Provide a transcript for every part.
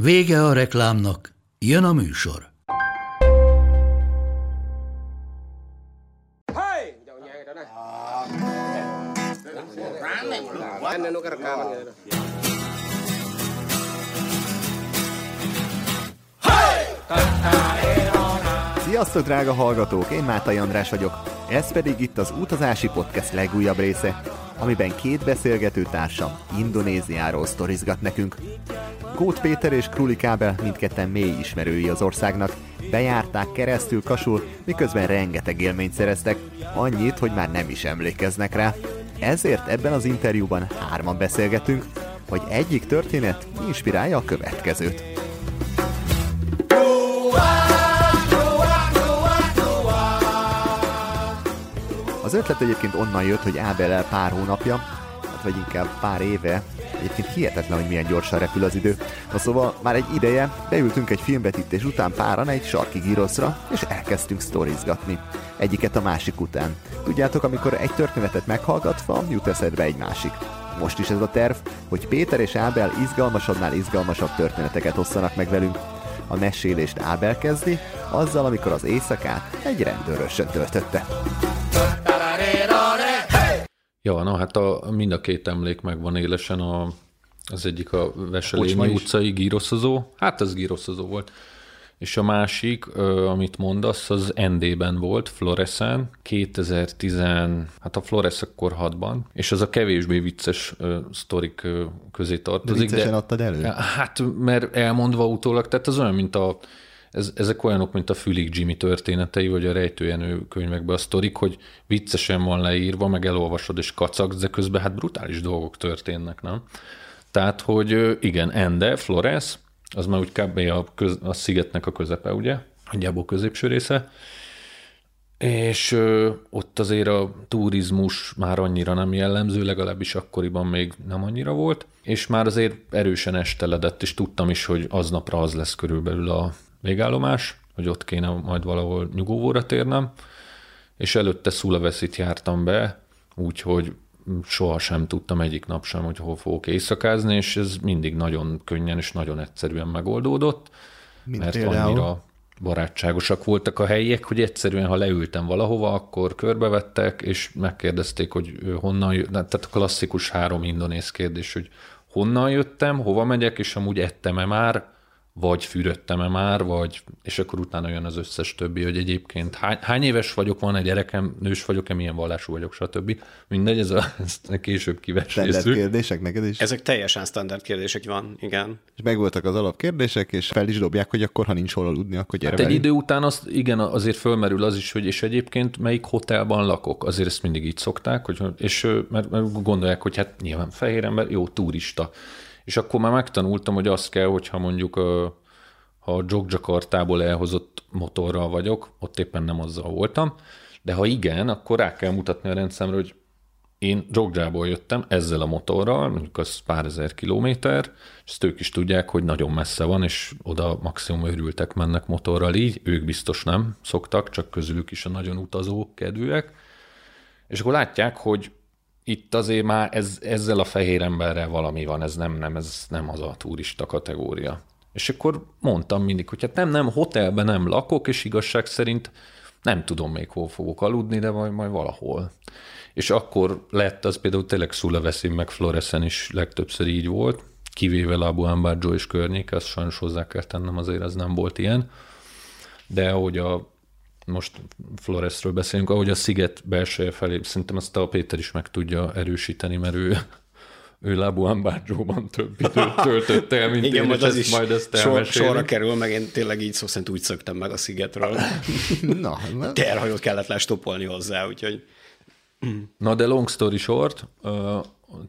Vége a reklámnak, jön a műsor. Sziasztok, drága hallgatók! Én Mátai András vagyok. Ez pedig itt az Utazási Podcast legújabb része, amiben két beszélgető társam Indonéziáról sztorizgat nekünk. Kóth Péter és Krulli Kábel mindketten mély ismerői az országnak. Bejárták keresztül kasul, miközben rengeteg élményt szereztek, annyit, hogy már nem is emlékeznek rá. Ezért ebben az interjúban hárman beszélgetünk, hogy egyik történet inspirálja a következőt. Az ötlet egyébként onnan jött, hogy Ábel pár hónapja, vagy inkább pár éve, egyébként hihetetlen, hogy milyen gyorsan repül az idő. Na szóval már egy ideje beültünk egy filmvetítés után páran egy sarki gyroszra, és elkezdtünk sztorizgatni. Egyiket a másik után. Tudjátok, amikor egy történetet meghallgatva jut eszedbe egy másik. Most is ez a terv, hogy Péter és Ábel izgalmasabbnál izgalmasabb történeteket osszanak meg velünk. A mesélést Ábel kezdi, azzal, amikor az éjszakát egy rendőrösen töltötte. Ja, na hát mind a két emlék megvan élesen, az egyik a Veselényi utcai gyroszozó, hát az gyroszozó volt, és a másik, amit mondasz, az ND-ben volt, Floreszen, 2010, a Floresz akkor 6-ban, és az a kevésbé vicces sztorik közé tartozik. De viccesen adtad elő? Hát, mert elmondva utólag, tehát az olyan, mint ezek olyanok, mint a Fülig Jimmy történetei, vagy a Rejtőjenő könyvekben a sztorik, hogy viccesen van leírva, meg elolvasod és kacagsz, de közben hát brutális dolgok történnek, nem? Tehát, hogy igen, Ende, Floresz, az már úgy kb. A szigetnek a közepe, ugye? Nagyjából középső része. És ott azért a turizmus már annyira nem jellemző, legalábbis akkoriban még nem annyira volt, és már azért erősen esteledett, és tudtam is, hogy aznapra az lesz körülbelül a végállomás, hogy ott kéne majd valahol nyugovóra térnem, és előtte Szulaveszit jártam be, úgyhogy sohasem tudtam egyik nap sem, hogy hol fogok éjszakázni, és ez mindig nagyon könnyen és nagyon egyszerűen megoldódott, mert annyira barátságosak voltak a helyiek, hogy egyszerűen, ha leültem valahova, akkor körbevettek, és megkérdezték, hogy honnan jött, tehát a klasszikus 3 indonész kérdés, hogy honnan jöttem, hova megyek, és amúgy ettem-e már, vagy fürödtem-e már, vagy, és akkor utána jön az összes többi, hogy egyébként hány éves vagyok, van egy gyerekem, nős vagyok-e, milyen vallású vagyok, stb. Mindegy, ezt később kivesézzük. Standard kérdések neked is? Ezek teljesen standard kérdések van, igen. És megvoltak az alapkérdések, és fel is dobják, hogy akkor, ha nincs hol aludni, akkor gyere velünk. Egy idő után azért fölmerül az is, hogy és egyébként melyik hotelban lakok. Azért ezt mindig így szokták, hogy, és mert gondolják, hogy hát nyilván fehér ember, jó, turista. És akkor már megtanultam, hogy azt kell, hogyha mondjuk ha Jogjakartából elhozott motorral vagyok, ott éppen nem azzal voltam, de ha igen, akkor rá kell mutatni a rendszámra, hogy én Jogjából jöttem ezzel a motorral, mondjuk az pár ezer kilométer, és ezt ők is tudják, hogy nagyon messze van, és oda maximum őrültek mennek motorral így, ők biztos nem szoktak, csak közülük is a nagyon utazó kedvűek, és akkor látják, hogy itt azért már ezzel a fehér emberrel valami van, ez nem az a turista kategória. És akkor mondtam mindig, hogy hát nem, hotelben nem lakok, és igazság szerint nem tudom még hol fogok aludni, de majd valahol. És akkor lett az például tényleg Szulaveszin meg Floreszen is legtöbbször így volt, kivéve Labuan Bajo és környéke, azt sajnos hozzá kell tennem, azért az nem volt ilyen. De hogy most Floreszről beszélünk, ahogy a sziget belseje felé, szerintem ezt a Péter is meg tudja erősíteni, mert ő Labuan Bajóban több időt töltött el, mint igen, én, és majd ezt elmesélni. Sorra kerül, meg én tényleg így szó szerint úgy szöktem meg a szigetről. Na, terhajót kellett lestopolni hozzá, úgyhogy... Na, de long story short,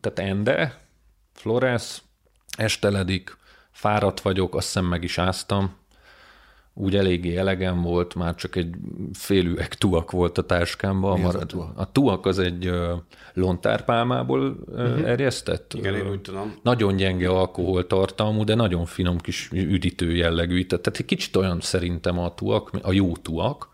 tehát Ende, Floresz, esteledik, Fáradt vagyok, azt hiszem meg is áztam. Úgy eléggé elegem volt, már csak egy fél üveg tuak volt a táskámban. A tuak az egy lontárpálmából erjesztett. Igen, én úgy tudom. Nagyon gyenge alkoholtartalmú, de nagyon finom kis üdítő jellegű. Tehát egy kicsit olyan szerintem a tuak, a jó tuak,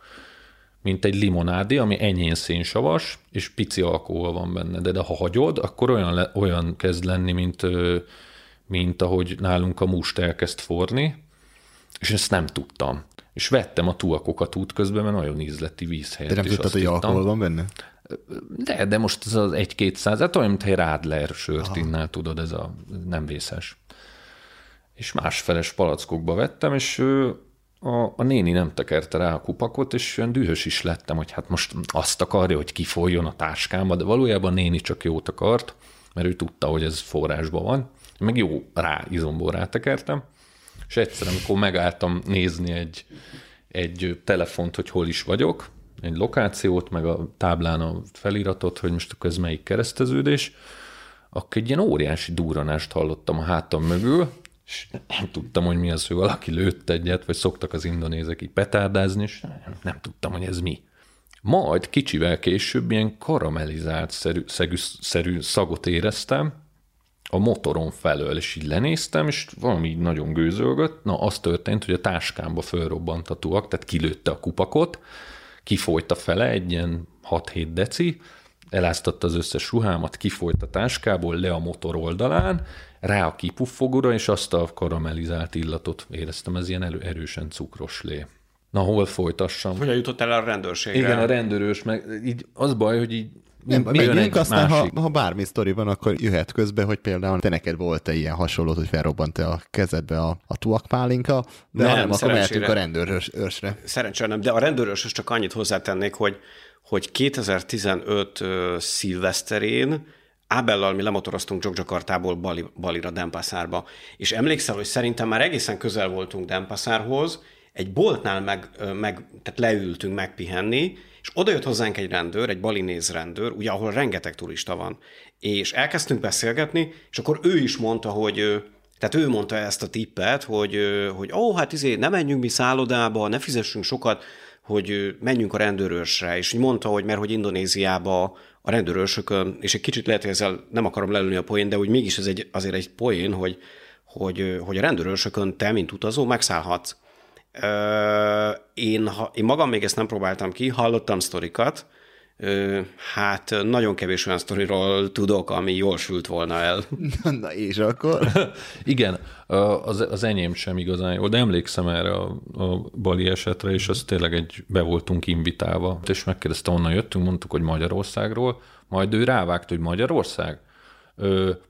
mint egy limonádé, ami enyhén szénsavas, és pici alkohol van benne. De ha hagyod, akkor olyan kezd lenni, mint ahogy nálunk a must elkezd forni, és ezt nem tudtam. És vettem a tuakokat útközben, mert nagyon ízleti víz helyett. De nem tudtad, hogy alkohol van benne? De most ez az 1-200, hát olyan, mint egy Radler sört innál, tudod, ez a nem vészes. És másfeles palackokba vettem, és a néni nem tekerte rá a kupakot, és olyan dühös is lettem, hogy hát most azt akarja, hogy kifoljon a táskámba, de valójában a néni csak jót akart, mert ő tudta, hogy ez forrásban van. Meg jó izomból rátekertem, és egyszer, amikor megálltam nézni egy telefont, hogy hol is vagyok, egy lokációt, meg a táblán a feliratot, hogy most akkor ez melyik kereszteződés, akkor egy ilyen óriási durranást hallottam a hátam mögül, és nem tudtam, hogy mi az, hogy valaki lőtt egyet, vagy szoktak az indonézek így petárdázni, és nem tudtam, hogy ez mi. Majd kicsivel később ilyen karamellizált szerű szagot éreztem a motoron felől, és így lenéztem, és valami így nagyon gőzölgött. Na, az történt, hogy a táskámba fölrobbant a tuak, tehát kilőtte a kupakot, kifolyt a fele, egy ilyen 6-7 deci, eláztatta az összes ruhámat, kifolyt a táskából le a motor oldalán, rá a kipuffogóra, és azt a karamellizált illatot éreztem, ez ilyen erősen cukros lé. Na, hol folytassam? Hogyan jutott el a rendőrségre? Igen, a rendőrös, meg így az baj, hogy így megyünk, aztán ha bármi sztori van, akkor jöhet közbe, hogy például te neked volt-e ilyen hasonlót, hogy felrobbant-e a kezedbe a tuakpálinka, de nem, akkor mehetünk a rendőrőrsre. Szerencsére nem, de a rendőrőrsös csak annyit hozzátennék, hogy 2015 szilveszterén Ábellal mi lemotoroztunk Jogjakartából Balira, Dempaszárba, és emlékszel, hogy szerintem már egészen közel voltunk Dempaszárhoz, egy boltnál tehát leültünk megpihenni, és oda jött hozzánk egy rendőr, egy balinéz rendőr, ugye, ahol rengeteg turista van. És elkezdtünk beszélgetni, és akkor ő is mondta, tehát ő mondta ezt a tippet, hogy hát ne menjünk mi szállodába, ne fizessünk sokat, hogy menjünk a rendőrőrsre. És így mondta, hogy mert hogy Indonéziába a rendőrőrsökön, és egy kicsit lehet, hogy ezzel nem akarom lelőni a poén, de úgy mégis ez azért egy poén, hogy a rendőrőrsökön te, mint utazó, megszállhatsz. Én magam még ezt nem próbáltam ki, hallottam sztorikat, hát nagyon kevés olyan sztoriról tudok, ami jól sült volna el. Na és akkor? Igen, az enyém sem igazán jó, de emlékszem erre a Bali esetre, és az tényleg be voltunk invitálva, és megkérdezte, onnan jöttünk, mondtuk, hogy Magyarországról, majd ő rávágt, hogy Magyarország.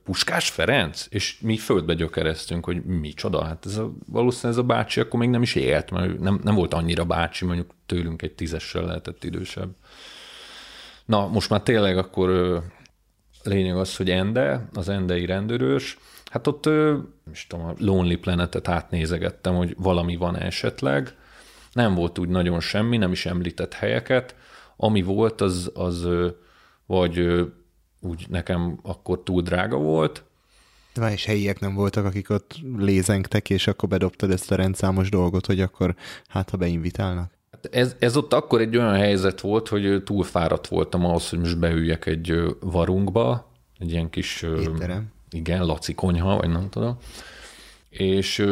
Puskás Ferenc, és mi földbe gyökereztünk, hogy micsoda, hát valószínűleg ez a bácsi akkor még nem is élt, mert nem volt annyira bácsi, mondjuk tőlünk egy 10-essel lehetett idősebb. Na, most már tényleg akkor lényeg az, hogy az endei rendőrős, hát ott, nem is tudom, a Lonely Planetet átnézegettem, hogy valami van esetleg, nem volt úgy nagyon semmi, nem is említett helyeket, ami volt, az úgy nekem akkor túl drága volt. De már is helyiek nem voltak, akik ott lézengtek, és akkor bedobtad ezt a rendszámos dolgot, hogy akkor hát, ha beinvitálnak. Ez ott akkor egy olyan helyzet volt, hogy túl fáradt voltam ahhoz, hogy most beüljek egy varunkba, egy ilyen kis... étterem. Igen, laci konyha, vagy nem tudom. És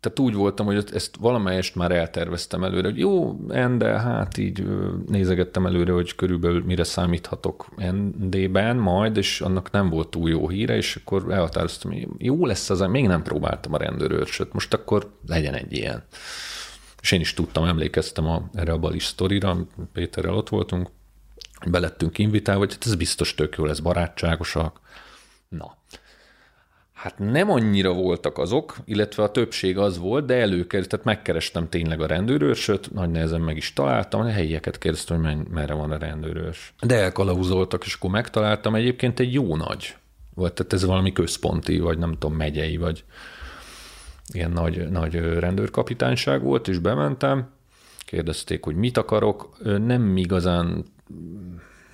tehát úgy voltam, hogy ezt valamelyest már elterveztem előre, hogy jó, de hát így nézegettem előre, hogy körülbelül mire számíthatok ND-ben majd, és annak nem volt túl jó híre, és akkor elhatároztam, hogy jó lesz az, még nem próbáltam a rendőrőrsöt, most akkor legyen egy ilyen. És én is tudtam, emlékeztem erre a Bali sztorira, Péterrel ott voltunk, belettünk invitálva, hogy ez biztos tök jó lesz, barátságosak. Na. Hát nem annyira voltak azok, illetve a többség az volt, de előkerült, tehát megkerestem tényleg a rendőrőrsöt, nagy nehezen meg is találtam, a helyieket kérdeztem, hogy merre van a rendőrőrs. De elkalauzoltak, és akkor megtaláltam egyébként egy jó nagy, vagy tehát ez valami központi, vagy nem tudom, megyei, vagy ilyen nagy rendőrkapitányság volt, és bementem, kérdezték, hogy mit akarok, nem igazán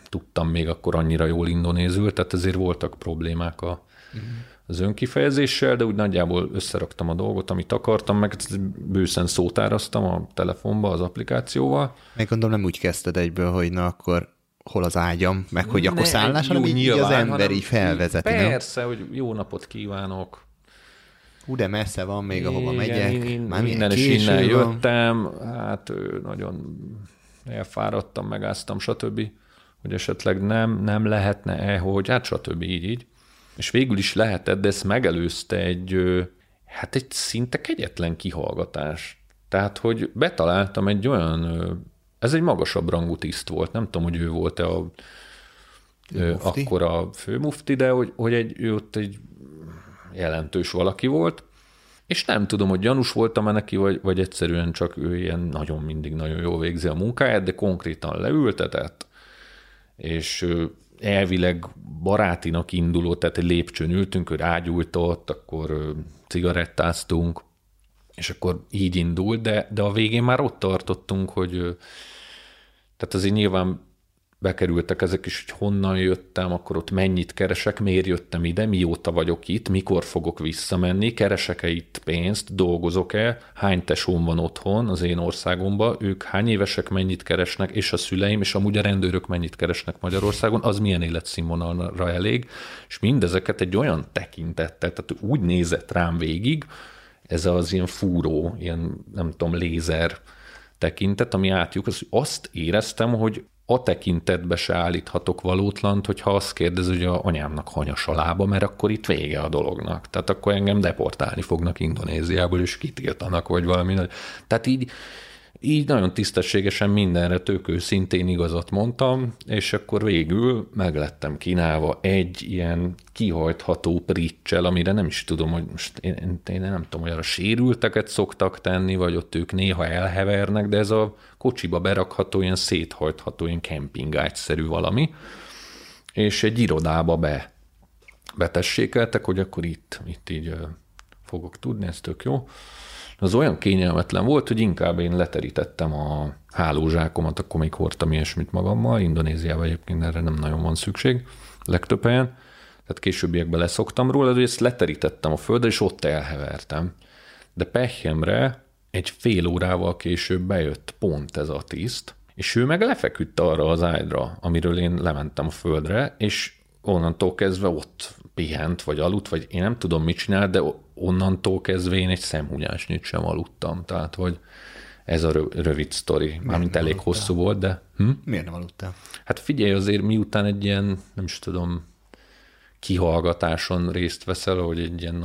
tudtam még akkor annyira jól indonézül, tehát ezért voltak problémák az önkifejezéssel, de úgy nagyjából összeraktam a dolgot, amit akartam, meg bőszen szótáraztam a telefonba, az applikációval. Meg gondolom nem úgy kezdted egyből, hogy na akkor hol az ágyam, meg hogy akkor szállás, hanem így az ember így felvezeti. Persze, nem? Hogy jó napot kívánok. Hú, de messze van még, ahova megyek. Innen és innen jöttem, hát nagyon elfáradtam, megáztam, stb. Hogy esetleg nem lehetne-e, hogy hát stb. Így. És végül is lehetett, de ezt megelőzte egy szinte kegyetlen kihallgatás. Tehát, hogy betaláltam egy olyan, ez egy magasabb rangú tiszt volt, nem tudom, hogy ő volt-e akkor a főmufti, de hogy ő ott egy jelentős valaki volt, és nem tudom, hogy gyanús voltam-e neki, vagy egyszerűen csak ő ilyen nagyon mindig nagyon jól végzi a munkáját, de konkrétan leültetett, és elvileg barátinak induló, tehát egy lépcsőn ültünk, ő rágyújtott, akkor cigarettáztunk, és akkor így indult, de a végén már ott tartottunk, hogy tehát azért nyilván bekerültek ezek is, hogy honnan jöttem, akkor ott mennyit keresek, miért jöttem ide, mióta vagyok itt, mikor fogok visszamenni, keresek-e itt pénzt, dolgozok-e, hány tesóm van otthon az én országomban, ők hány évesek, mennyit keresnek, és a szüleim, és amúgy a rendőrök mennyit keresnek Magyarországon, az milyen életszínvonalra elég, és mindezeket egy olyan tekintettel, tehát úgy nézett rám végig, ez az ilyen fúró, ilyen nem tudom, lézer tekintet, ami átjuk, azt éreztem, hogy a tekintetbe se állíthatok valótlant, hogyha azt kérdez, hogy a anyámnak hanyas a lába, mert akkor itt vége a dolognak. Tehát akkor engem deportálni fognak Indonéziából, és kitiltanak, vagy valami. Tehát így nagyon tisztességesen mindenre tök őszintén igazat mondtam, és akkor végül meglettem kínálva egy ilyen kihajtható priccsel, amire nem is tudom, hogy most én nem tudom, hogy arra sérülteket szoktak tenni, vagy ott ők néha elhevernek, de ez a kocsiba berakható, ilyen széthajtható, ilyen kempingágyszerű valami, és egy irodába betessékeltek, hogy akkor itt így fogok tudni, ez tök jó. Az olyan kényelmetlen volt, hogy inkább én leterítettem a hálózsákomat, akkor még hordtam ilyesmit magammal, Indonéziában egyébként erre nem nagyon van szükség, legtöbb helyen, tehát későbbiekben leszoktam róla, de ezt leterítettem a földre, és ott elhevertem. De pehjemre egy fél órával később bejött pont ez a tiszt, és ő meg lefeküdt arra az ágyra, amiről én lementem a földre, és onnantól kezdve ott pihent, vagy aludt, vagy én nem tudom, mit csinált, de onnantól kezdve én egy szemhúnyásnyit sem aludtam. Tehát, hogy ez a rövid sztori. Mármint elég hosszú volt, de... Miért nem aludtál? Hát figyelj, azért miután egy ilyen, nem is tudom, kihallgatáson részt veszel, hogy egy ilyen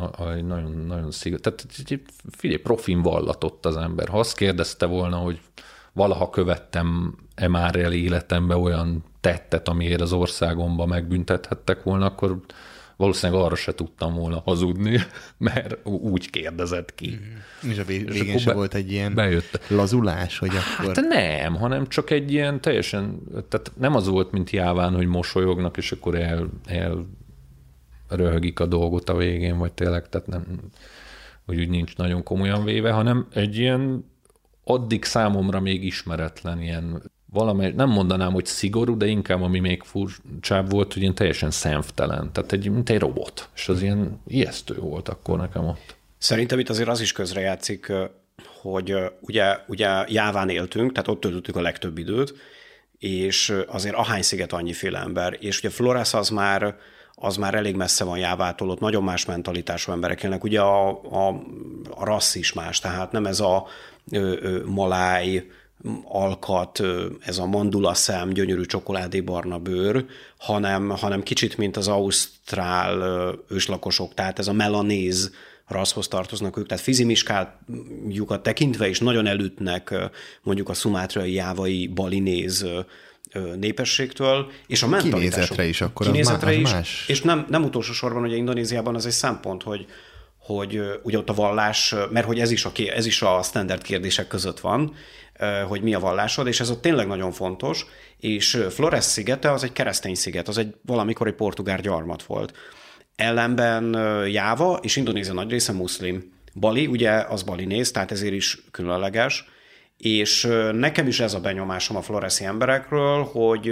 nagyon szigorú... Tehát figyelj, profin vallatott az ember. Ha azt kérdezte volna, hogy valaha követtem-e már el életembe olyan tettet, amiért az országomba megbüntethettek volna, akkor valószínűleg arra se tudtam volna hazudni, mert úgy kérdezett ki. És a végén se volt egy ilyen lazulás, hogy akkor... Hát nem, hanem csak egy ilyen teljesen, tehát nem az volt, mint Jáván, hogy mosolyognak, és akkor elröhögik a dolgot a végén, vagy tényleg, tehát nem, hogy úgy nincs nagyon komolyan véve, hanem egy ilyen addig számomra még ismeretlen ilyen valamely, nem mondanám, hogy szigorú, de inkább ami még furcsább volt, hogy ilyen teljesen szemtelen, tehát mint egy robot, és az ilyen ijesztő volt akkor nekem ott. Szerintem itt azért az is közrejátszik, hogy ugye Jáván éltünk, tehát ott töltöttük a legtöbb időt, és azért ahány sziget annyiféle ember, és ugye Floresz az már elég messze van Jávától, ott nagyon más mentalitású emberek élnek, ugye a rassz is más, tehát nem ez a maláj, alkat, ez a mandulaszem, gyönyörű csokoládébarna bőr, hanem kicsit, mint az ausztrál őslakosok, tehát ez a melanéz rasszhoz tartoznak ők, tehát fizimiskájukat tekintve is nagyon elütnek mondjuk a szumatrai, jávai, balinéz népességtől, és a mentalitások. Kinézetre is akkor az más. És nem utolsó sorban, hogy Indonéziában az egy szempont, hogy ugye ott a vallás, mert hogy ez is a standard kérdések között van, hogy mi a vallásod, és ez ott tényleg nagyon fontos, és Floresz szigete az egy keresztény sziget, az egy valamikor egy portugál gyarmat volt. Ellenben Jáva és Indonézia nagy része muszlim. Bali, ugye az balinéz, tehát ezért is különleges, és nekem is ez a benyomásom a floreszi emberekről, hogy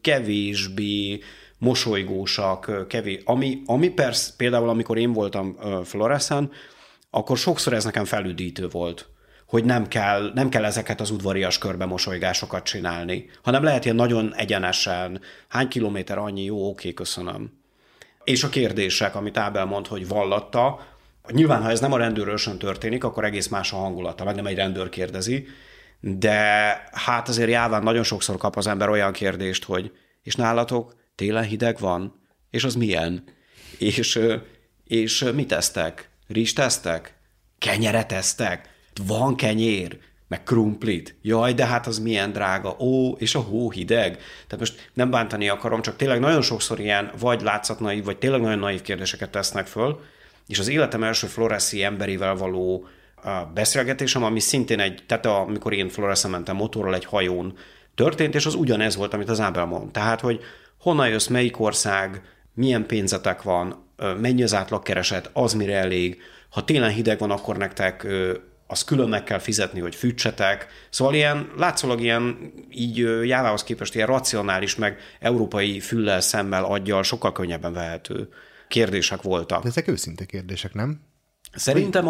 kevésbé mosolygósak, kevés. Ami persze, például amikor én voltam Floreszen, akkor sokszor ez nekem felüdítő volt, hogy nem kell ezeket az udvarias körbe mosolygásokat csinálni, hanem lehet ilyen nagyon egyenesen, hány kilométer annyi, jó, oké, köszönöm. És a kérdések, amit Ábel mond, hogy vallatta, nyilván, ha ez nem a rendőrösön történik, akkor egész más a hangulata, meg nem egy rendőr kérdezi, de hát azért Jáván nagyon sokszor kap az ember olyan kérdést, hogy és nálatok télen hideg van? És az milyen? És mit esztek? Rizst esztek? Kenyeret esztek? Van kenyér? Meg krumplit? Jaj, de hát az milyen drága? Ó, és a hó hideg? Tehát most nem bántani akarom, csak tényleg nagyon sokszor ilyen vagy látszatnaív, vagy tényleg nagyon naív kérdéseket tesznek föl, és az életem első floreszi emberivel való beszélgetésem, ami szintén tehát amikor én Floreszre mentem motorral egy hajón történt, és az ugyanez volt, amit az Ábel mond. Tehát, hogy honnan jössz, melyik ország, milyen pénzetek van, mennyi az átlagkereset, az mire elég, ha télen hideg van, akkor nektek az külön meg kell fizetni, hogy fűtsetek. Szóval ilyen, látszólag ilyen, így Jávához képest ilyen racionális, meg európai füllel, szemmel, aggyal sokkal könnyebben vehető kérdések voltak. De ezek őszinte kérdések, nem? Szerintem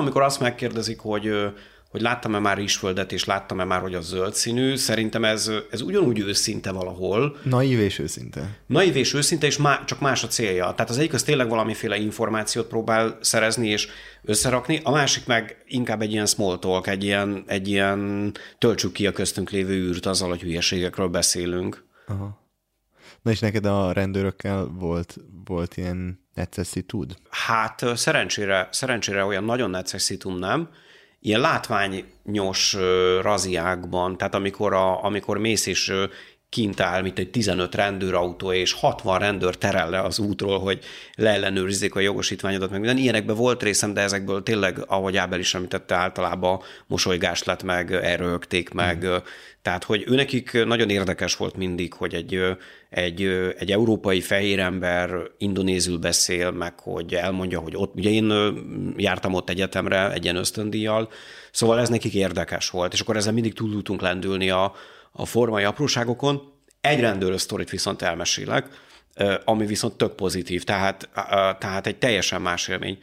amikor azt megkérdezik, hogy láttam-e már rizsföldet, és láttam-e már, hogy az zöld színű, szerintem ez ugyanúgy őszinte valahol. Naív és őszinte, és csak más a célja. Tehát az egyik az tényleg valamiféle információt próbál szerezni és összerakni, a másik meg inkább egy ilyen small talk, egy ilyen töltsük ki a köztünk lévő űrt azzal, hogy hülyeségekről beszélünk. Aha. Na és neked a rendőrökkel volt ilyen necessitud? Hát szerencsére olyan nagyon necessitum nem. Ilyen látványos raziákban, tehát amikor mész és kint áll, mint egy 15 rendőrautó, és 60 rendőr terel le az útról, hogy leellenőrizzék a jogosítványodat, meg minden. Ilyenekben volt részem, de ezekből tényleg, ahogy Ábel is említette, általában mosolygás lett, meg erőlték, meg tehát, hogy őnekik nagyon érdekes volt mindig, hogy egy európai fehér ember indonézül beszél, meg hogy elmondja, hogy ott, ugye én jártam ott egyetemre egy ilyen ösztöndíjjal, szóval ez nekik érdekes volt, és akkor ezzel mindig túl tudtunk lendülni a formai apróságokon. Egy rendőrös sztorit viszont elmesélek, ami viszont tök pozitív, tehát egy teljesen más élmény.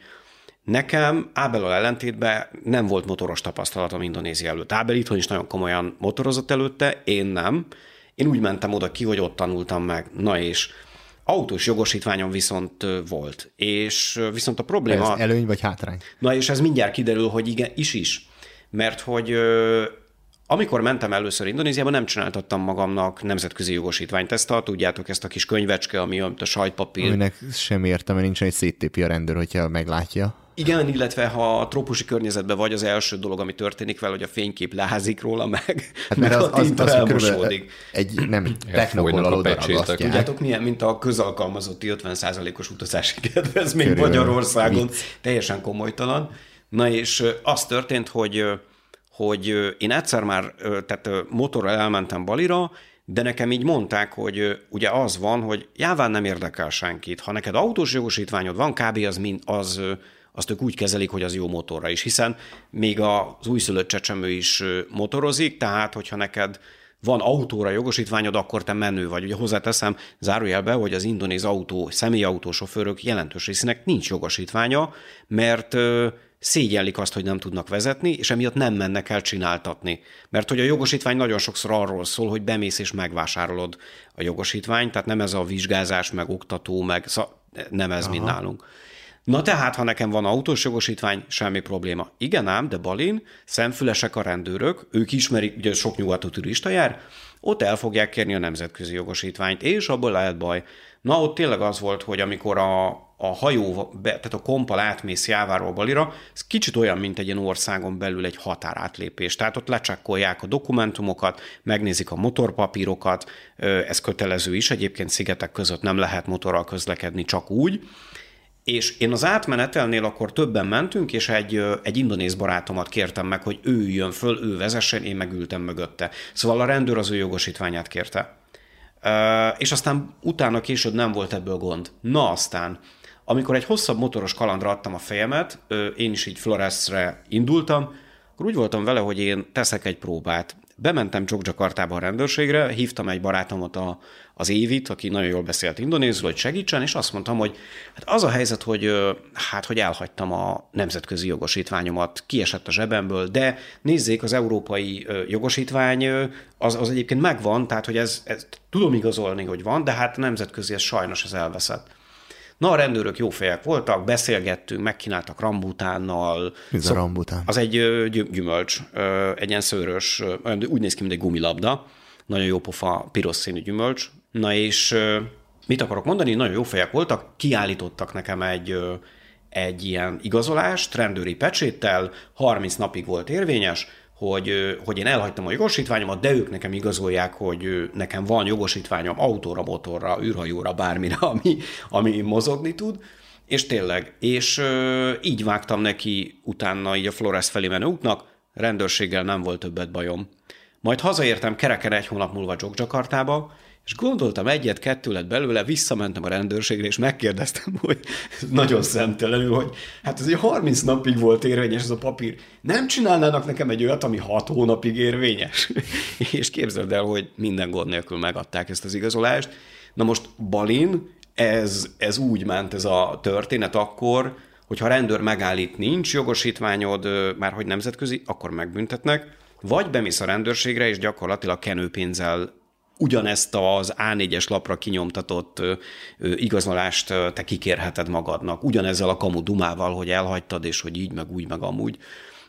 Nekem Ábellal ellentétben nem volt motoros tapasztalatom Indonézia előtt. Ábel itthon is nagyon komolyan motorozott előtte, én nem. Én úgy mentem oda ki, hogy ott tanultam meg. Na és autós jogosítványom viszont volt. És viszont a probléma... Ez előny vagy hátrány? Na és ez mindjárt kiderül, hogy igen, is. Mert hogy... Amikor mentem először Indonéziába, nem csináltattam magamnak nemzetközi jogosítványt. Tudjátok, ezt a kis könyvecske, ami a sajtpapír. Őnek sem értem, mert nincsen, hogy széttépi a rendőr, hogyha meglátja. Igen, illetve ha a trópusi környezetben vagy, az első dolog, ami történik vele, hogy a fénykép leházik róla meg, hát mert meg a tinta elmosódik. Egy nem technokollal odaragasztják. Tudjátok, milyen, mint a közalkalmazotti 50%-os utazási kedvezmény Magyarországon. Mit? Teljesen komolytalan. Na és az történt, hogy én egyszer már, tehát motorral elmentem Balira, de nekem így mondták, hogy ugye az van, hogy Jáván nem érdekel senkit. Ha neked autós jogosítványod van, kb. Azt ők úgy kezelik, hogy az jó motorra is, hiszen még az újszülött csecsemő is motorozik, tehát hogyha neked van autóra jogosítványod, akkor te menő vagy. Ugye hozzáteszem zárójelbe, hogy az indonéz személyautósofőrök jelentős részének nincs jogosítványa, mert... szégyellik azt, hogy nem tudnak vezetni, és emiatt nem mennek el csináltatni. Mert hogy a jogosítvány nagyon sokszor arról szól, hogy bemész és megvásárolod a jogosítványt, tehát nem ez a vizsgázás, meg oktató, meg nem ez, mint nálunk. Na tehát, ha nekem van autós jogosítvány, semmi probléma. Igen ám, de Balin, szemfülesek a rendőrök, ők ismerik, ugye sok nyugató turista jár, ott el fogják kérni a nemzetközi jogosítványt, és abból lehet baj. Na, ott tényleg az volt, hogy amikor a hajó, tehát a kompal átmész Jáváról Balira, ez kicsit olyan, mint egy ilyen országon belül egy határátlépés. Tehát ott lecsekkolják a dokumentumokat, megnézik a motorpapírokat, ez kötelező is, egyébként szigetek között nem lehet motorral közlekedni csak úgy. És én az átmenetelnél akkor többen mentünk, és egy indonéz barátomat kértem meg, hogy ő üljön föl, ő vezessen, én megültem mögötte. Szóval a rendőr az ő jogosítványát kérte. És aztán utána később nem volt ebből gond. Na aztán, amikor egy hosszabb motoros kalandra adtam a fejemet, én is így Floreszre indultam, akkor úgy voltam vele, hogy én teszek egy próbát. Bementem Jogjakartába a rendőrségre, hívtam egy barátomat, az Évit, aki nagyon jól beszélt indonézül, hogy segítsen, és azt mondtam, hogy hát az a helyzet, hogy elhagytam a nemzetközi jogosítványomat, kiesett a zsebemből, de nézzék, az európai jogosítvány az egyébként megvan, tehát hogy ez tudom igazolni, hogy van, de hát nemzetközi ez sajnos ez elveszett. Na, a rendőrök jó fejek voltak, beszélgettünk, megkínáltak rambutánnal. Ez a rambután? Az egy gyümölcs, egy ilyen szőrös, úgy néz ki, mint egy gumilabda, nagyon jó pofa, piros színű gyümölcs. Na és mit akarok mondani? Nagyon jó fejek voltak, kiállítottak nekem egy ilyen igazolást, rendőri pecséttel, 30 napig volt érvényes, hogy én elhagytam a jogosítványomat, de ők nekem igazolják, hogy nekem van jogosítványom autóra, motorra, űrhajóra, bármire, ami mozogni tud, és tényleg. És így vágtam neki utána így a Floresz felé menő útnak, rendőrséggel nem volt többet bajom. Majd hazaértem kereken egy hónap múlva Jogjakartába, és gondoltam egyet-kettő lett belőle, visszamentem a rendőrségre, és megkérdeztem, hogy nagyon szemtelenül, hogy hát ez egy 30 napig volt érvényes ez a papír. Nem csinálnának nekem egy olyat, ami 6 hónapig érvényes? És képzeld el, hogy minden gond nélkül megadták ezt az igazolást. Na most Balin, ez úgy ment ez a történet akkor, hogyha a rendőr megállít, nincs jogosítványod, már hogy nemzetközi, akkor megbüntetnek, vagy bemész a rendőrségre, és gyakorlatilag kenőpénzzel ugyanezt az A4-es lapra kinyomtatott igazolást te kikérheted magadnak. Ugyanezzel a kamu dumával, hogy elhagytad, és hogy így, meg úgy, meg amúgy.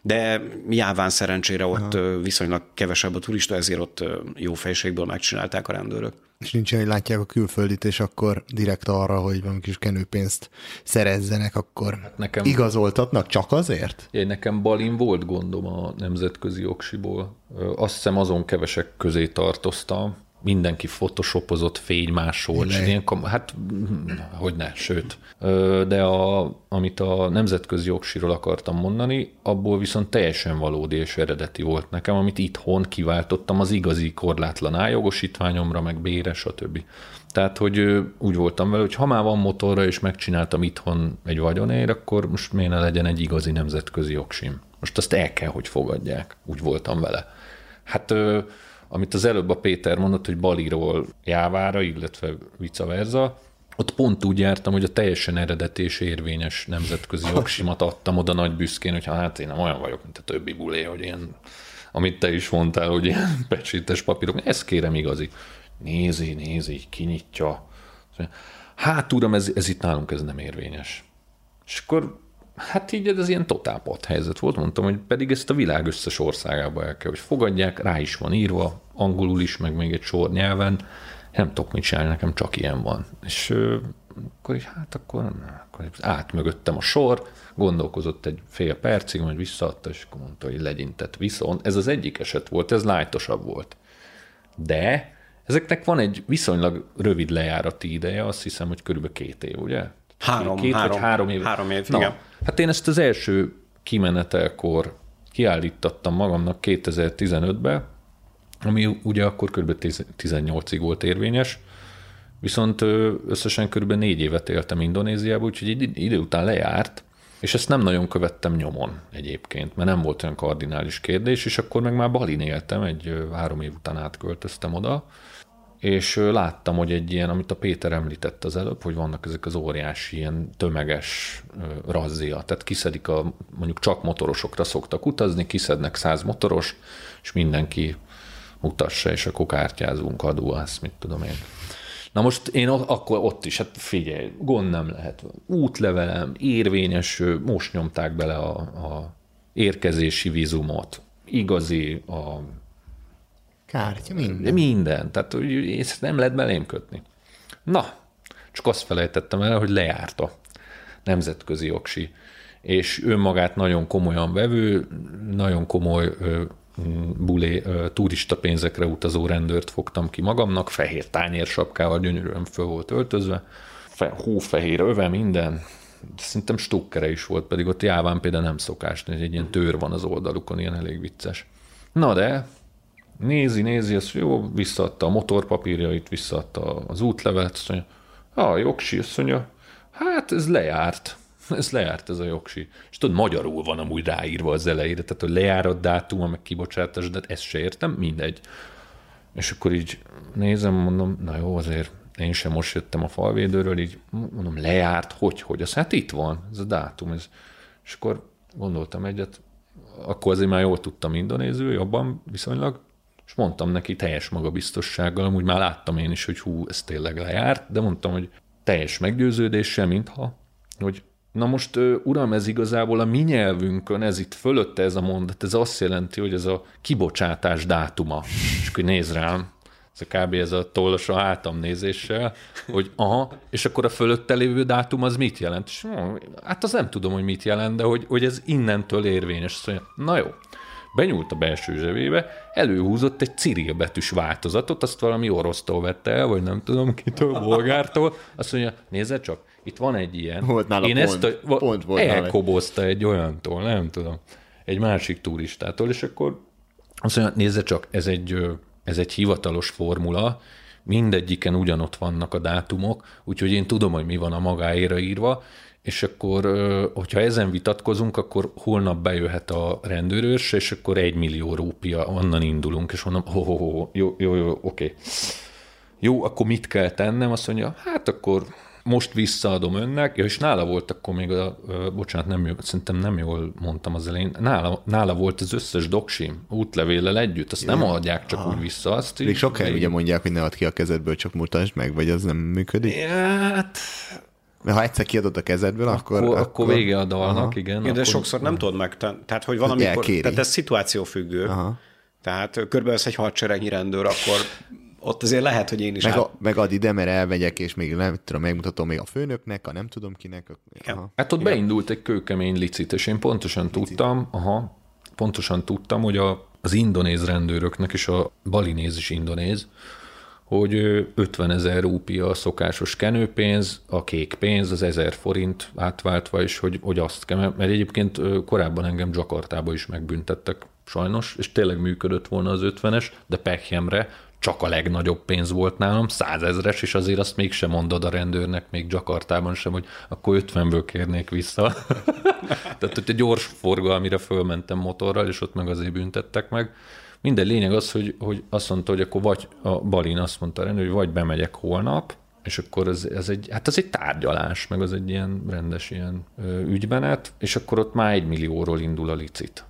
De Jáván szerencsére ott viszonylag kevesebb a turista, ezért ott jó fejségből megcsinálták a rendőrök. És nincs, hogy látják a külföldit, és akkor direkt arra, hogy valami kis kenőpénzt szerezzenek, akkor nekem igazoltatnak csak azért? Jaj, nekem Balin volt gondom a nemzetközi jogsiból. Azt hiszem azon kevesek közé tartoztam. Mindenki photoshopozott, fénymásolt, hát hogyne, sőt. De amit a nemzetközi jogsiról akartam mondani, abból viszont teljesen valódi és eredeti volt nekem, amit itthon kiváltottam az igazi korlátlan ájogosítványomra, meg bére, stb. Tehát, hogy úgy voltam vele, hogy ha már van motorra, és megcsináltam itthon egy vagyonér, akkor most miért ne legyen egy igazi nemzetközi jogsim? Most azt el kell, hogy fogadják. Úgy voltam vele. Hát amit az előbb a Péter mondott, hogy Baliról Jávára, illetve vice versa, ott pont úgy jártam, hogy a teljesen eredeti és érvényes nemzetközi jogsimat adtam oda nagy büszkén, hogy hát én nem olyan vagyok, mint a többi bulé, hogy ilyen, amit te is mondtál, hogy ilyen pecsétes papírok, ezt kérem igazi. Nézi, kinyitja. Hát uram, ez itt nálunk ez nem érvényes. És akkor hát így ez ilyen totál helyzet volt, mondtam, hogy pedig ezt a világ összes országába el kell, hogy fogadják, rá is van írva, angolul is, meg még egy sor nyelven, nem tudok mit csinálni, nekem csak ilyen van. És akkor így, hát akkor átmögöttem a sor, gondolkozott egy fél percig, majd visszaadta, és akkor mondta, hogy legyintett viszont. Ez az egyik eset volt, ez lájtosabb volt. De ezeknek van egy viszonylag rövid lejárati ideje, azt hiszem, hogy körülbelül 2 év, ugye? Három év. 3 év, na, igen. Hát én ezt az első kimenetelkor kiállítattam magamnak 2015-ben, ami ugye akkor kb. 18-ig volt érvényes, viszont összesen kb. 4 évet éltem Indonéziában, úgyhogy egy idő után lejárt, és ezt nem nagyon követtem nyomon egyébként, mert nem volt olyan kardinális kérdés, és akkor meg már Balin éltem, 3 év után átköltöztem oda, és láttam, hogy egy ilyen, amit a Péter említett az előbb, hogy vannak ezek az óriási ilyen tömeges razzia, tehát kiszedik mondjuk csak motorosokra szoktak utazni, kiszednek 100 motoros, és mindenki mutassa, és akkor kártyázunk, adóász, mit tudom én. Na most én akkor ott is, hát figyelj, gond nem lehet. Útlevelem, érvényes, most nyomták bele a érkezési vízumot, igazi a kártya, minden. Minden. Tehát ezt nem lehet belém kötni. Na, csak azt felejtettem el, hogy lejárt a nemzetközi jogsi. És önmagát nagyon komolyan vevő, nagyon komoly bulé turista pénzekre utazó rendőrt fogtam ki magamnak, fehér tányérsapkával gyönyörűen föl volt öltözve, hófehér öve, minden. Szerintem stukkere is volt, pedig ott Jáván például nem szokás, egy ilyen tőr van az oldalukon, ilyen elég vicces. Na de Nézi, azt jó, visszaadta a motorpapírjait, visszaadta az útlevelet, azt mondja, jogsi, azt mondja, hát ez lejárt. Ez lejárt ez a jogsi. És tudod, magyarul van amúgy ráírva az elejére, tehát a lejárat dátuma, meg kibocsátás, de ezt se értem, mindegy. És akkor így nézem, mondom, na jó, azért én sem most jöttem a falvédőről, így mondom, lejárt, hogy, az hát itt van, ez a dátum. Ez. És akkor gondoltam egyet, akkor azért már jól tudtam indonézül, jobban viszonylag, és mondtam neki teljes magabiztossággal, amúgy már láttam én is, hogy hú, ez tényleg lejárt, de mondtam, hogy teljes meggyőződéssel, mintha, hogy na most, uram, ez igazából a mi nyelvünkön, ez itt fölötte ez a mondat, ez azt jelenti, hogy ez a kibocsátás dátuma. És akkor néz rám, ez a kb. Ez a tollas a hátam nézéssel, hogy aha, és akkor a fölötte lévő dátum az mit jelent? És hát az nem tudom, hogy mit jelent, de hogy ez innentől érvényes. Szóval, na jó, benyúlt a belső zsebébe, előhúzott egy cirilbetűs változatot, azt valami orosztól vette el, vagy nem tudom kitől, bolgártól, azt mondja, nézze csak, itt van egy ilyen. Volt nála én pont, ezt pont volt elkobozta nála egy olyantól, nem tudom, egy másik turistától, és akkor azt mondja, nézze csak, ez egy hivatalos formula, mindegyiken ugyanott vannak a dátumok, úgyhogy én tudom, hogy mi van a magáéra írva, és akkor, hogyha ezen vitatkozunk, akkor holnap bejöhet a rendőrőrs, és akkor 1 millió rúpia, onnan indulunk, és mondom, jó, oké. Jó, akkor mit kell tennem? Azt mondja, hát akkor most visszaadom önnek, ja, és nála volt akkor még, szerintem nem jól mondtam az elején, nála volt az összes doksim útlevéllel együtt, azt nem adják csak úgy vissza. Azt még sokáig ugye mondják, hogy ne add ki a kezedből, csak mutasd meg, vagy az nem működik? Hát... Mert ha egyszer kiadod a kezedből, akkor vége a dalnak, igen. De sokszor nem tudod meg, tehát hogy valamikor, tehát ez szituációfüggő, tehát körülbelül egy hadseregnyi rendőr, akkor ott azért lehet, hogy én is... Meg ad ide, mert elmegyek, és még nem tudom, megmutatom még a főnöknek, a nem tudom kinek. Hát ott igen. Beindult egy kőkemény licit, és én pontosan tudtam, hogy az indonéz rendőröknek, és a balinéz is indonéz, hogy 50 000 rúpia a szokásos kenőpénz, a kék pénz, az 1000 forint átváltva, és hogy azt kell, mert egyébként korábban engem Jakartába is megbüntettek sajnos, és tényleg működött volna az 50-es, de pekjemre csak a legnagyobb pénz volt nálam, 100 000-es, és azért azt mégsem mondod a rendőrnek, még Jakartában sem, hogy akkor 50-ből kérnék vissza. Tehát ott egy gyors forgalmira fölmentem motorral, és ott meg azért büntettek meg. Minden lényeg az, hogy azt mondta, hogy akkor vagy a Balin azt mondta rendőr, hogy vagy bemegyek holnap, és akkor ez egy tárgyalás, meg az egy ilyen rendes ilyen ügymenet, és akkor ott már 1 millióról indul a licit.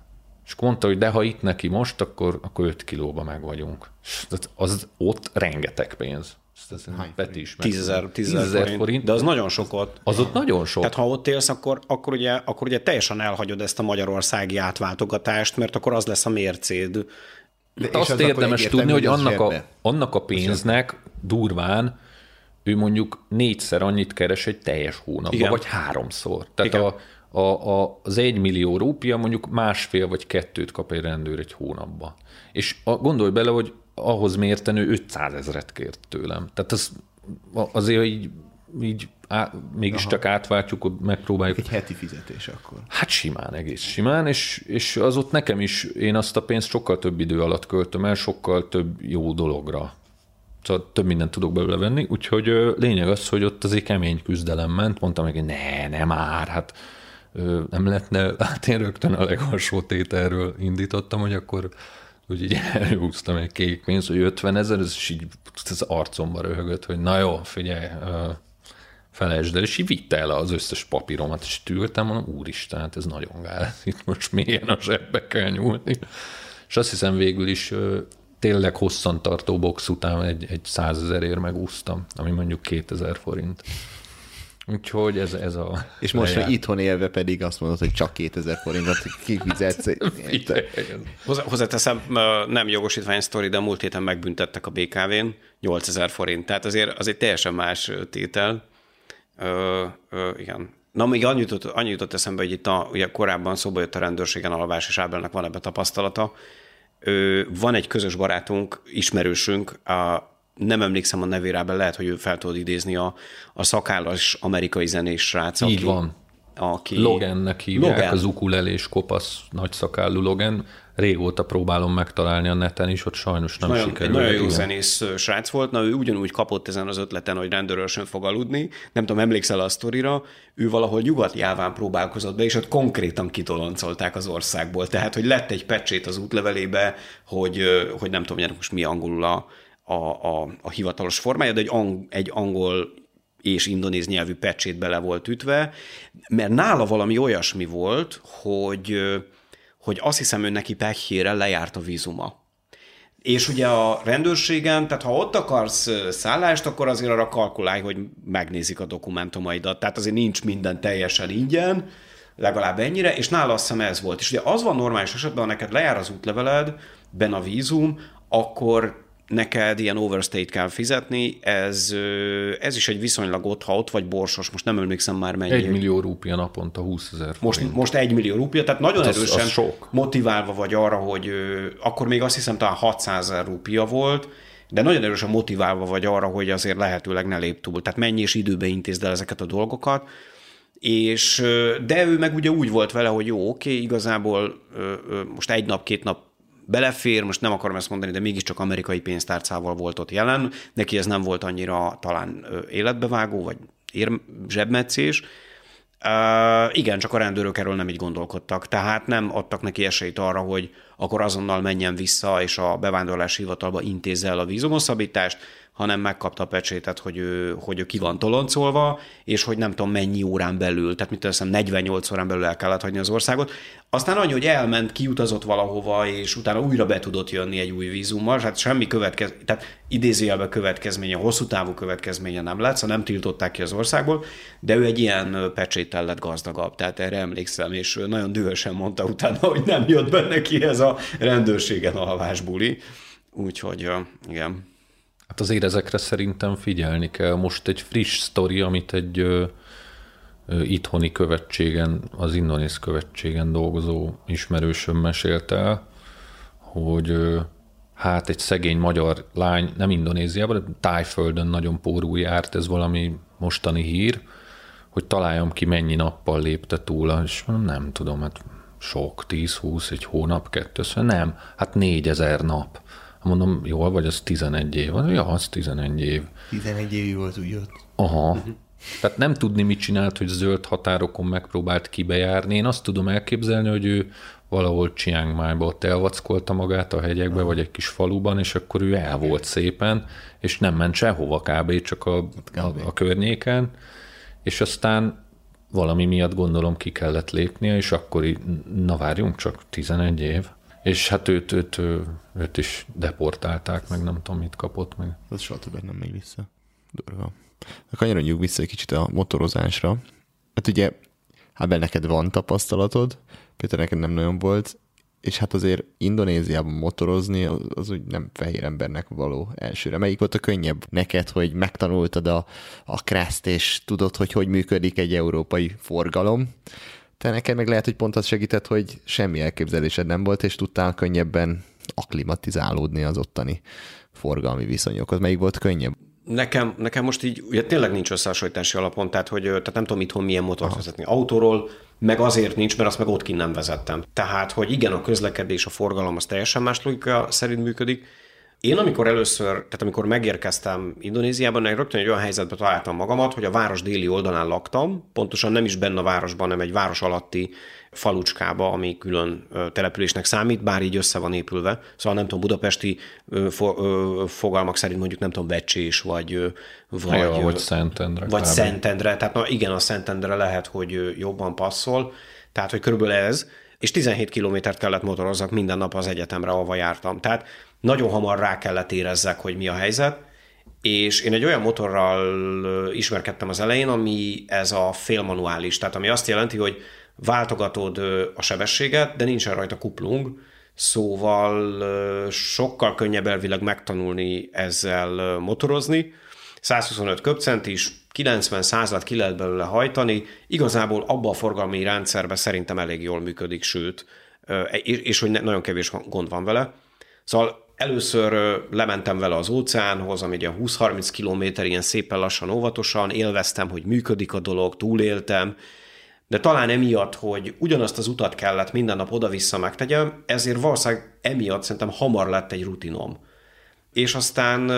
És mondta, hogy de ha itt neki most, akkor 5 kilóba meg vagyunk. Az ott rengeteg pénz. Peti is meg. 10 000 forint. De az nagyon sok ott. Az ott nagyon sok. Tehát ha ott élsz, akkor ugye teljesen elhagyod ezt a magyarországi átváltogatást, mert akkor az lesz a mércéd. De és azt érdemes tudni, hogy annak a pénznek durván ő mondjuk 4-szer annyit keres egy teljes hónapban, igen. Vagy 3-szor. Tehát igen. Az 1 millió rúpia mondjuk 1,5 vagy 2 kap egy rendőr egy hónapba. És gondolj bele, hogy ahhoz mérten ő 500 000-et kért tőlem. Tehát azért így mégiscsak átváltjuk, hogy megpróbáljuk. Egy heti fizetés akkor. Hát simán, egész simán, és az ott nekem is, én azt a pénzt sokkal több idő alatt költöm el, sokkal több jó dologra. Szóval több mindent tudok belőle venni, úgyhogy lényeg az, hogy ott azért kemény küzdelem ment, mondtam meg, hogy ne már, hát nem lehetne, hát én rögtön a legalsó tételről indítottam, hogy akkor úgy így elhúztam egy kék pénz, hogy 50 000, és így az arcomba röhögött, hogy na jó, figyelj, felejtsd el, és így vitte el az összes papíromat, és ültem, mondom, úristen, hát ez nagyon gáz, itt most mélyen a zsebbe kell nyúlni. És azt hiszem végül is tényleg hosszantartó box után egy 100 000-ért megúsztam, ami mondjuk 2000 forint. Úgyhogy ez a... És most, hogy itthon élve pedig azt mondod, hogy csak 2000 forintot kifizetsz. Hozzáteszem, nem jogosítvány sztori, de múlt héten megbüntettek a BKV-n 8000 forint. Tehát azért teljesen más tétel. Igen. Na, még annyit jutott eszembe, hogy itt ugye korábban szóba jött a rendőrségen alvás, és Ábelnek van ebbe tapasztalata. Van egy közös barátunk, ismerősünk, nem emlékszem a nevére, lehet, hogy ő fel tudod idézni, a szakállas amerikai zenés srác. Így van. aki... Logannek hívják, Logan. Az ukulelés kopasz nagyszakállú Logan. Régóta próbálom megtalálni a neten is, ott sajnos nem nagyon, sikerült. Nagyon jó zenész srác volt, na ő ugyanúgy kapott ezen az ötleten, hogy rendőrösön fog aludni, nem tudom, emlékszel a sztorira, ő valahol Nyugat-Jáván próbálkozott be, és ott konkrétan kitoloncolták az országból, tehát hogy lett egy pecsét az útlevelébe, hogy nem tudom, hogy most mi angolul a hivatalos formája, de egy angol és indonéz nyelvű pecsét bele volt ütve, mert nála valami olyasmi volt, hogy azt hiszem, ő neki pekjére lejárt a vízuma. És ugye a rendőrségen, tehát ha ott akarsz szállást, akkor azért arra kalkulálj, hogy megnézik a dokumentumaidat. Tehát azért nincs minden teljesen ingyen, legalább ennyire, és nála azt hiszem ez volt. És ugye az van normális esetben, ha neked lejár az útleveled, ben a vízum, akkor neked ilyen overstay-t kell fizetni, ez is egy viszonylag ott, ha ott vagy borsos, most nem emlékszem már mennyi. 1 millió rúpia naponta 20 000 forint. Most 1 millió rúpia, tehát nagyon hát erősen motiválva vagy arra, hogy akkor még azt hiszem talán 600 000 rúpia volt, de nagyon erősen motiválva vagy arra, hogy azért lehetőleg ne lép túl. Tehát menj és időbe intézd el ezeket a dolgokat. De ő meg ugye úgy volt vele, hogy jó, oké, igazából most 1 nap, 2 nap belefér, most nem akarom ezt mondani, de mégiscsak amerikai pénztárcával volt ott jelen, neki ez nem volt annyira talán életbevágó, vagy zsebmetszés. Igen, csak a rendőrök erről nem így gondolkodtak, tehát nem adtak neki esélyt arra, hogy akkor azonnal menjen vissza, és a bevándorlási hivatalba intézze el a vízumosszabbítást, hanem megkapta a pecsétet, hogy ő ki van toloncolva, és hogy nem tudom mennyi órán belül, tehát mit hiszem 48 órán belül el kellett hagyni az országot. Aztán annyi, hogy elment, kiutazott valahova, és utána újra be tudott jönni egy új vízummal, hát semmi tehát idézőjelben következménye, hosszú távú következménye nem lett, szóval nem tiltották ki az országból, de ő egy ilyen pecséttel lett gazdagabb, tehát erre emlékszem, és nagyon dühösen mondta utána, hogy nem jött be neki ez a rendőrségen alvás buli. Úgyhogy igen. Hát azért ezekre szerintem figyelni kell. Most egy friss sztori, amit egy itthoni követségen, az indonéz követségen dolgozó ismerősöm mesélt el, hogy hát egy szegény magyar lány, nem Indonéziában, Tájföldön nagyon pórul járt, ez valami mostani hír, hogy találjam ki, mennyi nappal lépte túl, és nem tudom, hát sok, 10-20, egy hónap, 2, nem, hát 4000 nap. Mondom, jól vagy, az 11 év. Ja, az 11 év. 11 év volt úgy ott. Aha. Tehát nem tudni, mit csinált, hogy zöld határokon megpróbált kibejárni. Én azt tudom elképzelni, hogy ő valahol Chiang Mai-ba ott elvackolta magát a hegyekbe, vagy egy kis faluban, és akkor ő el volt szépen, és nem ment sehova kb. Csak a környéken, és aztán valami miatt gondolom ki kellett lépnie, és akkor na várjunk, csak 11 év. És hát őt is deportálták, meg nem tudom, mit kapott meg. Ez soha többet nem megy vissza. Durva. Kanyarodjuk vissza egy kicsit a motorozásra. Hát ugye, Ábel, neked van tapasztalatod, Péter, neked nem nagyon volt, és hát azért Indonéziában motorozni, az úgy nem fehér embernek való elsőre. Melyik volt a könnyebb neked, hogy megtanultad a krászt, és tudod, hogy működik egy európai forgalom? Te neked meg lehet, hogy pont az segített, hogy semmi elképzelésed nem volt, és tudtál könnyebben akklimatizálódni az ottani forgalmi viszonyokhoz. Melyik volt könnyebb? Nekem most így, ugye tényleg nincs összehasonlítási alapon, tehát nem tudom itthon milyen motort vezetni. Autóról meg azért nincs, mert azt meg ott kint nem vezettem. Tehát, hogy igen, a közlekedés, a forgalom az teljesen más logika szerint működik. Én amikor megérkeztem Indonéziában, rögtön egy olyan helyzetben találtam magamat, hogy a város déli oldalán laktam, pontosan nem is benne a városban, hanem egy város alatti falucskába, ami külön településnek számít, bár így össze van épülve. Szóval nem tudom, budapesti fogalmak szerint mondjuk nem tudom, Vecsés, vagy Szentendre. Vagy Szentendre, tehát na igen, a Szentendre lehet, hogy jobban passzol, tehát hogy körülbelül ez, és 17 kilométert kellett motorozzak minden nap az egyetemre, ahova jártam. Tehát nagyon hamar rá kellett érezzek, hogy mi a helyzet, és én egy olyan motorral ismerkedtem az elején, ami ez a félmanuális, tehát ami azt jelenti, hogy váltogatod a sebességet, de nincsen rajta kuplung, szóval sokkal könnyebb elvileg megtanulni ezzel motorozni. 125 köbcentis, 90-100-at ki lehet belőle hajtani, igazából abba a forgalmi rendszerben szerintem elég jól működik, sőt, és hogy nagyon kevés gond van vele. Szóval először lementem vele az óceánhoz, ami ilyen 20-30 kilométer, ilyen szépen lassan, óvatosan, élveztem, hogy működik a dolog, túléltem, de talán emiatt, hogy ugyanazt az utat kellett minden nap oda-vissza megtegyem, ezért valószínűleg emiatt szerintem hamar lett egy rutinom. És aztán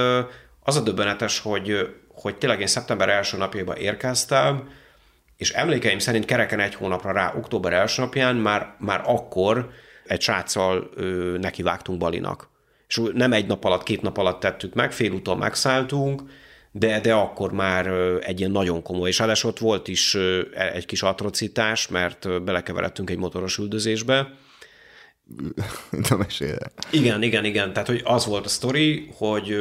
az a döbbenetes, hogy tényleg én szeptember első napjában érkeztem, és emlékeim szerint kereken egy hónapra rá, október első napján már akkor egy sráccal nekivágtunk Balinak. És nem egy nap alatt, két nap alatt tettük meg, félúton megszálltunk, de akkor már egy ilyen nagyon komoly, és ráadásul ott volt is egy kis atrocitás, mert belekeveredtünk egy motoros üldözésbe. De mesélj. Igen. Tehát, hogy az volt a sztori, hogy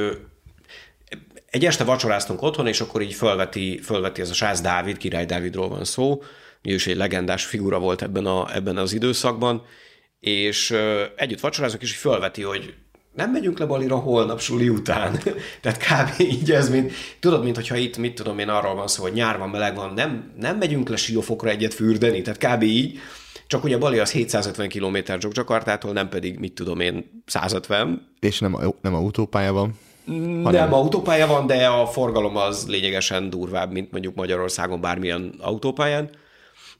egy este vacsoráztunk otthon, és akkor így fölveti ez a Sász Dávid, Király Dávidról van szó, ő is egy legendás figura volt ebben az időszakban, és együtt vacsorázunk, és így fölveti, hogy nem megyünk le Balira holnap suli után. Tehát kb. Így ez, mintha itt, mit tudom én, arról van szó, hogy nyár van, meleg van, nem megyünk le Siófokra egyet fürdeni, tehát kb. Így, csak ugye Bali az 750 km Jogjakartától, nem pedig, mit tudom én, 150. És nem autópálya van? Nem autópálya van, de a forgalom az lényegesen durvább, mint mondjuk Magyarországon bármilyen autópályán.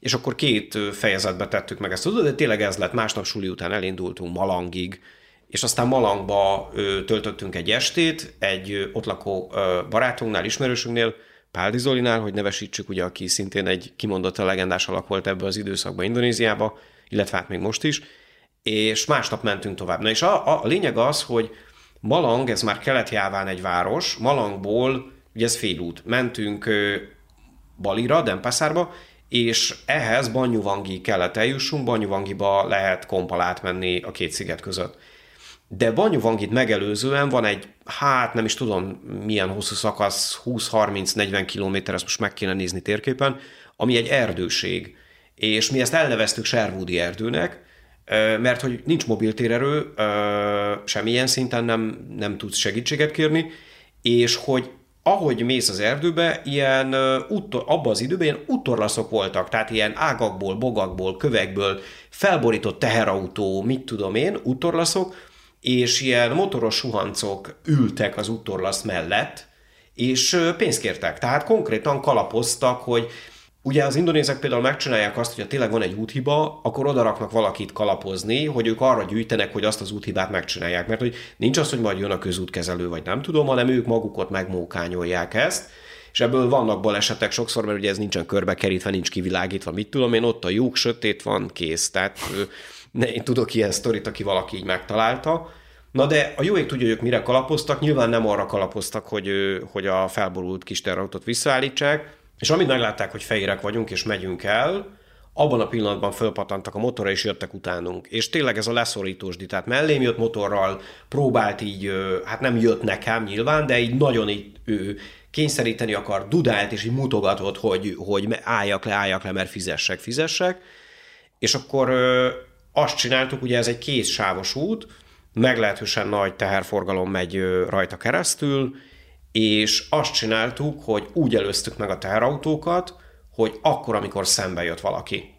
És akkor két fejezetbe tettük meg ezt, tudod, de tényleg ez lett. Másnap suli után elindultunk Malangig, és aztán Malangba töltöttünk egy estét, egy ott lakó barátunknál, ismerősünknél, Páldi Zolinál, hogy nevesítsük, ugye, aki szintén egy kimondottan legendás alak volt ebbe az időszakban Indonéziába, illetve hát még most is, és másnap mentünk tovább. Na és a lényeg az, hogy Malang, ez már Kelet-Jáván egy város, Malangból, ugye ez félút, mentünk Balira, Dempaszárba, és ehhez Banyu-Vangi kellett eljussunk, Banyu-Vangiba lehet kompal átmenni a két sziget között. De Banyu-Vangit megelőzően van egy, hát nem is tudom milyen hosszú szakasz, 20-30-40 kilométer, ezt most meg kéne nézni térképen, ami egy erdőség. És mi ezt elneveztük Sherwoodi erdőnek, mert hogy nincs mobiltérerő, semmilyen szinten nem tudsz segítséget kérni, és hogy ahogy mész az erdőbe, abban az időben ilyen úttorlaszok voltak, tehát ilyen ágakból, bogakból, kövekből felborított teherautó, mit tudom én, úttorlaszok, és ilyen motoros suhancok ültek az úttorlasz mellett, és pénzt kértek. Tehát konkrétan kalapoztak, hogy ugye az indonézek például megcsinálják azt, hogyha tényleg van egy úthiba, akkor odaraknak valakit kalapozni, hogy ők arra gyűjtenek, hogy azt az úthibát megcsinálják. Mert hogy nincs az, hogy majd jön a közútkezelő, vagy nem tudom, hanem ők magukat megmókányolják ezt, és ebből vannak balesetek sokszor, mert ugye ez nincsen körbekerítve, nincs kivilágítva, mit tudom én, ott a lyuk, sötét van, kész. Tehát én tudok ilyen sztorit, aki valaki így megtalálta. Na de a jó ég tudja, hogy ők mire kalapoztak, nyilván nem arra kalapoztak, hogy a felborult kis terrautot visszaállítsák, és amint meglátták, hogy fehérek vagyunk, és megyünk el, abban a pillanatban fölpatantak a motorra, és jöttek utánunk. És tényleg ez a leszorítósdi, tehát mellém jött motorral, próbált így, hát nem jött nekem nyilván, de így nagyon így kényszeríteni akar, dudált, és így mutogatott, hogy álljak le, mert fizessek. És akkor azt csináltuk, ugye ez egy kétsávos út, meglehetősen nagy teherforgalom megy rajta keresztül, és azt csináltuk, hogy úgy előztük meg a teherautókat, hogy akkor, amikor szembe jött valaki.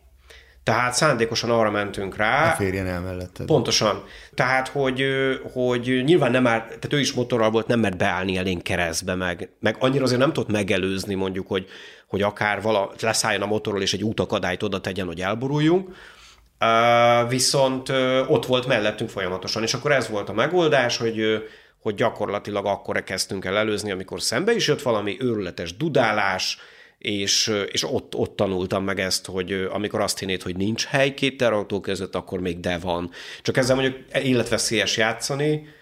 Tehát szándékosan arra mentünk rá. Ne férjen el melletted. Pontosan. Tehát, hogy nyilván nem áll, tehát ő is motorral volt, nem mert beállni elén keresztbe, meg annyira azért nem tudott megelőzni, mondjuk, hogy akár leszálljon a motorról, és egy útakadályt oda tegyen, hogy elboruljunk. Viszont ott volt mellettünk folyamatosan, és akkor ez volt a megoldás, hogy gyakorlatilag akkor kezdtünk el előzni, amikor szembe is jött valami őrületes dudálás, és ott tanultam meg ezt, hogy amikor azt hinnéd, hogy nincs hely két terrautó között, akkor még de van. Csak ezzel mondjuk életveszélyes játszani,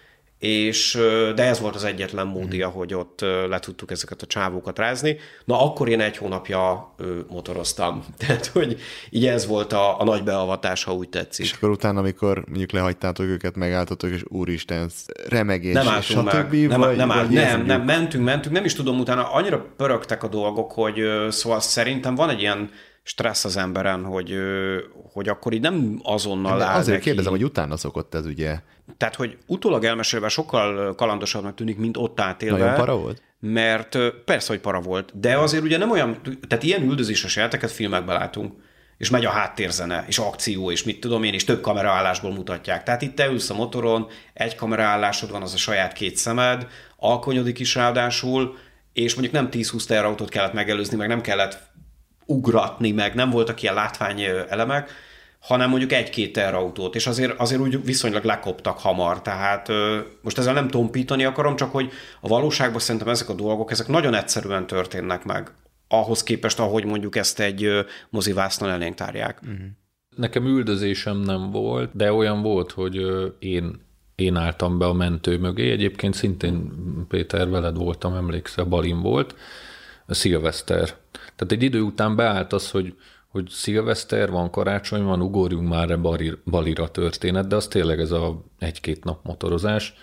de ez volt az egyetlen módja, hogy ott le tudtuk ezeket a csávókat rázni. Na, akkor én egy hónapja motoroztam. Tehát, hogy így ez volt a nagy beavatás, ha úgy tetszik. És akkor utána, amikor mondjuk lehagytátok őket, megálltatok, és úristen, remegés, stb. Nem, mentünk, nem is tudom, utána annyira pörögtek a dolgok, hogy szóval szerintem van egy ilyen stressz az emberen, hogy akkor így nem azonnal áll neki. Azért kérdezem, hogy utána szokott ez, ugye? Tehát, hogy utólag elmesélve sokkal kalandosabbnak tűnik, mint ott átélve. Nagyon para volt? Mert persze, hogy para volt, de azért ugye nem olyan, tehát ilyen üldözéses jelteket filmekben látunk, és megy a háttérzene, és akció, és mit tudom én, és több kameraállásból mutatják. Tehát itt te ülsz a motoron, egy kameraállásod van, az a saját két szemed, alkonyodik is ráadásul, és mondjuk nem 10-20 terrautót kellett megelőzni, meg nem kellett ugratni, meg nem voltak ilyen látványelemek, hanem mondjuk egy-két teherautót, és azért úgy viszonylag lekoptak hamar, tehát most ezzel nem tompítani akarom, csak hogy a valóságban szerintem ezek a dolgok, ezek nagyon egyszerűen történnek meg, ahhoz képest, ahogy mondjuk ezt egy mozivásznal elénk tárják. Nekem üldözésem nem volt, de olyan volt, hogy én álltam be a mentő mögé, egyébként szintén Péter, veled voltam, emlékszel, Balin volt, a szilveszter. Tehát egy idő után beállt az, hogy szilveszter van, karácsony van, ugorjunk már Balira történet, de az tényleg ez a egy-két nap motorozás.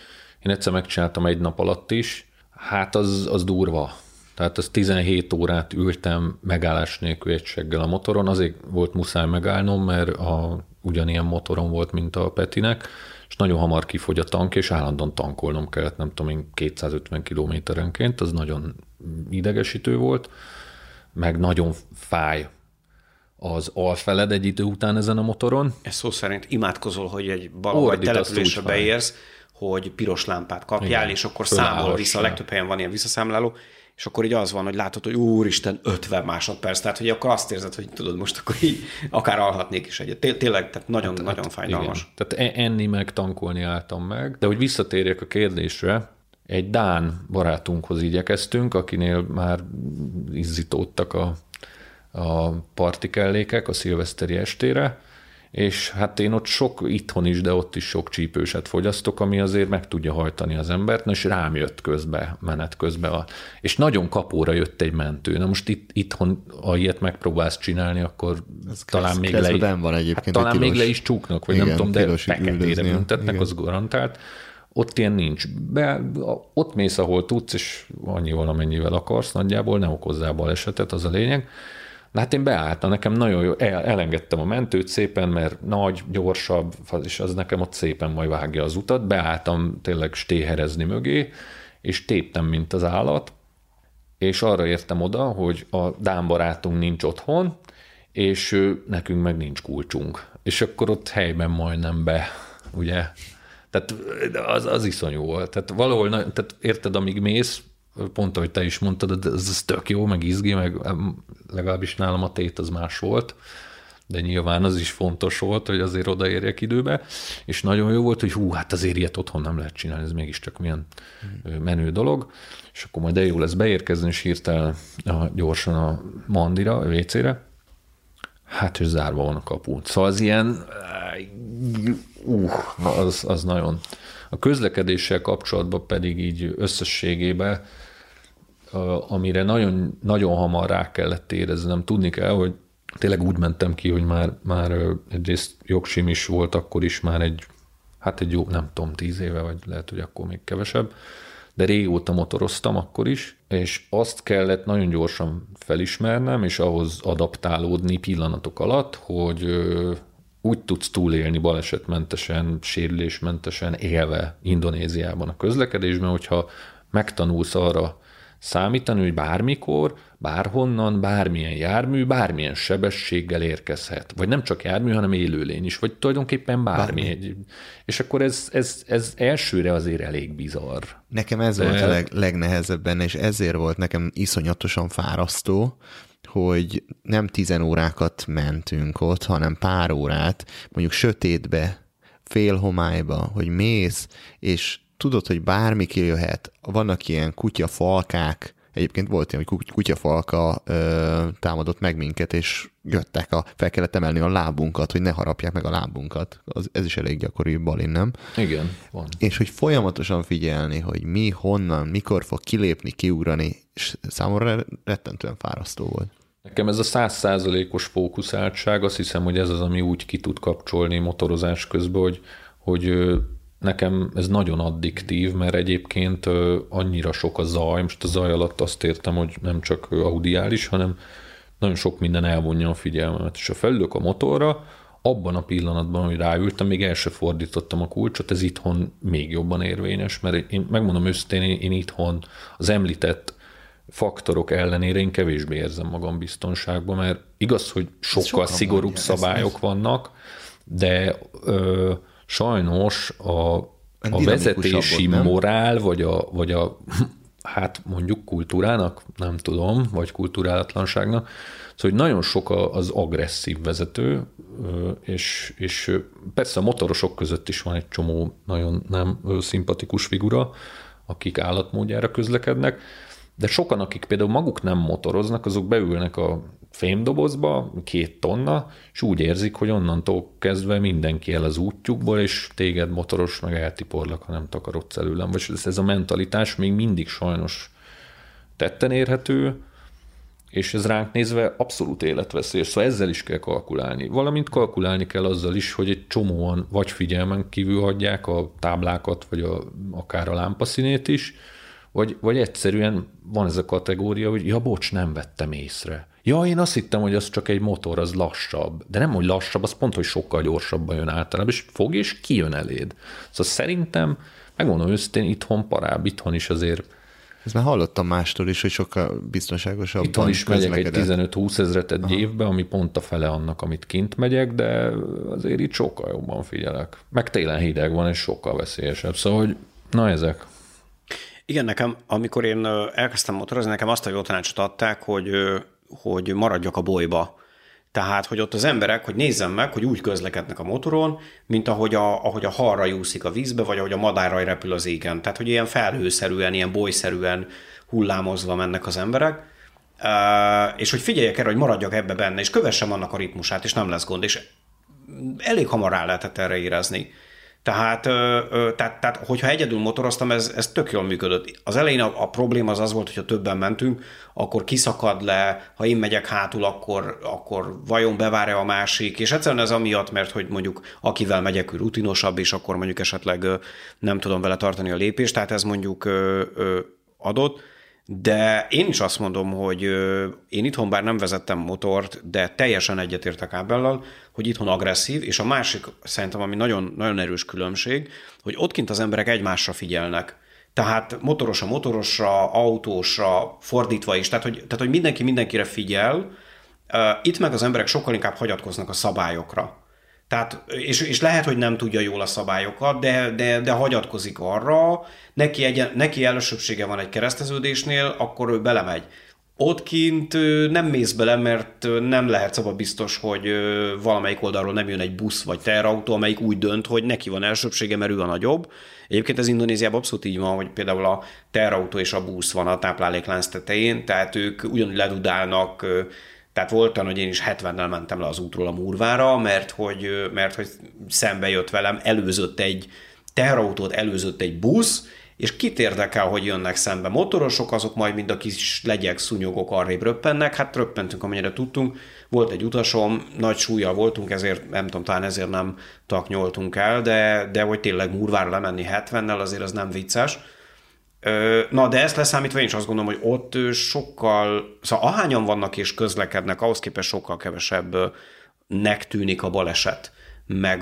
Én egyszer megcsináltam egy nap alatt is, hát az durva. Tehát az 17 órát ültem megállás nélkül egy seggel a motoron, azért volt muszáj megállnom, mert ugyanilyen motoron volt, mint a Petinek, és nagyon hamar kifogy a tank, és állandóan tankolnom kellett, nem tudom én, 250 kilométerenként, az nagyon idegesítő volt, meg nagyon fáj az alfeled egy idő után ezen a motoron. Ez szó szerint imádkozol, hogy egy valahogy településre beérsz, hogy piros lámpát kapjál, igen, és akkor számol vissza, a legtöbb helyen van ilyen visszaszámláló, és akkor így az van, hogy látod, hogy úristen, 50 másodperc, tehát hogy akkor azt érzed, hogy tudod, most akkor így akár alhatnék is egyet. Tényleg, tehát nagyon fájdalmas. Igen. Tehát enni meg, tankolni álltam meg, de hogy visszatérjek a kérdésre, egy dán barátunkhoz igyekeztünk, akinél már izzítódtak a partikellékek a szilveszteri estére, és hát én ott itthon is, de ott is sok csípőset fogyasztok, ami azért meg tudja hajtani az embert, és rám jött menet közben, és nagyon kapóra jött egy mentő. Na most itthon, ha ilyet megpróbálsz csinálni, akkor ez talán még le is csúknak, vagy igen, nem tudom, de feketére büntetnek, az garantált. Ott ilyen nincs. Ott mész, ahol tudsz, és annyival, amennyivel akarsz, nagyjából ne okozzál balesetet, az a lényeg. Na hát én beálltam, nekem nagyon jó, elengedtem a mentőt szépen, mert nagy, gyorsabb, és az nekem ott szépen majd vágja az utat. Beálltam tényleg stéherezni mögé, és téptem, mint az állat, és arra értem oda, hogy a dán barátunk nincs otthon, és nekünk meg nincs kulcsunk. És akkor ott helyben majdnem be, ugye? Tehát az iszonyú volt. Tehát valahol, tehát érted, amíg mész, pont ahogy te is mondtad, ez tök jó, meg izgi, meg legalábbis nálam a tét az más volt, de nyilván az is fontos volt, hogy azért odaérjek időbe, és nagyon jó volt, hogy hát azért ilyet otthon nem lehet csinálni, ez mégiscsak milyen menő dolog, és akkor majd de jó lesz beérkezni, és hirtelen gyorsan a mandira, a WC-re, hát és zárva van a kapu. Szóval az ilyen, az nagyon... A közlekedéssel kapcsolatban pedig így összességében, amire nagyon, nagyon hamar rá kellett éreznem, tudni kell, hogy tényleg úgy mentem ki, hogy már egyrészt jogsim is volt, akkor is már egy jó, nem tudom, 10 éve, vagy lehet, hogy akkor még kevesebb, de régóta motoroztam akkor is, és azt kellett nagyon gyorsan felismernem, és ahhoz adaptálódni pillanatok alatt, hogy... úgy tudsz túlélni balesetmentesen, sérülésmentesen, élve Indonéziában a közlekedésben, hogyha megtanulsz arra számítani, hogy bármikor, bárhonnan, bármilyen jármű, bármilyen sebességgel érkezhet. Vagy nem csak jármű, hanem élőlény is, vagy tulajdonképpen bármi. És akkor ez elsőre azért elég bizarr. Nekem ez volt a legnehezebb benne, és ezért volt nekem iszonyatosan fárasztó, hogy nem 10 órákat mentünk ott, hanem pár órát, mondjuk sötétbe, félhomályba, hogy mész, és tudod, hogy bármi kijöhet. Vannak ilyen kutyafalkák, egyébként volt ilyen, hogy kutyafalka támadott meg minket, és jöttek, fel kellett emelni a lábunkat, hogy ne harapják meg a lábunkat. Ez is elég gyakori Balin, nem? Igen, van. És hogy folyamatosan figyelni, hogy mi, honnan, mikor fog kilépni, kiugrani, és számomra rettentően fárasztó volt. Nekem ez a 100%-os fókuszáltság, azt hiszem, hogy ez az, ami úgy ki tud kapcsolni motorozás közben, hogy nekem ez nagyon addiktív, mert egyébként annyira sok a zaj, most a zaj alatt azt értem, hogy nem csak audiális, hanem nagyon sok minden elvonja a figyelmemet. És ha felülök a motorra, abban a pillanatban, hogy ráültem, még el se fordítottam a kulcsot, ez itthon még jobban érvényes, mert én megmondom őszintén, én itthon az említett faktorok ellenére én kevésbé érzem magam biztonságban, mert igaz, hogy sokkal szigorúbb szabályok vannak, de sajnos a vezetési morál, vagy a hát mondjuk kultúrának, nem tudom, vagy kulturálatlanságnak. Szóval nagyon sok az agresszív vezető, és persze a motorosok között is van egy csomó nagyon nem szimpatikus figura, akik állatmódjára közlekednek, de sokan, akik például maguk nem motoroznak, azok beülnek a fémdobozba, 2 tonna, és úgy érzik, hogy onnantól kezdve mindenki el az útjukból, és téged motoros, meg eltiporlak, ha nem takarodsz előlem. Vagy ez a mentalitás még mindig sajnos tetten érhető, és ez ránk nézve abszolút életveszélyes. Szóval ezzel is kell kalkulálni. Valamint kalkulálni kell azzal is, hogy egy csomóan vagy figyelmen kívül hagyják a táblákat, vagy akár a lámpaszínét is, vagy egyszerűen van ez a kategória, hogy ja, bocs, nem vettem észre. Ja, én azt hittem, hogy az csak egy motor, az lassabb. De nem, hogy lassabb, az pont, hogy sokkal gyorsabban jön általában, és fog, és kijön eléd. Szóval szerintem, megmondom őszintén, itthon parább, itthon is azért... Ezt már hallottam mástól is, hogy sokkal biztonságosabb. Itthon is megyek egy 15-20 ezret egy évbe, ami pont a fele annak, amit kint megyek, de azért itt sokkal jobban figyelek. Meg télen hideg van, és sokkal veszélyesebb. Szóval, hogy na ezek... Igen, nekem, amikor én elkezdtem motorozni, nekem azt a jó tanácsot adták, hogy maradjak a bolyba. Tehát, hogy ott az emberek, hogy nézzem meg, hogy úgy közlekednek a motoron, mint ahogy a halra júszik a vízbe, vagy ahogy a madárra repül az égen. Tehát, hogy ilyen felhőszerűen, ilyen bolyszerűen hullámozva mennek az emberek, és hogy figyeljek erre, hogy maradjak ebbe benne, és kövessem annak a ritmusát, és nem lesz gond. És elég hamar rá lehetett erre érezni. Tehát hogyha egyedül motoroztam, ez tök jól működött. Az elején a probléma az volt, hogyha többen mentünk, akkor kiszakad le, ha én megyek hátul, akkor vajon bevár-e a másik, és egyszerűen ez amiatt, mert hogy mondjuk akivel megyek, ő rutinosabb, és akkor mondjuk esetleg nem tudom vele tartani a lépést, tehát ez mondjuk adott. De én is azt mondom, hogy én itthon bár nem vezettem motort, de teljesen egyetértek Ábellal, hogy itthon agresszív, és a másik szerintem, ami nagyon, nagyon erős különbség, hogy ott kint az emberek egymásra figyelnek. Tehát motoros a motorosra, autósra, fordítva is, tehát hogy mindenki mindenkire figyel, itt meg az emberek sokkal inkább hagyatkoznak a szabályokra. Tehát, és lehet, hogy nem tudja jól a szabályokat, de hagyatkozik arra, neki elsőbsége van egy kereszteződésnél, akkor ő belemegy. Ott kint nem mész bele, mert nem lehet szabad biztos, hogy valamelyik oldalról nem jön egy busz vagy teherautó, amelyik úgy dönt, hogy neki van elsőbsége, mert ő a nagyobb. Egyébként ez Indonéziában abszolút így van, hogy például a teherautó és a busz van a tápláléklánc tetején, tehát ők ugyanúgy ledudálnak. Tehát volt olyan, hogy én is 70-nel mentem le az útról a Murvára, mert hogy szembe jött velem, előzött egy teherautót, előzött egy busz, és kit érdekel, hogy jönnek szembe motorosok, azok majd mind a kis legyek, szúnyogok arrébb röppennek, hát röppentünk, amennyire tudtunk. Volt egy utasom, nagy súllyal voltunk, ezért nem tudom, talán ezért nem taknyoltunk el, de hogy tényleg Murvára lemenni 70-nel, azért az nem vicces. Na, de ezt leszámítva én is azt gondolom, hogy ott sokkal, szóval ahányan vannak és közlekednek, ahhoz képest sokkal kevesebbnek tűnik a baleset. Meg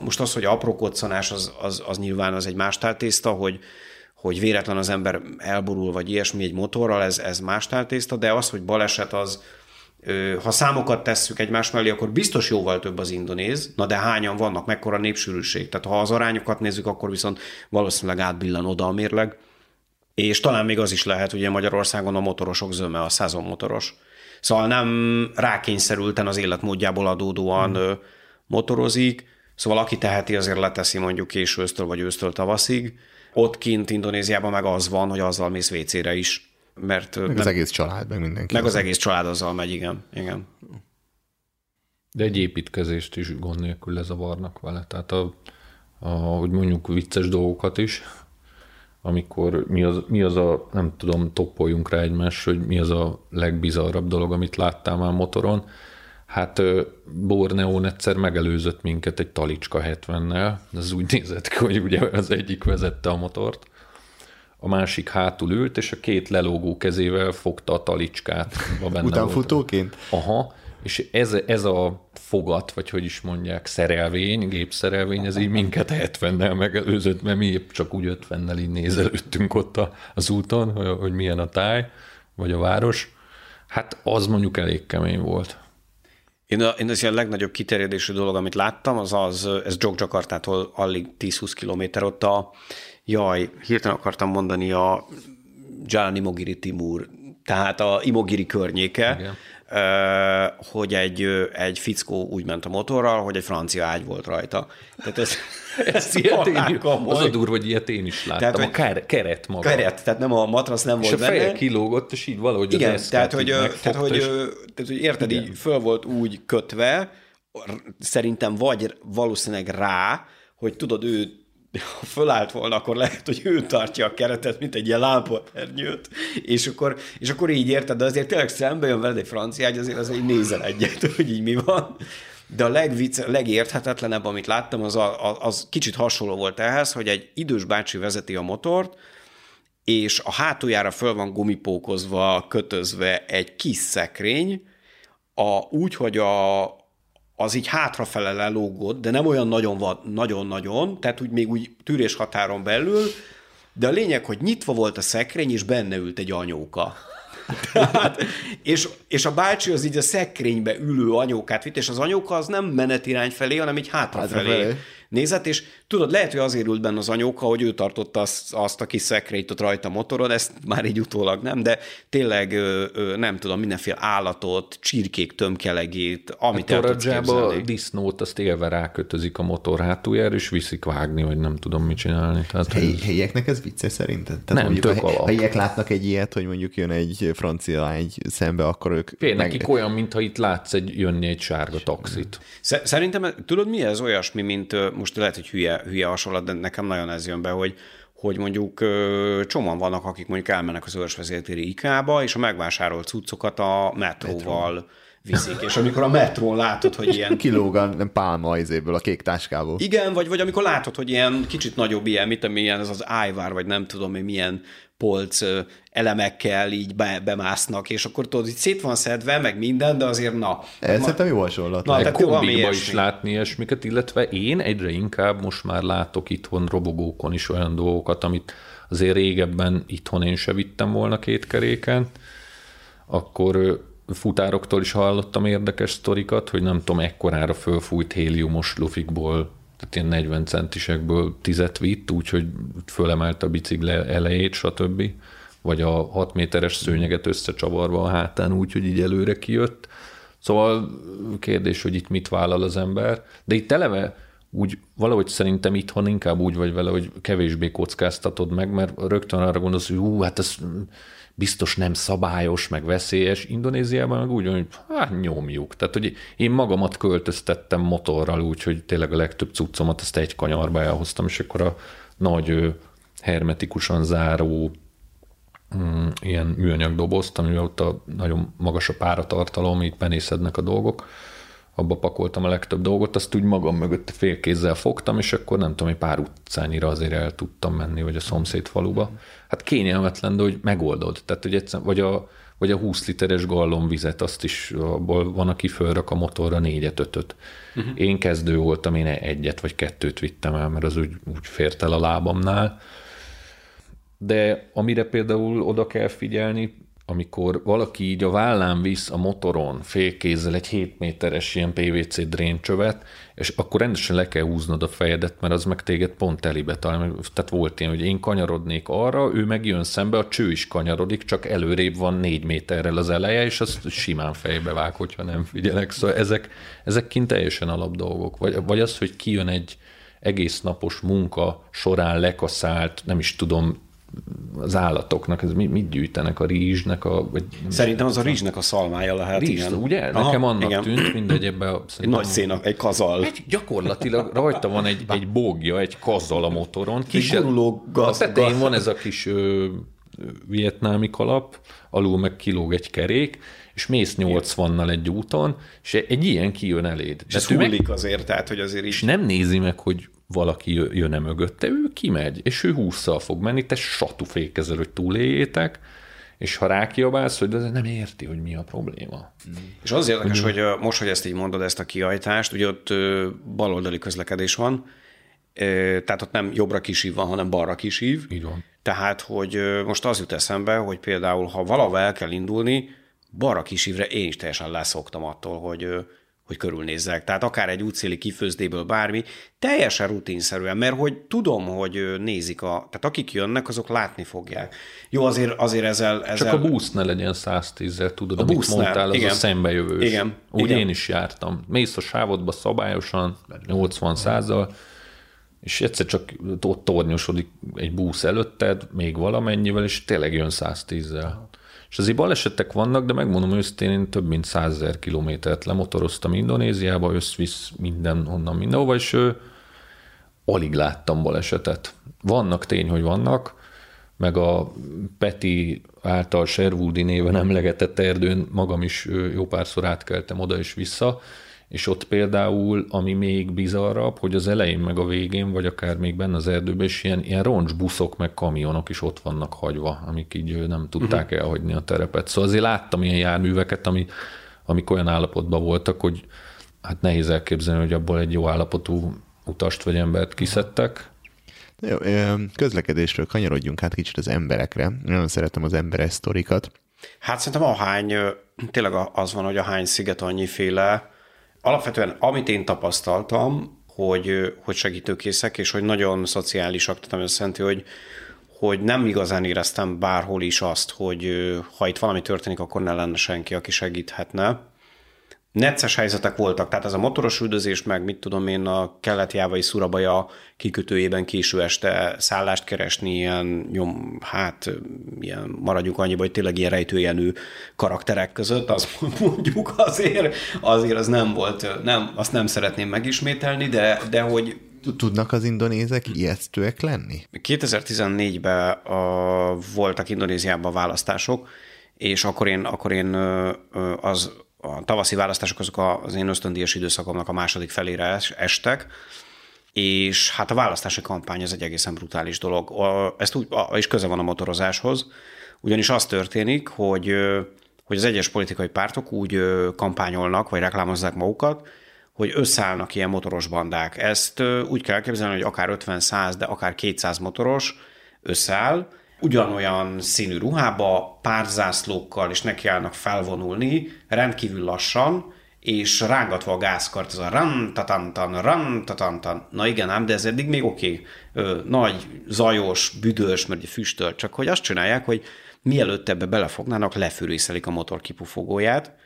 most az, hogy apró koccanás, az nyilván az egy más táltészta, hogy véletlen az ember elborul, vagy ilyesmi egy motorral, ez más táltészta, de az, hogy baleset az, ha számokat tesszük egymás mellé, akkor biztos jóval több az indonéz, na de hányan vannak, mekkora népsűrűség. Tehát ha az arányokat nézzük, akkor viszont valószínűleg átbillan oda a mérleg. És talán még az is lehet, ugye Magyarországon a motorosok zöme, a szezonmotoros. Szóval nem rákényszerülten az életmódjából adódóan motorozik, szóval aki teheti, azért leteszi mondjuk késő ősztől vagy ősztől tavaszig. Ott kint Indonéziában meg az van, hogy azzal mész vécére is. Mert meg az egész család, meg mindenki. Meg az egész család azzal megy, igen. De egy építkezést is gond nélkül lezavarnak vele. Tehát hogy mondjuk vicces dolgokat is, amikor mi az a, nem tudom, toppoljunk rá egymás, hogy mi az a legbizarrabb dolog, amit láttál már motoron. Hát Borneón egyszer megelőzött minket egy talicska 70-nel, ez úgy nézett ki, hogy ugye az egyik vezette a motort, a másik hátul ült, és a 2 lelógó kezével fogta a talicskát. Utánfutóként? Aha, és ez a fogat, vagy hogy is mondják, szerelvény, gépszerelvény, ez így minket 70-nel megelőzött, mert mi épp csak úgy 50-nel így nézelődtünk ott az úton, hogy milyen a táj, vagy a város. Hát az mondjuk elég kemény volt. Én az ilyen legnagyobb kiterjedésű dolog, amit láttam, ez Jogjakartától alig 10-20 kilométer ott hirtelen akartam mondani a Jalan Imogiri Timur, tehát a Imogiri környéke, igen. Hogy egy fickó úgy ment a motorral, hogy egy francia ágy volt rajta. Tehát ez az a durva, hogy ilyet én is láttam. Tehát, a keret maga. Keret, tehát nem a matrasz nem és volt benne. És a feje kilógott, és így valahogy igen, az eszkát így megfogta. Tehát, hogy érted, igen. Így föl volt úgy kötve, szerintem vagy valószínűleg rá, hogy tudod, ő ha fölállt volna, akkor lehet, hogy ő tartja a keretet, mint egy ilyen lámpaernyőt, és akkor így érted, de azért tényleg szembe jön veled egy franciágy, azért az így nézel egyet, hogy így mi van. De a legérthetetlenebb, amit láttam, az kicsit hasonló volt ehhez, hogy egy idős bácsi vezeti a motort, és a hátuljára föl van gumipókozva, kötözve egy kis szekrény, úgy, hogy az így hátrafele lelógott, de nem olyan nagyon-nagyon, tehát úgy még úgy tűrés határon belül, de a lényeg, hogy nyitva volt a szekrény, és benne ült egy anyóka. Tehát, és a bácsi az így a szekrénybe ülő anyókát vitt, és az anyóka az nem menetirány felé, hanem így hátrafelé nézett, és tudod, lehet, hogy azért ült benne az anyóka, hogy ő tartotta azt a kis szekrényt ott rajta motoron, ezt már így utólag nem, de tényleg nem tudom, mindenféle állatot, csirkék tömkelegét, amit el tudsz képzelni. A disznót azt élve rákötözik a motor hátuljára, és viszik vágni, vagy nem tudom mit csinálni. Tehát, helyieknek ez vicce szerinted? Tehát nem, tök alap. Ha helyiek látnak egy ilyet, hogy mondjuk jön egy francia lány szembe, akkor ők... Nekik olyan, mintha itt látsz jönni egy sárga taxit. Szerintem, tudod, mi ez olyasmi, mint most lehet, hogy hülye hasonlat, de nekem nagyon ez jön be, hogy mondjuk csomóan vannak, akik mondjuk elmennek az Őrsvezértéri IK-ba, és a megvásárolt cuccokat a metróval viszik. És amikor a metrón látod, hogy ilyen... Kilógan pálma izéből, a kék táskából. Igen, vagy amikor látod, hogy ilyen kicsit nagyobb ilyen, ez az ájvár, vagy nem tudom én milyen polc elemekkel így bemásznak, és akkor tudod, így szét van szedve, meg minden, de azért na. Ez szerintem jó hasonlat. Egy kombikba is látni ilyesmiket, illetve én egyre inkább most már látok itthon robogókon is olyan dolgokat, amit azért régebben itthon én se vittem volna két keréken, akkor futároktól is hallottam érdekes sztorikat, hogy nem tudom, ekkorára fölfújt héliumos lufikból, tehát ilyen 40 centisekből 10-et vitt, úgyhogy fölemelt a bicikle elejét, stb. Vagy a 6 méteres szőnyeget összecsavarva a hátán úgy, hogy így előre kijött. Szóval kérdés, hogy itt mit vállal az ember. De itt eleve úgy valahogy szerintem itthon inkább úgy vagy vele, hogy kevésbé kockáztatod meg, mert rögtön arra gondolsz, hogy ez biztos nem szabályos, meg veszélyes. Indonéziában meg úgy, hogy nyomjuk. Tehát, hogy én magamat költöztettem motorral úgy, hogy tényleg a legtöbb cuccomat azt egy kanyarba elhoztam, és akkor a nagy hermetikusan záró ilyen műanyag dobozt, amivel ott a nagyon magas a páratartalom, itt benészednek a dolgok. Abba pakoltam a legtöbb dolgot, azt úgy magam mögött félkézzel fogtam, és akkor nem tudom, egy pár utcányira azért el tudtam menni, vagy a szomszéd faluba. Hát kényelmetlen, de hogy megoldod. Tehát, hogy egyszer, vagy a 20 literes gallon vizet, azt is abból van, aki fölrak a motorra 4-5-öt. Uh-huh. Én kezdő voltam, én 1-2 vittem el, mert az úgy fért el a lábamnál. De amire például oda kell figyelni, amikor valaki így a vállán visz a motoron félkézzel egy 7 méteres ilyen PVC dréncsövet, és akkor rendesen le kell húznod a fejedet, mert az meg téged pont telibe talál. Tehát volt ilyen, hogy én kanyarodnék arra, ő meg jön szembe, a cső is kanyarodik, csak előrébb van 4 méterrel az eleje, és azt simán fejbe vág, hogyha nem figyelek. Szóval ezek kint teljesen alap dolgok. Vagy az, hogy kijön egy egész napos munka során lekaszált, nem is tudom, az állatoknak, ez mit gyűjtenek, a rizsnek? Szerintem az a rizsnek a szalmája lehet. Rizs, igen. Ugye? Aha, nekem annak igen. Tűnt, mindegy ebben. Egy nagy széna, egy kazal. Gyakorlatilag rajta van egy bógja, egy kazal a motoron. Kis guruló gaz. A tetején van ez a kis vietnámi kalap, alul meg kilóg egy kerék, és mész 80-nal egy úton, és egy ilyen kijön eléd. És hullik azért, tehát, hogy azért is. És nem nézi meg, hogy valaki jön-e mögötte, ő kimegy, és ő 20-szal fog menni, te satufékezel, hogy túléljétek, és ha rákiabálsz, hogy nem érti, hogy mi a probléma. Mm. És az érdekes, hogy most, hogy ezt így mondod, ezt a kiajtást, ugye ott baloldali közlekedés van, tehát ott nem jobbra kisív van, hanem balra kisív. Így van. Tehát, hogy most az jut eszembe, hogy például, ha valahol el kell indulni, balra kisívre én is teljesen leszoktam attól, hogy hogy körülnézzek. Tehát akár egy útszéli kifőzdéből bármi, teljesen rutinszerűen, mert hogy tudom, hogy nézik tehát akik jönnek, azok látni fogják. Jó, azért ezzel... Csak a busz ne legyen 110-zel, tudod, a amit mondtál, az a szembejövős. Igen. Úgy én is jártam. Mész a sávodba szabályosan, 80-100-al, és egyszer csak ott tornyosodik egy busz előtted, még valamennyivel, és tényleg jön 110-zel. És azért balesetek vannak, de megmondom őszintén, én több mint 100 000 kilométert lemotoroztam Indonéziába, összvisz mindenhonnan, mindenhova, és alig láttam balesetet. Vannak, tény, hogy vannak, meg a Peti által Sherwoodi néven emlegetett erdőn magam is jó párszor átkeltem oda és vissza, és ott például, ami még bizarrabb, hogy az elején meg a végén, vagy akár még benne az erdőben is ilyen roncsbuszok meg kamionok is ott vannak hagyva, amik így nem tudták elhagyni a terepet. Szóval azért láttam ilyen járműveket, amik olyan állapotban voltak, hogy hát nehéz elképzelni, hogy abból egy jó állapotú utast vagy embert kiszedtek. Jó, közlekedésről kanyarodjunk hát kicsit az emberekre. Nagyon szeretem az emberes sztorikat. Hát szerintem tényleg az van, hogy ahány sziget annyiféle. Alapvetően, amit én tapasztaltam, hogy segítőkészek, és hogy nagyon szociálisak, tehát azt jelenti, hogy nem igazán éreztem bárhol is azt, hogy ha itt valami történik, akkor ne lenne senki, aki segíthetne. Necces helyzetek voltak, tehát ez a motoros üldözés, meg mit tudom én, a kelet-jávai Szurabaja kikötőjében késő este szállást keresni, ilyen maradjuk annyiba, hogy tényleg ilyen rejtőjenő karakterek között, azt mondjuk azért az nem volt, azt nem szeretném megismételni, de hogy... Tudnak az indonézek ijesztőek lenni? 2014-ben voltak Indonéziában választások, és akkor én a tavaszi választások azok az én ösztöndíjas időszakomnak a második felére estek, és hát a választási kampány az egy egészen brutális dolog. És köze van a motorozáshoz, ugyanis az történik, hogy az egyes politikai pártok úgy kampányolnak, vagy reklámozzák magukat, hogy összeállnak ilyen motoros bandák. Ezt úgy kell elképzelni, hogy akár 50-100, de akár 200 motoros összeáll, ugyanolyan színű ruhába, párzászlókkal, és nekiállnak felvonulni, rendkívül lassan, és rángatva a gázkart, ez a ran-tatantan, ran-tatantan. Na igen ám, de ez eddig még oké. Nagy, zajos, büdös, mert füstöl, csak hogy azt csinálják, hogy mielőtt ebbe belefognának, lefűrészelik a motor kipufogóját.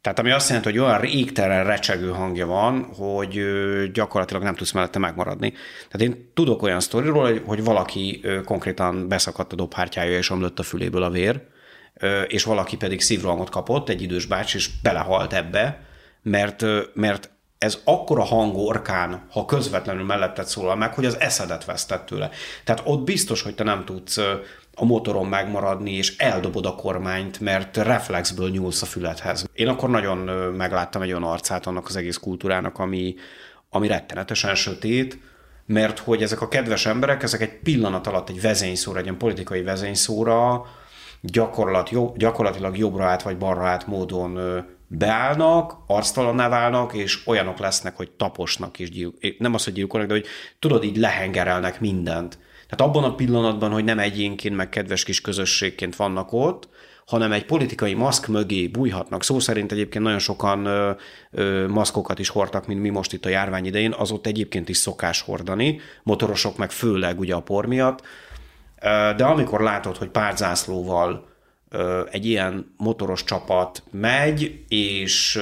Tehát ami azt jelenti, hogy olyan égtelen recsegő hangja van, hogy gyakorlatilag nem tudsz mellette megmaradni. Tehát én tudok olyan sztoriról, hogy valaki konkrétan beszakadt a dobhártyája, és omlott a füléből a vér, és valaki pedig szívrohamot kapott, egy idős bácsi, és belehalt ebbe, mert ez akkora hangorkán, ha közvetlenül melletted szólal meg, hogy az eszedet vesztett tőle. Tehát ott biztos, hogy te nem tudsz a motoron megmaradni, és eldobod a kormányt, mert reflexből nyúlsz a füledhez. Én akkor nagyon megláttam egy olyan arcát annak az egész kultúrának, ami rettenetesen sötét, mert hogy ezek a kedves emberek, ezek egy pillanat alatt egy vezényszóra, egy ilyen politikai vezényszóra gyakorlatilag jobbra át vagy balra át módon beállnak, arctalanná válnak, és olyanok lesznek, hogy taposnak és nem az, hogy gyilkolnak, de hogy tudod, így lehengerelnek mindent. Tehát abban a pillanatban, hogy nem egyénként, meg kedves kis közösségként vannak ott, hanem egy politikai maszk mögé bújhatnak. Szó szerint egyébként nagyon sokan maszkokat is hordtak, mint mi most itt a járvány idején, az ott egyébként is szokás hordani, motorosok meg főleg ugye a por miatt, de amikor látod, hogy párzászlóval egy ilyen motoros csapat megy, és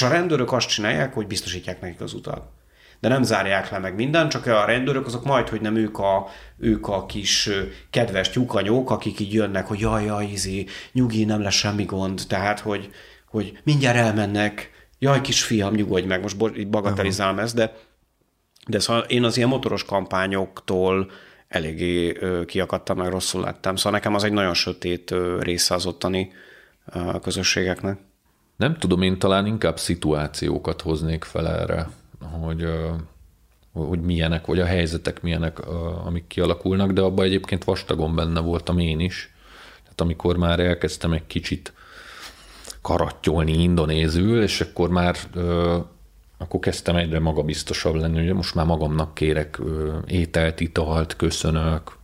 a rendőrök azt csinálják, hogy biztosítják nekik az utat. De nem zárják le meg mindent, csak a rendőrök azok majd, hogy nem ők a kis kedves tyúkanyók, akik így jönnek, hogy jaj, nyugi, nem lesz semmi gond, tehát, hogy mindjárt elmennek, jaj, kisfiam, nyugodj meg, most bagatelizálom ezt, de szóval én az ilyen motoros kampányoktól eléggé kiakadtam, meg rosszul lettem, szóval nekem az egy nagyon sötét része az ottani közösségeknek. Nem tudom, én talán inkább szituációkat hoznék fel erre. Hogy milyenek, vagy a helyzetek milyenek, amik kialakulnak, de abban egyébként vastagon benne voltam én is. Tehát amikor már elkezdtem egy kicsit karattyolni indonézül, és akkor már kezdtem egyre magabiztosabb lenni, ugye most már magamnak kérek ételt, italt, köszönök.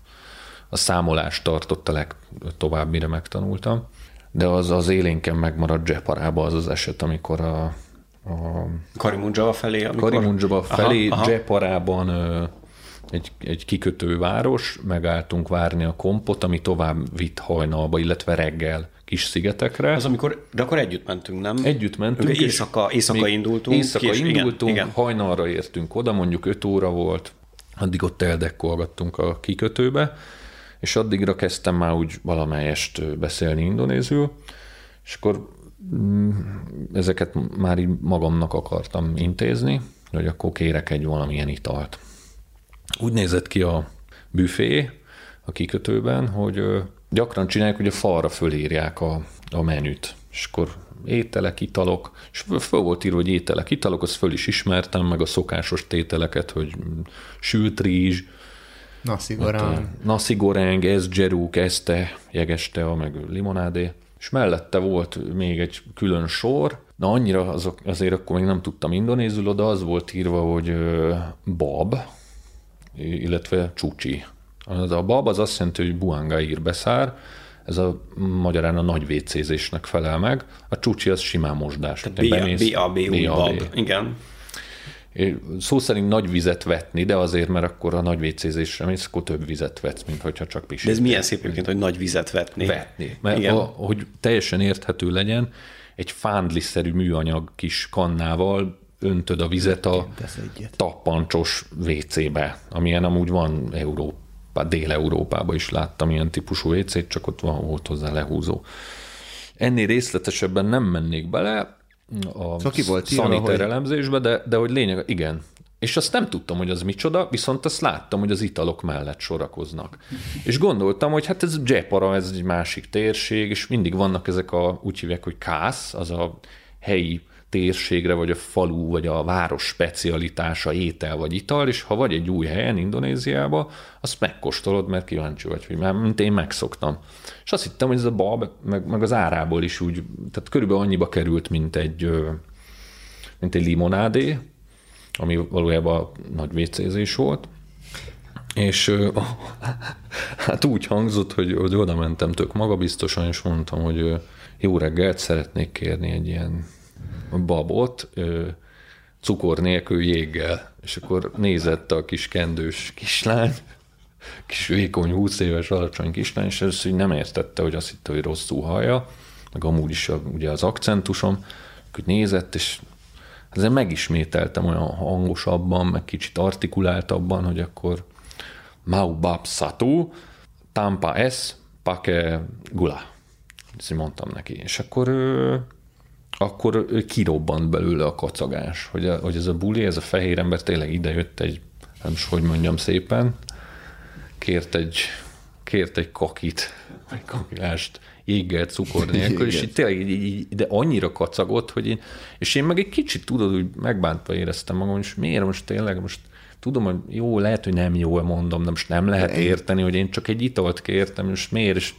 A számolást tartott a legtovább, mire megtanultam. De az élénken megmaradt Jeparába az eset, amikor Karimunjawa felé? Amikor... Karimunjawa felé, Jeparában egy kikötőváros, megálltunk várni a kompot, ami tovább vitt hajnalba, illetve reggel kis szigetekre. Az amikor, de akkor együtt mentünk, nem? Együtt mentünk. Éjszaka indultunk. Igen. Hajnalra értünk oda, mondjuk 5 óra volt, addig ott eldekkolgattunk a kikötőbe, és addigra kezdtem már úgy valamelyest beszélni indonézül, és akkor ezeket már így magamnak akartam intézni, hogy akkor kérek egy valamilyen italt. Úgy nézett ki a büfé a kikötőben, hogy gyakran csinálják, hogy a falra fölírják a menüt, és akkor ételek, italok, és föl volt írva, hogy ételek, italok, azt föl is ismertem, meg a szokásos tételeket, hogy sült rizs, nasi goreng, esjeruk, este, jegestea, meg limonádé, és mellette volt még egy külön sor, na annyira azért akkor még nem tudtam indonézül, oda az volt írva, hogy bab, illetve csúcsi. Az a bab az azt jelenti, hogy buangaír beszár, ez a magyarán a nagy vécézésnek felel meg, a csúcsi az simán mosdás. B-A-B, úgy bab, igen. Szó szerint nagy vizet vetni, de azért, mert akkor a nagy vécézésre mész, akkor több vizet vetsz, mint hogyha csak pisít. De ez milyen szép egyébként, hogy nagy vizet vetni. Mert hogy teljesen érthető legyen, egy fándliszerű műanyag kis kannával öntöd a vizet a tappancsos WC-be, amilyen amúgy van Dél-Európában is láttam ilyen típusú WC-t, csak ott volt hozzá lehúzó. Ennél részletesebben nem mennék bele a szaniter elemzésbe, de hogy lényeg, igen. És azt nem tudtam, hogy az micsoda, viszont azt láttam, hogy az italok mellett sorakoznak. És gondoltam, hogy hát ez Jepara, ez egy másik térség, és mindig vannak ezek a, úgy hívják, hogy kász, az a helyi térségre, vagy a falu, vagy a város specialitása, étel, vagy ital, és ha vagy egy új helyen, Indonéziába, azt megkóstolod, mert kíváncsi vagy, hogy már mint én megszoktam. És azt hittem, hogy ez a bab, meg az árából is úgy, tehát körülbelül annyiba került, mint egy limonádé, ami valójában nagy vécézés volt, és hát úgy hangzott, hogy oda mentem tök magabiztosan, és mondtam, hogy jó reggelt, szeretnék kérni egy ilyen babot, cukor nélkül jéggel. És akkor nézett a kis kendős kislány, kis vékony, 20 éves alacsony kislány, és ezt így nem értette, hogy azt hitte, hogy rosszul hallja, meg amúgy is ugye az akcentusom, hogy nézett, és ezzel megismételtem olyan hangosabban, meg kicsit artikuláltabban, hogy akkor mau bab satu, tampa es, pake gula. Ezt mondtam neki. És akkor kirobbant belőle a kacagás, hogy ez a buli, ez a fehér ember tényleg idejött egy, nem is hogy mondjam szépen, kért egy kakit, vagy kakilást, jéggel, cukor nélkül, és így tényleg így, de annyira kacagott, hogy én meg egy kicsit, tudod, úgy megbántva éreztem magam, és miért most tényleg tudom, hogy jó, lehet, hogy nem jól mondom, de most nem lehet érteni, hogy én csak egy italt kértem, és miért, és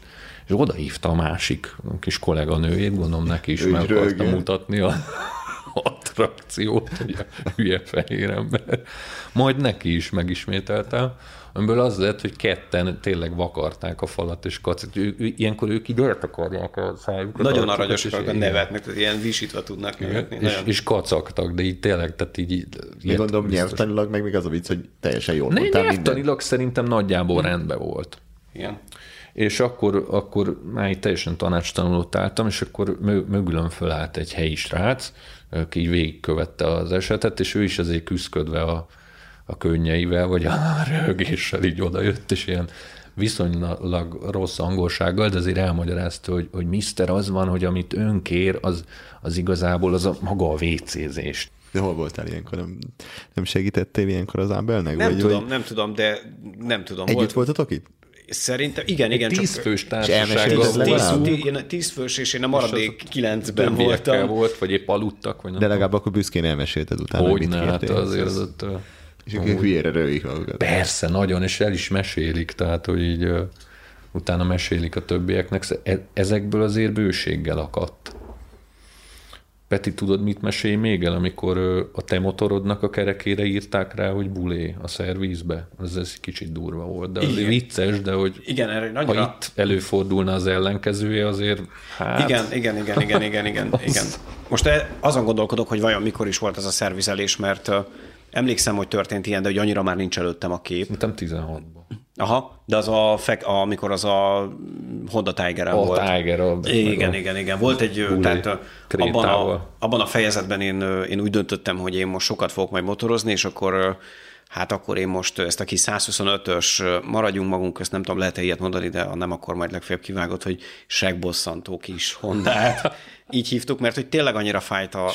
odahívta a másik kis kolléganőjét, gondolom neki is meg akartam mutatni a attrakciót, hogy a hülye fehér ember. Majd neki is megismételtem, amiből az lett, hogy ketten tényleg vakarták a falat és kacit. Ilyenkor ők így eltakarják a szájukat. Nagyon aranyosak a nevetnek, tehát ilyen visítva tudnak nevetni. És kacagtak, de így tényleg, tehát így... Én gondolom, nyelvtanilag meg még az a vicc, hogy teljesen jól mondtál. Nyelvtanilag szerintem nagyjából rendben volt. Igen. És akkor már így teljesen tanácstanulót álltam, és akkor mögülön fölállt egy helyi srác, aki így végigkövette az esetet, és ő is azért küszködve a könnyeivel, vagy a röhögéssel így odajött, és ilyen viszonylag rossz angolsággal, de azért elmagyarázta, hogy mister, az van, hogy amit ön kér, az igazából az maga a vécézés. De hol voltál ilyenkor? Nem segítettél ilyenkor az Ábelnek? Nem tudom. Együtt voltatok itt? Szerintem, igen. Tízfős társasággal. Én 10 fős, és én a maradék 9-ben voltam. Volt, vagy épp aludtak, vagy nem. De legalább akkor büszkén elmesélted utána, hogy mit kértél. Azért, és ők hülyére rövik magukat. Persze, nagyon, és el is mesélik, tehát, hogy így utána mesélik a többieknek. Ezekből azért bőséggel akadt. Peti, tudod, mit mesélj még el, amikor a te motorodnak a kerekére írták rá, hogy bulé a szervízbe? Ez kicsit durva volt, de azért vicces, de hogy igen, erre nagyra... ha itt előfordulna az ellenkezője, azért hát... Igen. Most azon gondolkodok, hogy vajon mikor is volt ez a szervizelés, mert emlékszem, hogy történt ilyen, de hogy annyira már nincs előttem a kép. Szerintem 16-ban. Aha, de az amikor az a Honda Tiger-en volt. A Tiger-en. Igen. Volt egy, tehát abban a fejezetben én úgy döntöttem, hogy én most sokat fogok majd motorozni, és akkor hát akkor én most ezt a kis 125-ös, maradjunk magunk, ezt nem tudom, lehet-e ilyet mondani, de nem, akkor majd legfeljebb kivágott, hogy segbosszantó kis Hondát. Így hívtuk, mert hogy tényleg annyira fájt a...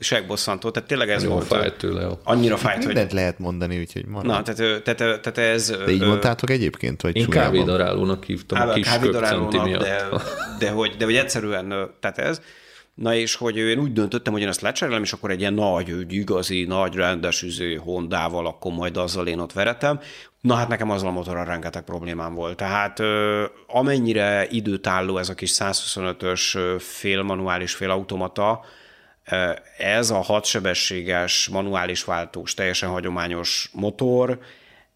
Segbosszantó. Tehát tényleg ez jó volt. Fájt tőle. Annyira fájt, hogy... Mindent lehet mondani, úgyhogy marad. Na, tehát ez... De így mondtátok egyébként, vagy én kávédarálónak hívtam a kis köpcenti miatt. De hogy egyszerűen, tehát ez... Na és hogy én úgy döntöttem, hogy én ezt lecserélem, és akkor egy ilyen nagy, igazi, nagy, rendes Hondával, akkor majd azzal én ott veretem. Na hát nekem azzal a motorral rengeteg problémám volt. Tehát amennyire időtálló ez a kis 125-ös félmanuális, félautomata, ez a 6-sebességes manuális váltós, teljesen hagyományos motor,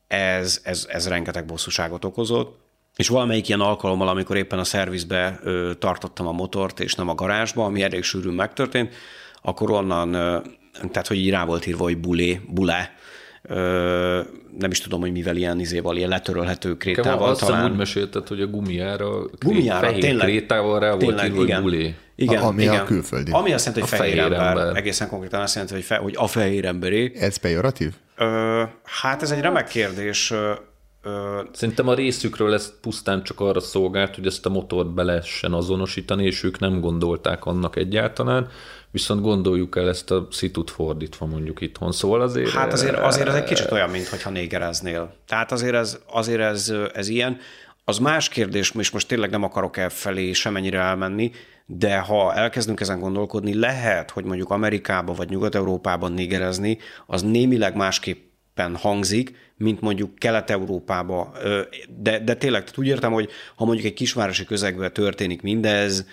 ez rengeteg bosszúságot okozott. És valamelyik ilyen alkalommal, amikor éppen a szervizbe tartottam a motort, és nem a garázsba, ami elég sűrűn megtörtént, akkor onnan, tehát hogy így rá volt írva, hogy bulé, nem is tudom, hogy mivel ilyen letörölhető krétával talán. Azt hiszem úgy mesélted, hogy a gumiára tényleg, krétával rá volt írva, hogy bulé. Igen, ami a külföldi. Ami azt jelenti, hogy fehér ember. Egészen konkrétan azt jelenti, hogy a fehér emberé. Ez pejoratív? Hát ez egy remek kérdés. Szerintem a részükről ez pusztán csak arra szolgált, hogy ezt a motort be lehessen azonosítani, és ők nem gondolták annak egyáltalán, viszont gondoljuk el ezt a szitut fordítva mondjuk itthon. Szóval azért... Hát azért ez egy kicsit olyan, mintha négereznél. Tehát azért ez ilyen. Az más kérdés, és most tényleg nem akarok elfelé semennyire elmenni, de ha elkezdünk ezen gondolkodni, lehet, hogy mondjuk Amerikában vagy Nyugat-Európában négerezni, az némileg másképp hangzik, mint mondjuk Kelet-Európába, de tényleg úgy értem, hogy ha mondjuk egy kisvárosi közegben történik mindez,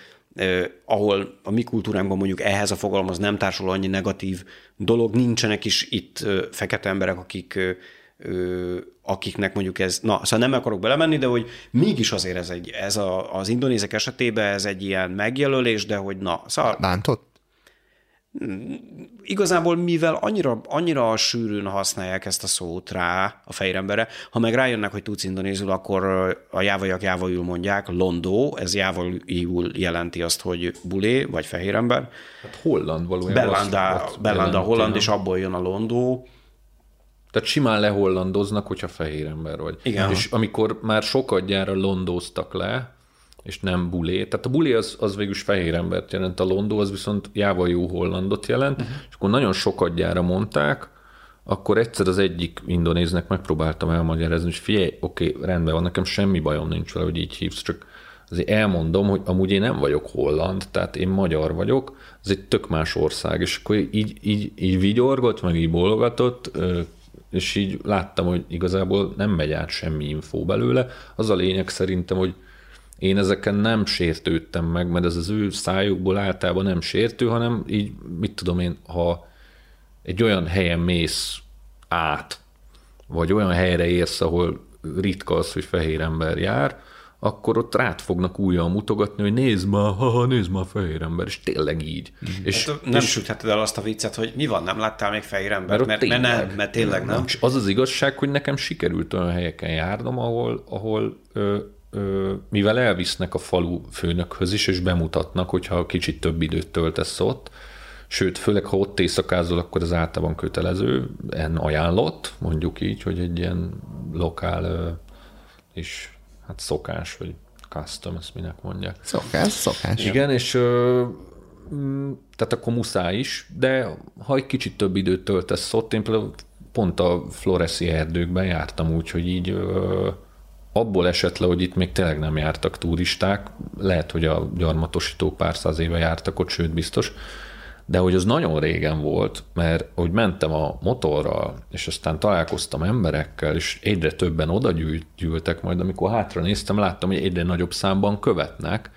ahol a mi kultúránkban mondjuk ehhez a fogalmaz nem társul annyi negatív dolog, nincsenek is itt fekete emberek, akiknek mondjuk ez, na, szóval nem akarok belemenni, de hogy mégis azért az indonézek esetében ez egy ilyen megjelölés, de hogy na, szóval... Bántott? Igazából, mivel annyira sűrűn használják ezt a szót rá a fehéremberre, ha meg rájönnek, hogy tudsz indonézul, akkor a jávaiak jávaiul mondják, londó, ez jávaiul jelenti azt, hogy bulé, vagy fehérember. Hát holland valójában. Belanda holland, és abból jön a londó. Tehát simán lehollandoznak, hogyha fehérember vagy. Igen. És amikor már sokadjára londóztak le, és nem bulé. Tehát a bulé az végül is fehér embert jelent, a londó az viszont jával jó hollandot jelent, és akkor nagyon sokadjára mondták, akkor egyszer az egyik indonéznek megpróbáltam elmagyarázni, hogy figyelj, oké, rendben van, nekem semmi bajom nincs vele, hogy így hívsz, csak azért elmondom, hogy amúgy én nem vagyok holland, tehát én magyar vagyok, ez egy tök más ország, és akkor így vigyorgott, meg így bólogatott, és így láttam, hogy igazából nem megy át semmi infó belőle. Az a lényeg szerintem, hogy én ezeken nem sértődtem meg, mert ez az ő szájukból általában nem sértő, hanem így, mit tudom én, ha egy olyan helyen mész át, vagy olyan helyre érsz, ahol ritka az, hogy fehér ember jár, akkor ott rád fognak újjal mutogatni, hogy nézd már fehér ember, és tényleg így. És, hát nem sütheted el azt a viccet, hogy mi van, nem láttál még fehér embert, mert tényleg nem. Az az igazság, hogy nekem sikerült olyan helyeken járnom, ahol mivel elvisznek a falu főnökhöz is, és bemutatnak, hogyha kicsit több időt töltesz ott, sőt, főleg ha ott éjszakázol, akkor ez általában kötelező, ajánlott, mondjuk így, hogy egy ilyen lokál és hát szokás, vagy custom, ezt minek mondják. Szokás. Igen, és tehát akkor muszáj is, de ha egy kicsit több időt töltesz ott, én például pont a Floreszi erdőkben jártam úgy, hogy így abból esett le, hogy itt még tényleg nem jártak turisták, lehet, hogy a gyarmatosítók pár száz éve jártak ott, sőt biztos, de hogy az nagyon régen volt, mert hogy mentem a motorral, és aztán találkoztam emberekkel, és egyre többen oda gyűltek, majd amikor hátra néztem, láttam, hogy egyre nagyobb számban követnek,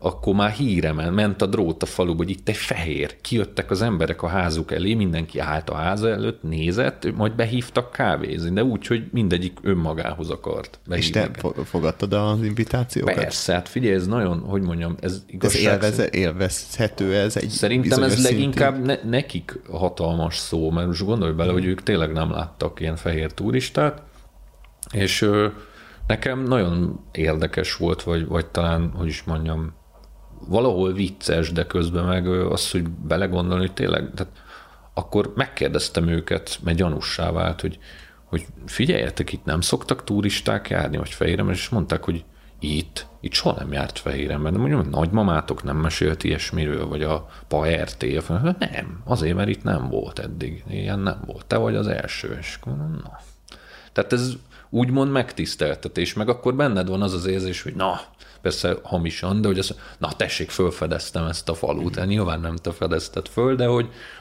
akkor már híremen ment a drót a faluba, hogy itt egy fehér. Kijöttek az emberek a házuk elé, mindenki állt a háza előtt, nézett, majd behívtak kávézni, de úgy, hogy mindegyik önmagához akart behívni. És te fogadtad az invitációkat? Persze, hát figyelj, ez nagyon, hogy mondjam, ez igazság. Ez élvezhető ez egy szerintem ez leginkább nekik hatalmas szó, mert most gondolj bele, hogy ők tényleg nem láttak ilyen fehér turistát, és nekem nagyon érdekes volt, vagy talán, hogy is mondjam, valahol vicces, de közben meg az, hogy belegondolni, hogy tényleg, tehát akkor megkérdeztem őket, mert gyanussá vált, hogy figyeljetek, itt nem szoktak turisták járni, vagy fehér ember, és mondták, hogy itt soha nem járt fehér ember, de mondjuk, hogy nagymamátok nem mesélt ilyesmiről, vagy a PART, nem, azért, mert itt nem volt eddig, ilyen nem volt, te vagy az első, és mondom, na. Tehát ez úgymond megtiszteltetés, meg akkor benned van az az érzés, hogy na, persze hamisan, de hogy azt na tessék, fölfedeztem ezt a falut, nyilván nem te fedezted föl, de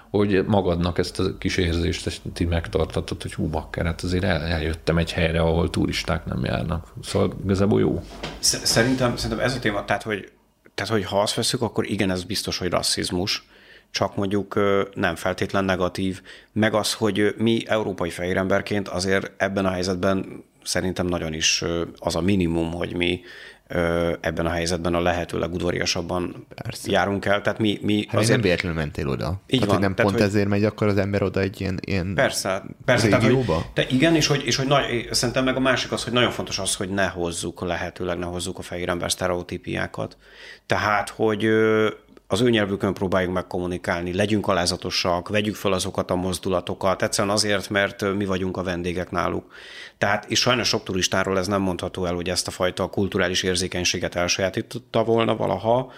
hogy magadnak ezt a kis érzést ezt ti megtartatod, hogy hú, bakker, hát azért eljöttem egy helyre, ahol turisták nem járnak. Szóval igazából jó. Szerintem ez a téma, tehát hogy ha azt veszük, akkor igen, ez biztos, hogy rasszizmus, csak mondjuk nem feltétlen negatív, meg az, hogy mi európai fehér emberként azért ebben a helyzetben szerintem nagyon is az a minimum, hogy mi ebben a helyzetben a lehető legudvariasabban járunk el. Tehát mi hát azért... nem véletlenül mentél oda. Így hát, van. Nem tehát, pont hogy... ezért megy akkor az ember oda egy ilyen persze, tehát, hogy te igen, és hogy szerintem meg a másik az, hogy nagyon fontos az, hogy ne hozzuk a fehér ember sztereotípiákat. Tehát, hogy az ő nyelvükön próbáljuk meg kommunikálni, legyünk alázatosak, vegyük fel azokat a mozdulatokat, egyszerűen azért, mert mi vagyunk a vendégek náluk. Tehát, és sajnos sok turistáról ez nem mondható el, hogy ezt a fajta kulturális érzékenységet elsajátította volna valaha,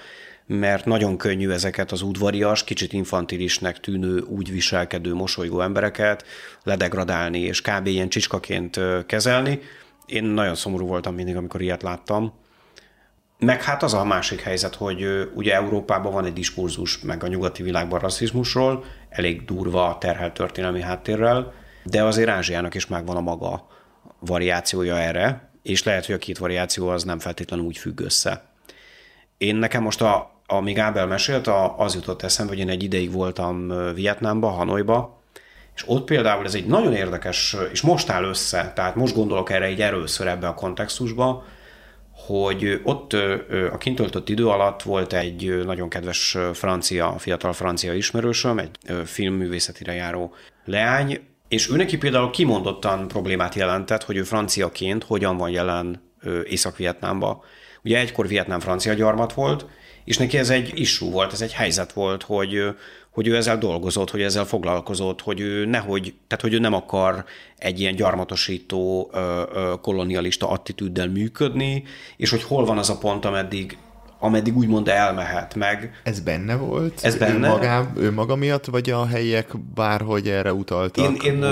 mert nagyon könnyű ezeket az udvarias, kicsit infantilisnek tűnő, úgy viselkedő, mosolygó embereket ledegradálni, és kb. Ilyen csicskaként kezelni. Én nagyon szomorú voltam mindig, amikor ilyet láttam. Meg hát az a másik helyzet, hogy ugye Európában van egy diskurzus, meg a nyugati világban rasszizmusról, elég durva, terhelt történelmi háttérrel, de azért Ázsiának is megvan a maga variációja erre, és lehet, hogy a két variáció az nem feltétlenül úgy függ össze. Én nekem most, amíg Ábel mesélt, az jutott eszembe, hogy én egy ideig voltam Vietnámban, Hanoiba, és ott például ez egy nagyon érdekes, és most áll össze, tehát most gondolok erre egy először ebbe a kontextusba, hogy ott a kint töltött idő alatt volt egy nagyon kedves fiatal francia ismerősöm, egy filmművészetire járó leány, és ő neki például kimondottan problémát jelentett, hogy ő franciaként hogyan van jelen Észak-Vietnámban. Ugye egykor Vietnám francia gyarmat volt, és neki ez egy issú volt, ez egy helyzet volt, hogy ő ezzel dolgozott, hogy ezzel foglalkozott, hogy ő tehát hogy ő nem akar egy ilyen gyarmatosító, kolonialista attitűddel működni, és hogy hol van az a pont, ameddig úgymond elmehet meg. Ez benne volt? Ez benne? Ő maga miatt, vagy a helyiek bárhogy erre utaltak? Én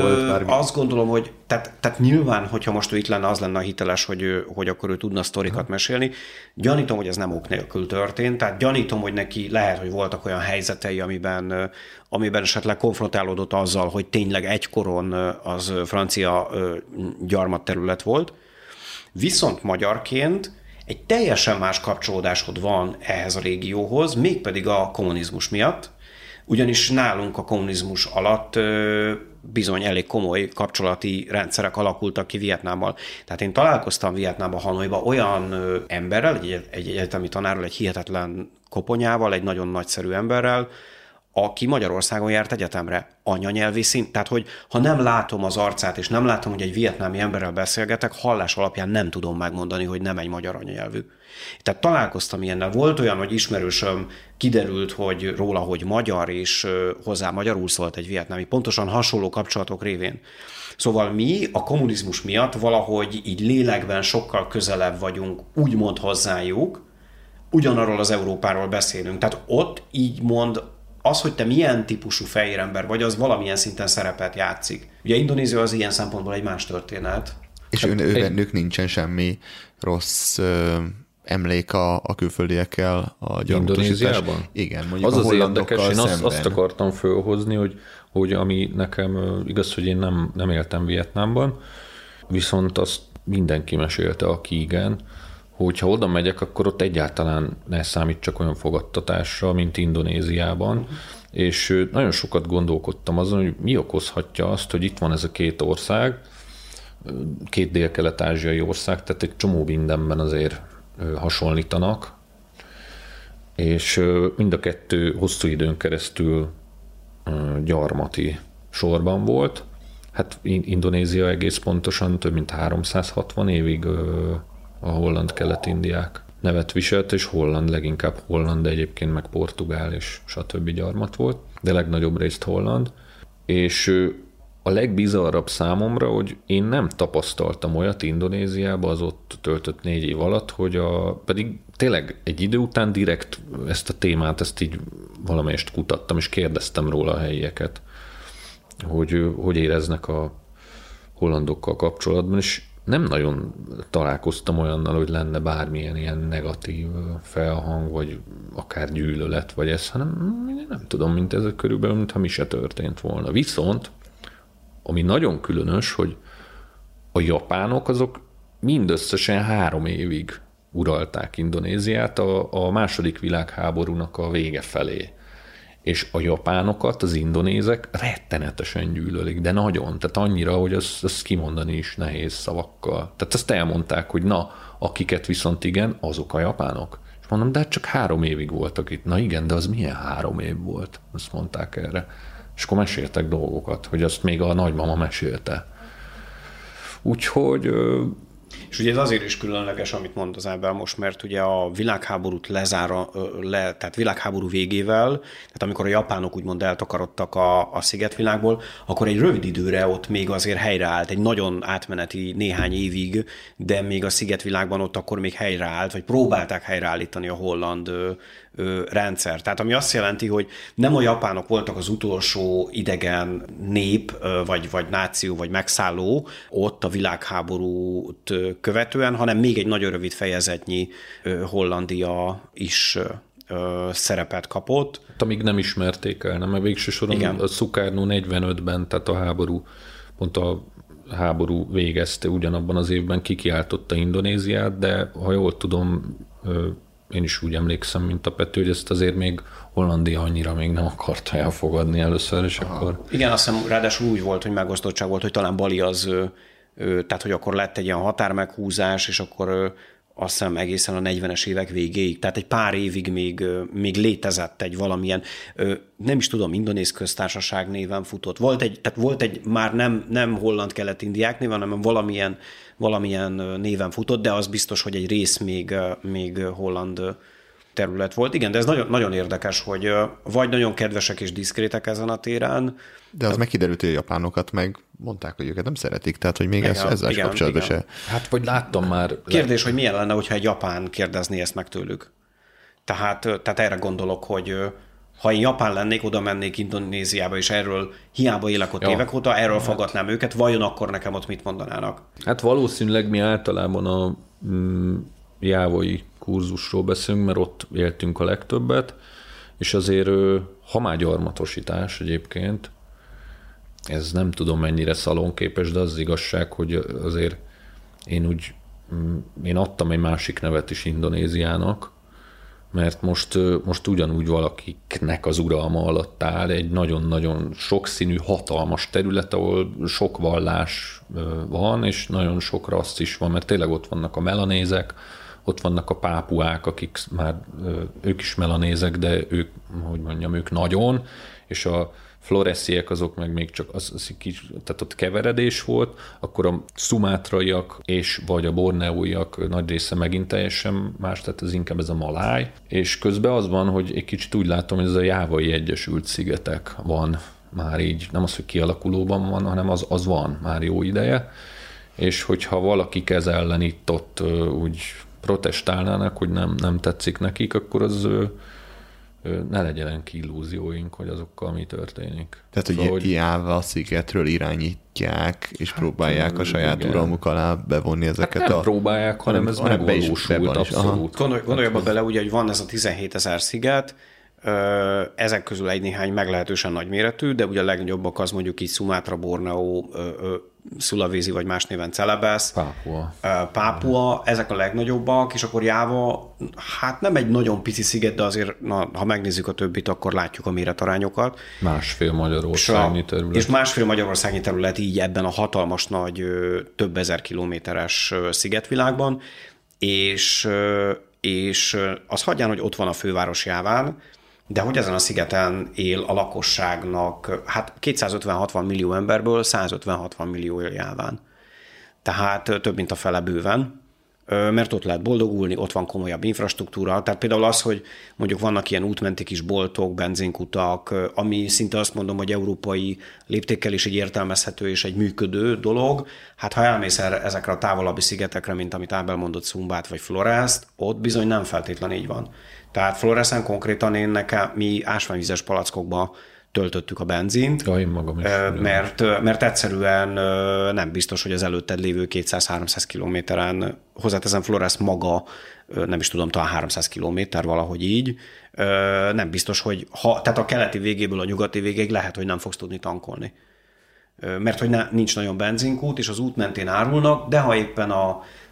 azt gondolom, hogy tehát nyilván, hogyha most ő itt lenne, az lenne a hiteles, hogy akkor ő tudna sztorikat mesélni. Gyanítom, hogy ez nem ok nélkül történt, tehát gyanítom, hogy neki lehet, hogy voltak olyan helyzetei, amiben esetleg konfrontálódott azzal, hogy tényleg egykoron az francia gyarmatterület volt. Viszont magyarként egy teljesen más kapcsolódásod van ehhez a régióhoz, mégpedig a kommunizmus miatt, ugyanis nálunk a kommunizmus alatt bizony elég komoly kapcsolati rendszerek alakultak ki Vietnámmal. Tehát én találkoztam Vietnámban, Hanoiban olyan emberrel, egy egyetemi tanárral, egy hihetetlen koponyával, egy nagyon nagyszerű emberrel, aki Magyarországon járt egyetemre, anyanyelvi szint. Tehát, hogy ha nem látom az arcát, és nem látom, hogy egy vietnámi emberrel beszélgetek, hallás alapján nem tudom megmondani, hogy nem egy magyar anyanyelvű. Tehát találkoztam ilyennel. Volt olyan, hogy ismerősöm kiderült, hogy róla, hogy magyar, és hozzá magyarul szólt egy vietnámi, pontosan hasonló kapcsolatok révén. Szóval mi a kommunizmus miatt valahogy így lélekben sokkal közelebb vagyunk, úgymond hozzájuk, ugyanarról az Európáról beszélünk. Tehát ott így mond az, hogy te milyen típusú fehér ember vagy, az valamilyen szinten szerepet játszik. Ugye Indonézia az ilyen szempontból egy más történet. És ők nincsen semmi rossz emlék a külföldiekkel a gyarmatosítás. Igen, mondjuk az érdekes, én azt akartam fölhozni, hogy ami nekem igaz, hogy én nem éltem Vietnámban, viszont azt mindenki mesélte, aki igen, hogyha oda megyek, akkor ott egyáltalán ne számít csak olyan fogadtatásra, mint Indonéziában, és nagyon sokat gondolkodtam azon, hogy mi okozhatja azt, hogy itt van ez a két ország, két dél-kelet-ázsiai ország, tehát egy csomó mindenben azért hasonlítanak, és mind a kettő hosszú időn keresztül gyarmati sorban volt. Hát Indonézia egész pontosan több mint 360 évig a holland-kelet-indiák nevet viselt, és holland, leginkább holland, de egyébként meg portugál és stb. Gyarmat volt, de legnagyobb részt holland. És a legbizarrabb számomra, hogy én nem tapasztaltam olyat Indonéziában az ott töltött 4 év alatt, hogy pedig tényleg egy idő után direkt ezt a témát, ezt így valamelyest kutattam, és kérdeztem róla a helyieket, hogy éreznek a hollandokkal kapcsolatban, és nem nagyon találkoztam olyannal, hogy lenne bármilyen ilyen negatív felhang, vagy akár gyűlölet, vagy ez, hanem nem tudom, mint ez körülbelül, mintha mi se történt volna. Viszont, ami nagyon különös, hogy a japánok azok mindösszesen 3 évig uralták Indonéziát a második világháborúnak a vége felé. És a japánokat az indonézek rettenetesen gyűlölik, de nagyon. Tehát annyira, hogy azt kimondani is nehéz szavakkal. Tehát ezt elmondták, hogy na, akiket viszont igen, azok a japánok. És mondom, de hát csak 3 évig voltak itt. Na igen, de az milyen 3 év volt? Azt mondták erre. És akkor meséltek dolgokat, hogy azt még a nagymama mesélte. Úgyhogy... És ugye ez azért is különleges, amit mond az Ábel most, mert ugye a világháborút tehát világháború végével, tehát amikor a japánok úgymond eltakarodtak a szigetvilágból, akkor egy rövid időre ott még azért helyreállt, egy nagyon átmeneti néhány évig, de még a szigetvilágban ott akkor még helyreállt, vagy próbálták helyreállítani a holland rendszer. Tehát ami azt jelenti, hogy nem a japánok voltak az utolsó idegen nép, vagy náció, vagy megszálló ott a világháborút követően, hanem még egy nagyon rövid fejezetnyi Hollandia is szerepet kapott. Amíg nem ismerték el, nem? Mert végső soron a Sukarno 45-ben, tehát pont a háború végezte ugyanabban az évben, kikiáltotta Indonéziát, de ha jól tudom, én is úgy emlékszem, mint a Pető, hogy ezt azért még Hollandia annyira még nem akarta elfogadni először, és akkor... Igen, azt hiszem, ráadásul úgy volt, hogy megosztottság volt, hogy talán Bali az, tehát hogy akkor lett egy ilyen határmeghúzás, és akkor azt hiszem egészen a 40-es évek végéig, tehát egy pár évig még létezett egy valamilyen, nem is tudom, Indonéz Köztársaság néven futott. Volt egy már nem holland-kelet-indiák néven, hanem valamilyen néven futott, de az biztos, hogy egy rész még holland terület volt. Igen, de ez nagyon, nagyon érdekes, hogy vagy nagyon kedvesek és diszkrétek ezen a téren. De az megkiderült, hogy a japánokat meg mondták, hogy őket nem szeretik, tehát hogy még ezzel kapcsolatban se. Hát vagy láttam már. Kérdés, hogy milyen lenne, hogyha egy japán kérdezné ezt meg tőlük. Tehát erre gondolok, hogy ha én japán lennék, oda mennék Indonéziába, és erről hiába élek ott évek óta, erről fogadnám őket, vajon akkor nekem ott mit mondanának? Hát valószínűleg mi általában a jávai kurzusról beszélünk, mert ott éltünk a legtöbbet, és azért, ha már gyarmatosítás egyébként, ez nem tudom mennyire szalonképes, de az igazság, hogy azért én adtam egy másik nevet is Indonéziának, mert most ugyanúgy valakiknek az uralma alatt áll egy nagyon-nagyon sokszínű, hatalmas terület, ahol sok vallás van, és nagyon sok rassz is van, mert tényleg ott vannak a melanézek, ott vannak a pápuák, akik már ők is melanézek, de ők, hogy mondjam, ők nagyon, és a floresziek azok meg még csak tehát ott keveredés volt, akkor a szumátraiak és vagy a borneóiak nagy része megint teljesen más, tehát ez inkább ez a maláj, és közben az van, hogy egy kicsit úgy látom, hogy ez a jávai egyesült szigetek van már így, nem az, hogy kialakulóban van, hanem az van már jó ideje, és hogyha valakik ez ellen itt-ott úgy protestálnának, hogy nem tetszik nekik, akkor az ne legyen ki illúzióink, hogy azokkal mi történik. Tehát, szóval, hogy Jáva a szigetről irányítják, és próbálják a saját uralmuk alá bevonni ezeket nem próbálják, hanem ez megvalósult abszolút. Gondolj abba bele, ugye, hogy van ez a 17 000 sziget, ezek közül egy néhány meglehetősen nagyméretű, de ugye a legnagyobbak az mondjuk így Sumatra, Borneo, Szulaveszi vagy más néven Celebesz, Pápua, ezek a legnagyobbak, és akkor Jáva, hát nem egy nagyon pici sziget, de azért, na, ha megnézzük a többit, akkor látjuk a méretarányokat. Másfél magyarországnyi terület. És másfél magyarországnyi terület így ebben a hatalmas nagy, több ezer kilométeres szigetvilágban, és az hagyján, hogy ott van a főváros Jáván, de hogy ezen a szigeten él a lakosságnak, hát 250-60 millió emberből 150-60 millió Jáván. Tehát több, mint a fele bőven, mert ott lehet boldogulni, ott van komolyabb infrastruktúra. Tehát például az, hogy mondjuk vannak ilyen útmenti kis boltok, benzinkutak, ami szinte azt mondom, hogy európai léptékkel is egy értelmezhető és egy működő dolog. Hát ha elmész ezekre a távolabbi szigetekre, mint amit Ábel mondott, Szumbát vagy Floreszt, ott bizony nem feltétlen így van. Tehát Floreszen konkrétan mi ásványvizes palackokba töltöttük a benzint, ja, én magam is, mert egyszerűen nem biztos, hogy az előtted lévő 200-300 kilométeren, hozzáteszem Floresz maga, nem is tudom, talán 300 kilométer, valahogy így, nem biztos, hogy tehát a keleti végéből a nyugati végéig lehet, hogy nem fogsz tudni tankolni. Mert hogy nincs nagyon benzinkút, és az út mentén árulnak, de ha éppen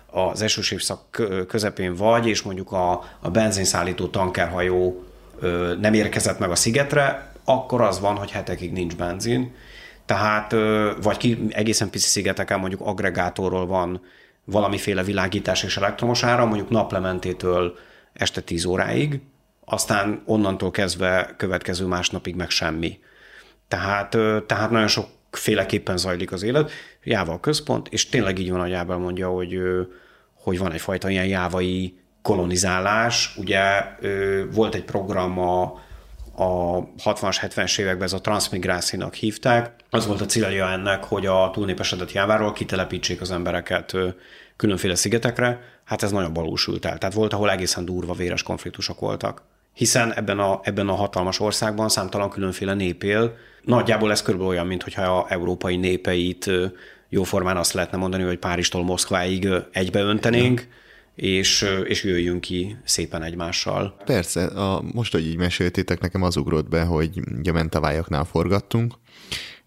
az esős évszak közepén vagy, és mondjuk a benzinszállító tankerhajó nem érkezett meg a szigetre, akkor az van, hogy hetekig nincs benzin. Tehát, vagy egészen pici szigeteken mondjuk aggregátorról van valamiféle világítás és elektromos áram, mondjuk naplementétől este 10 óráig, aztán onnantól kezdve következő másnapig meg semmi. Tehát nagyon sokféleképpen zajlik az élet. Jáva a központ, és tényleg így van, ahogy Ábel mondja, hogy van egyfajta ilyen jávai kolonizálás. Ugye volt egy program a 60-as, 70-es években, ez a transzmigrációnak hívták. Az volt a célja ennek, hogy a túlnépesedett Jáváról kitelepítsék az embereket különféle szigetekre. Hát ez nagyon balúsült el. Tehát volt, ahol egészen durva véres konfliktusok voltak. Hiszen ebben a hatalmas országban számtalan különféle nép él. Nagyjából ez körülbelül olyan, mintha európai népeit jóformán azt lehetne mondani, hogy Párizstól Moszkváig egybeöntenénk, és jöjjünk ki szépen egymással. Persze, most, hogy így meséltétek, nekem az ugrott be, hogy ugye Mentavályaknál forgattunk,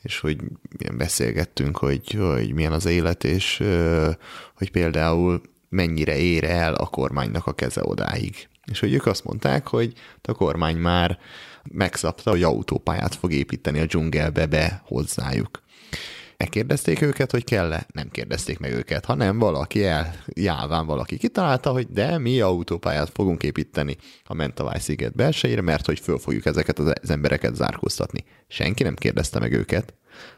és hogy beszélgettünk, hogy milyen az élet, és hogy például mennyire ér el a kormánynak a keze odáig. És hogy ők azt mondták, hogy a kormány már megszabta, hogy autópályát fog építeni a dzsungelbe be hozzájuk. Megkérdezték őket, hogy kell-e? Nem kérdezték meg őket, hanem valaki Jáván valaki kitalálta, hogy de mi autópályát fogunk építeni a Mentavály-sziget belseire, mert hogy föl fogjuk ezeket az embereket zárkóztatni. Senki nem kérdezte meg őket,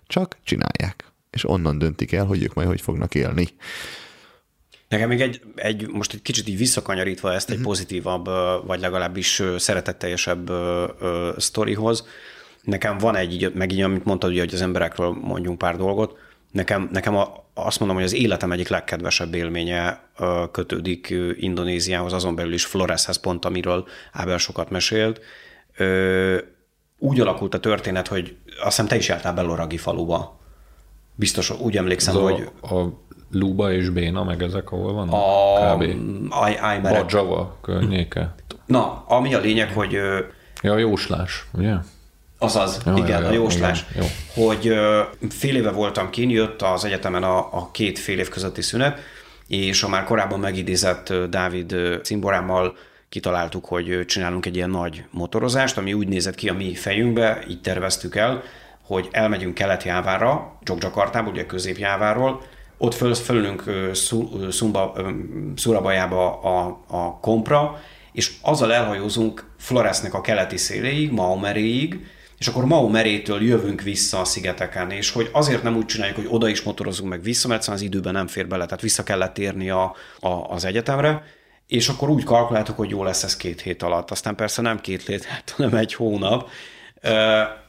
csak csinálják. És onnan döntik el, hogy ők majd hogy fognak élni. Nekem még most egy kicsit így visszakanyarítva ezt egy pozitívabb, vagy legalábbis szeretetteljesebb sztorihoz. Nekem van megint, amit mondtad, ugye, hogy az emberekről mondjunk pár dolgot, nekem azt mondom, hogy az életem egyik legkedvesebb élménye kötődik Indonéziához, azon belül is Floreszhez, pont amiről Ábel sokat mesélt. Úgy alakult a történet, hogy azt hiszem, te is jártál Beloragi faluba. Biztos, úgy emlékszem, hogy... Luba és Béna, meg ezek, ahol van kb. A Java környéke. Na, ami a lényeg, hogy... Ja, a jóslás, ugye? Azaz, ja, igen, a jóslás. Igen, jó. Hogy fél éve voltam kint, jött az egyetemen a két fél év közötti szünet, és a már korábban megidézett Dávid cimborámmal kitaláltuk, hogy csinálunk egy ilyen nagy motorozást, ami úgy nézett ki a mi fejünkbe, így terveztük el, hogy elmegyünk Kelet-Jávára, Jogjakartába, ugye Közép-Jáváról, ott fölülünk Szurabajába a kompra, és azzal elhajózunk Floresznek a keleti széléig, Maomeréig, és akkor Maomerétől jövünk vissza a szigeteken, és hogy azért nem úgy csináljuk, hogy oda is motorozunk meg vissza, mert az időben nem fér bele, tehát vissza kellett érni az egyetemre, és akkor úgy kalkuláltuk, hogy jó lesz ez 2 hét alatt. Aztán persze nem 2 hét, hanem 1 hónap.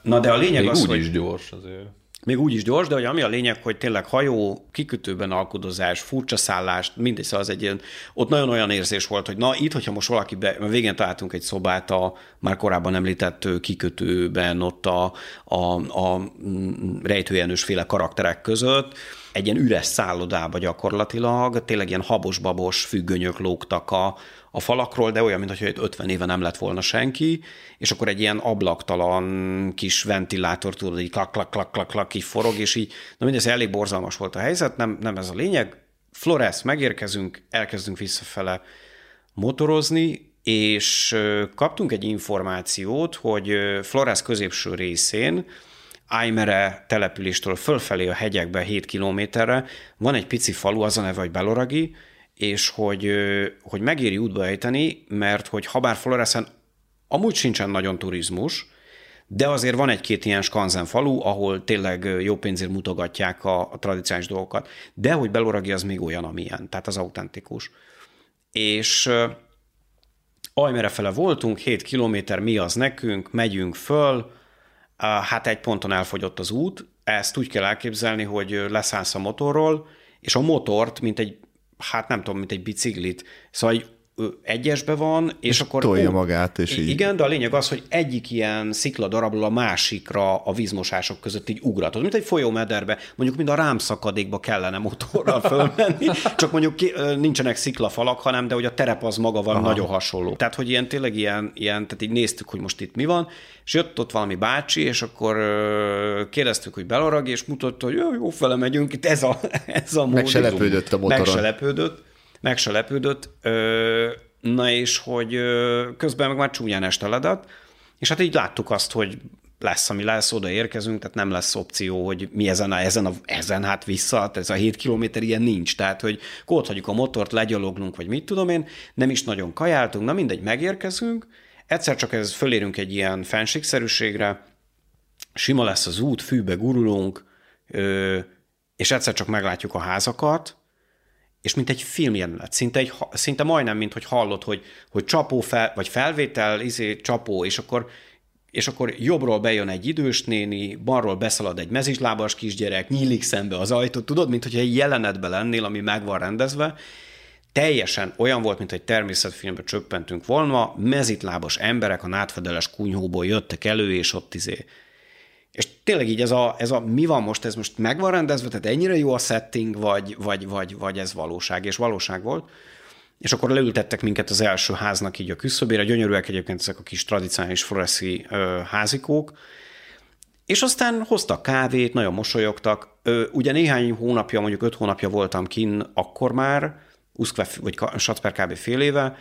Na de a lényeg az, hogy... is gyors azért. Még úgy is gyors, de hogy ami a lényeg, hogy tényleg hajó, kikötőben alkudozás, furcsa szállás, mindegy, szóval az egy ilyen, ott nagyon olyan érzés volt, hogy na itt, hogyha most valaki, mert végén találtunk egy szobát a már korábban említett kikötőben, ott a rejtőjenősféle karakterek között, egy ilyen üres szállodába gyakorlatilag, tényleg ilyen habos-babos függönyök lógtak a falakról, de olyan, mintha itt 50 éve nem lett volna senki, és akkor egy ilyen ablaktalan kis ventilátor, tudod, így klak-klak-klak-klak-klak így forog, és így, na mindez elég borzalmas volt a helyzet, nem ez a lényeg. Floresz, megérkezünk, elkezdünk visszafele motorozni, és kaptunk egy információt, hogy Floresz középső részén Aimere településtől fölfelé a hegyekbe 7 kilométerre van egy pici falu, az a neve, hogy Beloragi, és hogy megéri útba ejteni, mert hogy habár Floreszen amúgy sincsen nagyon turizmus, de azért van egy-két ilyen skanzen falu, ahol tényleg jó pénzért mutogatják a tradicionális dolgokat. De hogy Beloragi az még olyan, amilyen, tehát az autentikus. És Aimere fele voltunk, 7 kilométer, mi az nekünk, megyünk föl, hát egy ponton elfogyott az út, ezt úgy kell elképzelni, hogy leszállsz a motorról, és a motort, mint egy, hát nem tudom, mint egy biciklit, szóval egyesbe van, és akkor... tolja magát, és így. Igen, de a lényeg az, hogy egyik ilyen szikladarabról a másikra a vízmosások között így ugratod, mint egy folyómederbe, mondjuk mind a rámszakadékba kellene motorral fölmenni, csak mondjuk nincsenek sziklafalak, hanem de hogy a terep az maga van nagyon hasonló. Tehát, hogy ilyen tényleg ilyen, tehát így néztük, hogy most itt mi van, és jött ott valami bácsi, és akkor kérdeztük, hogy Belorag, és mutatta, hogy jó, fele megyünk, itt ez a mód. Meg se lepődött a motoron. Meg se lepődött, na és hogy közben meg már csúnyán esteledett, és hát így láttuk azt, hogy lesz, ami lesz, oda érkezünk, tehát nem lesz opció, hogy mi ezen hát vissza, ez a 7 kilométer ilyen nincs, tehát hogy ott hagyjuk a motort, legyaloglunk, vagy mit tudom én, nem is nagyon kajáltunk, na mindegy, megérkezünk, egyszer csak ez fölérünk egy ilyen fenségszerűségre, sima lesz az út, fűbe gurulunk, és egyszer csak meglátjuk a házakat, és mint egy filmjelenet, szinte majdnem, mint hogy hallod, hogy csapó, vagy felvétel, csapó, és akkor jobbról bejön egy idős néni, balról beszalad egy mezítlábas kisgyerek, nyílik szembe az ajtót, tudod, mint hogyha egy jelenetben lennél, ami meg van rendezve. Teljesen olyan volt, mint egy természetfilmbe csöppentünk volna, mezítlábas emberek a nátfedeles kunyhóból jöttek elő, és ott És tényleg így ez a mi van most, ez most meg van rendezve, tehát ennyire jó a setting, vagy ez valóság, és valóság volt. És akkor leültettek minket az első háznak így a küszöbére, gyönyörűek egyébként ezek a kis tradicionális floreszi házikók, és aztán hoztak kávét, nagyon mosolyogtak. Ugye néhány hónapja, mondjuk 5 hónapja voltam kinn akkor már, vagy Satzper kb. Fél éve.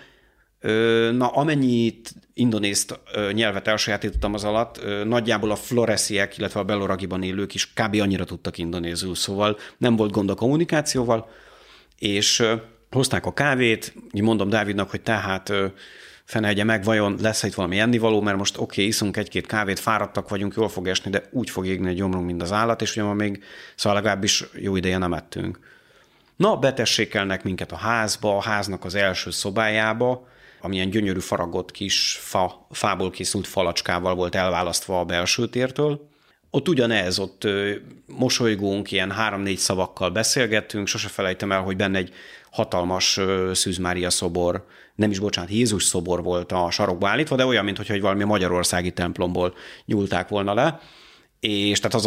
Na, amennyit indonészt nyelvet elsajátítottam az alatt, nagyjából a floresziek, illetve a Beloragiban élők is kb. Annyira tudtak indonézül, szóval nem volt gond a kommunikációval, és hozták a kávét, így mondom Dávidnak, hogy tehát fenehegye meg, vajon lesz itt valami ennivaló, mert most oké, iszunk egy-két kávét, fáradtak vagyunk, jól fog esni, de úgy fog égni a gyomrunk, mint az állat, és ugye ma még, szóval legalábbis jó ideje nem ettünk. Na, betessékelnek minket a házba, a háznak az első szobájába, amilyen gyönyörű faragott kis fából készült falacskával volt elválasztva a belső tértől. Ott ugyanez, ott mosolygunk, ilyen 3-4 szavakkal beszélgettünk, sose felejtem el, hogy benne egy hatalmas Szűz Mária szobor, Jézus szobor volt a sarokba állítva, de olyan, mintha valami magyarországi templomból nyúlták volna le, és tehát az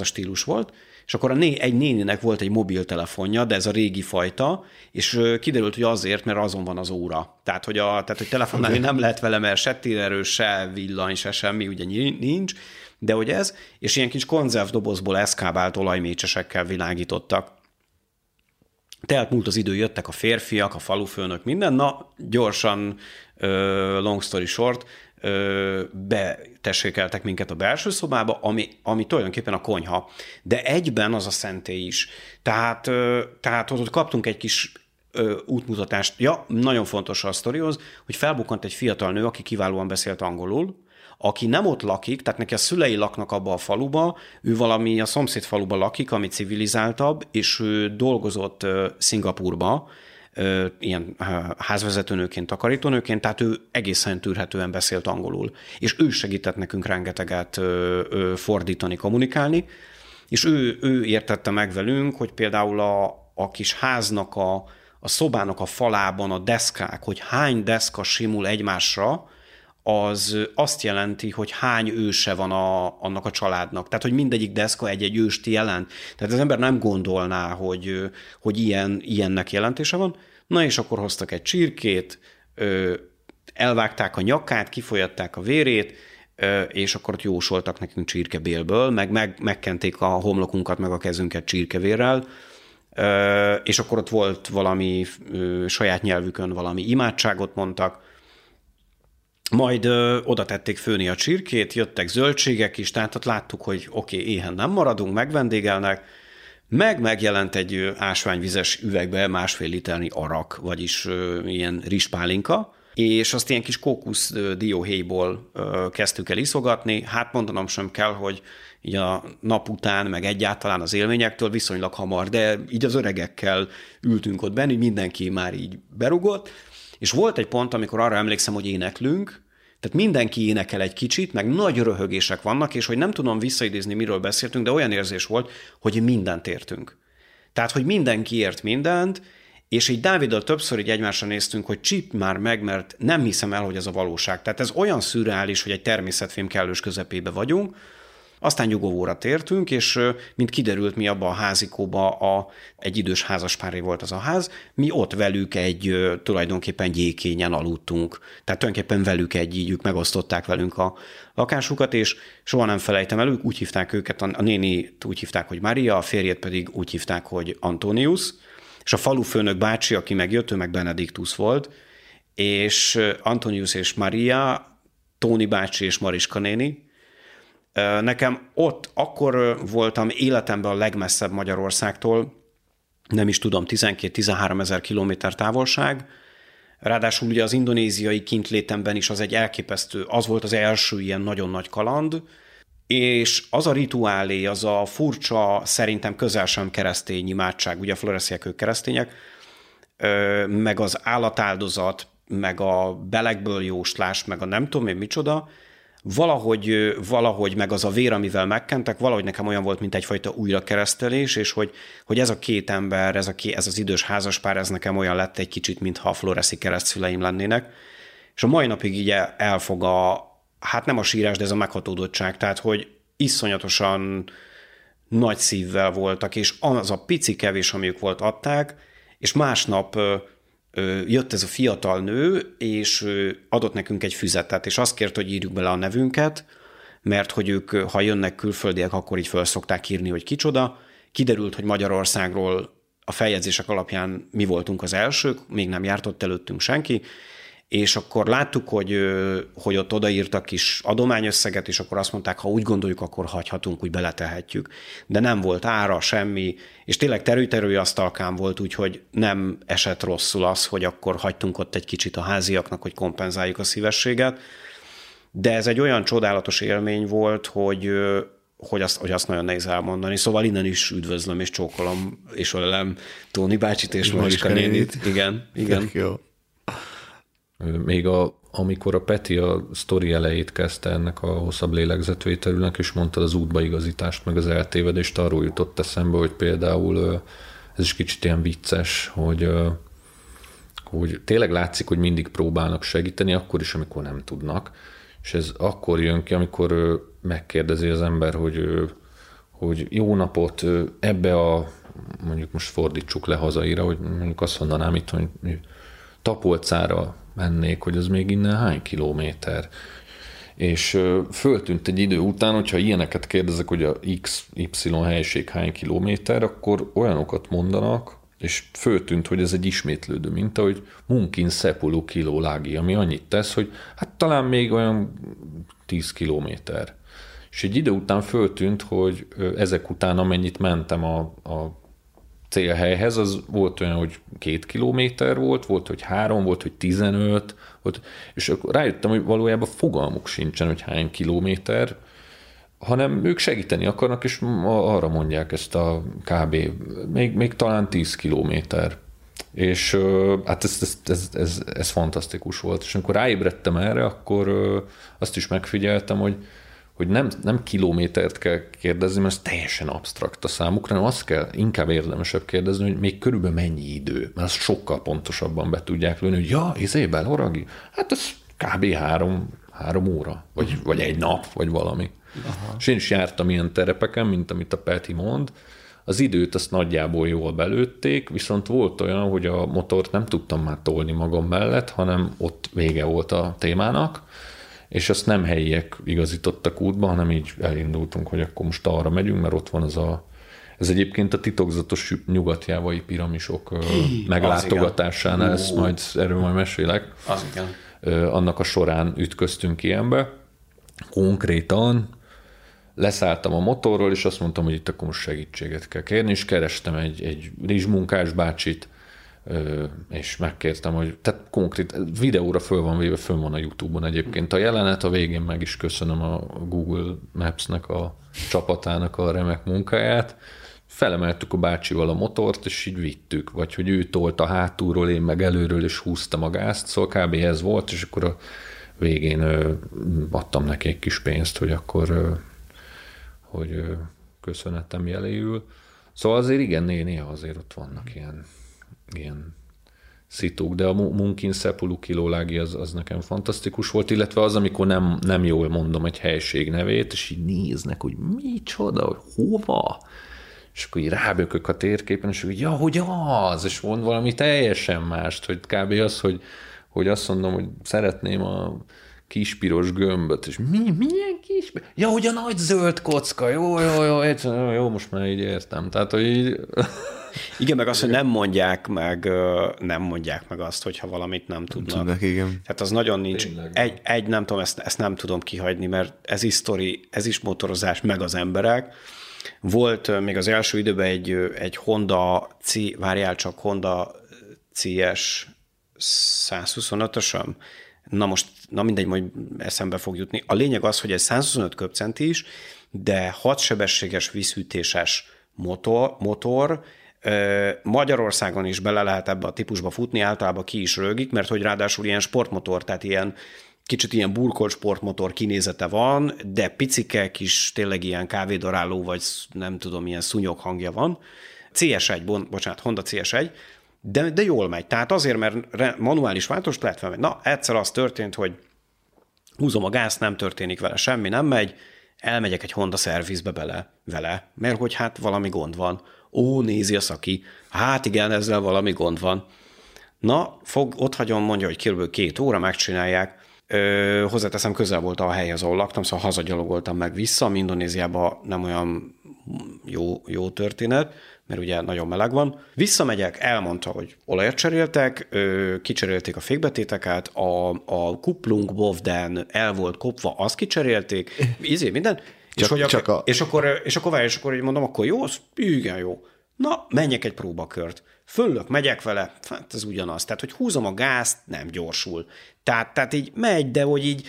a stílus volt. És akkor egy néninek volt egy mobiltelefonja, de ez a régi fajta, és kiderült, hogy azért, mert azon van az óra. Tehát, hogy telefonálni nem lehet vele, mert se térerő, se villany, se semmi, ugye nincs, de hogy ez, és ilyen kis konzervdobozból eszkábált olajmécsesekkel világítottak. Tehát múlt az idő, jöttek a férfiak, a falufőnök, minden, na, gyorsan, long story short, betessékeltek minket a belső szobába, ami tulajdonképpen a konyha, de egyben az a szentély is. Tehát ott kaptunk egy kis útmutatást. Ja, nagyon fontos a sztorihoz, hogy felbukkant egy fiatal nő, aki kiválóan beszélt angolul, aki nem ott lakik, tehát neki a szülei laknak abba a faluba, ő valami a szomszéd faluba lakik, ami civilizáltabb, és ő dolgozott Szingapúrba, ilyen házvezetőnőként, takarítónőként, tehát ő egészen tűrhetően beszélt angolul. És ő segített nekünk rengeteget fordítani, kommunikálni, és ő értette meg velünk, hogy például a kis háznak, a szobának a falában a deszkák, hogy hány deszka simul egymásra, az azt jelenti, hogy hány őse van annak a családnak. Tehát, hogy mindegyik deszka egy-egy őst jelent. Tehát az ember nem gondolná, hogy ilyennek jelentése van. Na és akkor hoztak egy csirkét, elvágták a nyakát, kifolyatták a vérét, és akkor ott jósoltak nekünk csirkebélből, meg megkenték a homlokunkat, meg a kezünket csirkevérrel, és akkor ott volt valami saját nyelvükön valami imádságot mondtak, majd oda tették főni a csirkét, jöttek zöldségek is, tehát ott láttuk, hogy oké, éhen nem maradunk, megvendégelnek, meg megjelent egy ásványvizes üvegbe 1,5 liternyi arak, vagyis ilyen rizspálinka, és azt ilyen kis kókusz dióhéjból kezdtük el iszogatni. Hát mondanom sem kell, hogy így a nap után, meg egyáltalán az élményektől viszonylag hamar, de így az öregekkel ültünk ott benn, így mindenki már így berugott, és volt egy pont, amikor arra emlékszem, hogy éneklünk, tehát mindenki énekel egy kicsit, meg nagy röhögések vannak, és hogy nem tudom visszaidézni, miről beszéltünk, de olyan érzés volt, hogy mindent értünk. Tehát, hogy mindenki ért mindent, és így Dáviddal többször így egymásra néztünk, hogy csípd már meg, mert nem hiszem el, hogy ez a valóság. Tehát ez olyan szürreális, hogy egy természetfilm kellős közepébe vagyunk. Aztán nyugovóra tértünk, és mint kiderült, mi abban a házikóban egy idős házaspáré volt az a ház, mi ott velük egy tulajdonképpen gyékényen aludtunk. Tehát tulajdonképpen velük egy ígyük, megosztották velünk a lakásukat, és soha nem felejtem el, úgy hívták őket, a nénit úgy hívták, hogy Mária, a férjét pedig úgy hívták, hogy Antonius, és a falufőnök bácsi, aki megjött, ő meg Benediktus volt, és Antonius és Mária, Tóni bácsi és Mariska néni. Nekem ott akkor voltam életemben a legmesszebb Magyarországtól, nem is tudom, 12-13 ezer kilométer távolság, ráadásul ugye az indonéziai kintlétemben is az egy elképesztő, az volt az első ilyen nagyon nagy kaland, és az a rituálé, az a furcsa, szerintem közel sem keresztény imádság, ugye a floresziek ők keresztények, meg az állatáldozat, meg a belekből jóslás, meg a nem tudom én micsoda, Valahogy meg az a vér, amivel megkentek, valahogy nekem olyan volt, mint egyfajta újrakeresztelés, és hogy ez a két ember, ez az idős házaspár, ez nekem olyan lett egy kicsit, mintha a floreszi keresztszüleim lennének. És a mai napig így elfog hát nem a sírás, de ez a meghatódottság, tehát hogy iszonyatosan nagy szívvel voltak, és az a pici kevés, amiük volt, adták, és másnap jött ez a fiatal nő, és adott nekünk egy füzetet, és azt kért, hogy írjuk bele a nevünket, mert hogy ők, ha jönnek külföldiek, akkor így föl szokták írni, hogy kicsoda. Kiderült, hogy Magyarországról a feljegyzések alapján mi voltunk az elsők, még nem járt ott előttünk senki, és akkor láttuk, hogy ott odaírtak kis adományösszeget, és akkor azt mondták, ha úgy gondoljuk, akkor hagyhatunk, úgy beletehetjük. De nem volt ára, semmi, és tényleg terő-terő asztalkán volt, úgyhogy nem esett rosszul az, hogy akkor hagytunk ott egy kicsit a háziaknak, hogy kompenzáljuk a szívességet. De ez egy olyan csodálatos élmény volt, hogy azt nagyon nehéz elmondani. Szóval innen is üdvözlöm, és csókolom, és ölelem Tóni bácsit, és Mariska nénit. Igen. Jó. Még amikor a Peti a sztori elejét kezdte ennek a hosszabb lélegzetvételűnek, és mondta az útbaigazítást, meg az eltévedést, arról jutott eszembe, hogy például ez is kicsit ilyen vicces, hogy tényleg látszik, hogy mindig próbálnak segíteni, akkor is, amikor nem tudnak. És ez akkor jön ki, amikor megkérdezi az ember, hogy jó napot, ebbe a, mondjuk most fordítsuk le hazaira, hogy mondjuk azt mondanám itt, hogy Tapolcára mennék, hogy az még innen hány kilométer. És föltűnt egy idő után, hogyha ilyeneket kérdezek, hogy a XY helység hány kilométer, akkor olyanokat mondanak, és föltűnt, hogy ez egy ismétlődő minta, hogy munkin szepuló kiló lági, ami annyit tesz, hogy hát talán még olyan 10 kilométer. És egy idő után föltűnt, hogy ezek után amennyit mentem a célhelyhez, az volt olyan, hogy 2 kilométer volt, hogy 3, volt, hogy 15, volt, és akkor rájöttem, hogy valójában fogalmuk sincsen, hogy hány kilométer, hanem ők segíteni akarnak, és arra mondják ezt a kb. Még talán 10 kilométer. És hát ez fantasztikus volt. És amikor ráébredtem erre, akkor azt is megfigyeltem, hogy nem kilométert kell kérdezni, mert ez teljesen absztrakt a számukra, hanem azt kell, inkább érdemesebb kérdezni, hogy még körülbelül mennyi idő, mert azt sokkal pontosabban be tudják lőni, hogy ja, Beloragi? Hát ez kb. 3 3 óra, vagy egy nap, vagy valami. Aha. És én is jártam ilyen terepeken, mint amit a Peti mond. Az időt azt nagyjából jól belőtték, viszont volt olyan, hogy a motort nem tudtam már tolni magam mellett, hanem ott vége volt a témának, és azt nem helyiek igazítottak útba, hanem így elindultunk, hogy akkor most arra megyünk, mert ott van az a... Ez egyébként a titokzatos nyugatjávai piramisok meglátogatásánál, ezt majd, erről majd mesélek. Az igen. Annak a során ütköztünk ilyenbe. Konkrétan leszálltam a motorról, és azt mondtam, hogy itt akkor most segítséget kell kérni, és kerestem egy rizsmunkás bácsit, és megkértem, hogy tehát konkrét videóra föl van véve, fönn van a YouTube-on egyébként a jelenet, a végén meg is köszönöm a Google Maps-nek a csapatának a remek munkáját. Felemeltük a bácsival a motort, és így vittük, vagy hogy ő tolta hátulról, én meg előről, és húztam a gázt, szóval kb. Ez volt, és akkor a végén adtam neki egy kis pénzt, hogy akkor hogy köszönetem jeléül. Szóval azért igen, néha azért ott vannak ilyen szitók, de a Munkin Sepulu Kilolági az nekem fantasztikus volt, illetve az, amikor nem jól mondom egy helység nevét, és így néznek, hogy micsoda, hogy hova, és akkor így rábökök a térképen, és így, ja, hogy az, és mond valami teljesen mást, hogy kb. Az, hogy azt mondom, hogy szeretném a kispiros gömböt, és milyen kispiros? Ja, hogy a nagy zöld kocka, jó, most már így értem. Tehát, hogy így... Igen, meg azt, hogy nem mondják meg azt, hogyha valamit nem tudnak. Igen. Tehát az nagyon nincs. Egy nem tudom, ezt nem tudom kihagyni, mert ez is sztori, ez is motorozás, meg az emberek. Volt még az első időben egy Honda CS 125-ösöm. Na mindegy, majd eszembe fog jutni. A lényeg az, hogy egy 125 köbcenti is, de 6 sebességes vízhűtéses motor. Magyarországon is bele lehet ebbe a típusba futni, általában ki is rögik, mert hogy ráadásul ilyen sportmotor, tehát ilyen kicsit ilyen burkolt sportmotor kinézete van, de picike kis, tényleg ilyen kávédaráló, vagy nem tudom, ilyen szúnyog hangja van. Honda CS1, de jól megy. Tehát azért, mert manuális váltost lehet felmegy. Na, egyszer az történt, hogy húzom a gázt, nem történik vele semmi, nem megy, elmegyek egy Honda szervizbe vele, mert hogy hát valami gond van. Ó, nézi a szaki. Hát igen, ezzel valami gond van. Na, ott hagyom, mondja, hogy kb. 2 óra megcsinálják. Hozzáteszem, közel volt a hely, ahol laktam, szóval hazagyalogoltam meg vissza, ami Indonéziában nem olyan jó történet, mert ugye nagyon meleg van. Visszamegyek, elmondta, hogy olajat cseréltek, kicserélték a fékbetéteket, a kuplung bovden el volt kopva, azt kicserélték, minden. És akkor mondom, akkor jó, igen jó. Na, menjek egy próbakört. Föllök, megyek vele, hát ez ugyanaz. Tehát, hogy húzom a gázt, nem gyorsul. Tehát így megy, de hogy így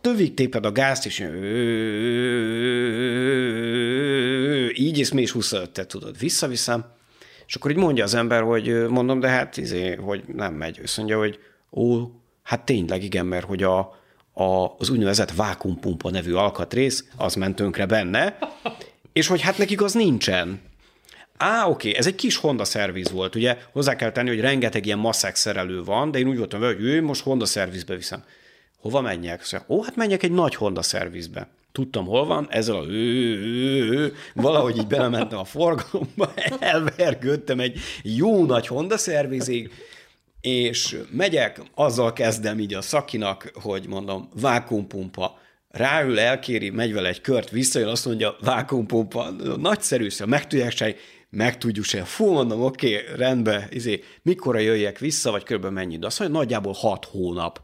tövig téped a gázt, és így és mi is 25-et tudod. Visszaviszem, és akkor így mondja az ember, hogy mondom, de hát hogy nem megy. Azt mondja, hogy ó, hát tényleg igen, mert hogy az úgynevezett vákumpumpa nevű alkatrész, az ment tönkre benne, és hogy hát nekik az nincsen. Oké, ez egy kis Honda szerviz volt, ugye hozzá kell tenni, hogy rengeteg ilyen maszek szerelő van, de én úgy voltam, hogy most Honda szervizbe viszem. Hova menjek? Szóval, hát menjek egy nagy Honda szervizbe. Tudtam, hol van, ezzel a valahogy így belementem a forgalomba, elvergődtem egy jó nagy Honda szervizig, és megyek, azzal kezdem így a szakinak, hogy mondom, vákumpumpa. Ráül, elkéri, megy vele egy kört, visszajön, azt mondja, vákumpumpa, nagyszerű, szóval meg tudjuk se. Fú, mondom, oké, rendben, mikorra jöjjek vissza, vagy körülbelül mennyi idő? Azt mondja, nagyjából 6 hónap.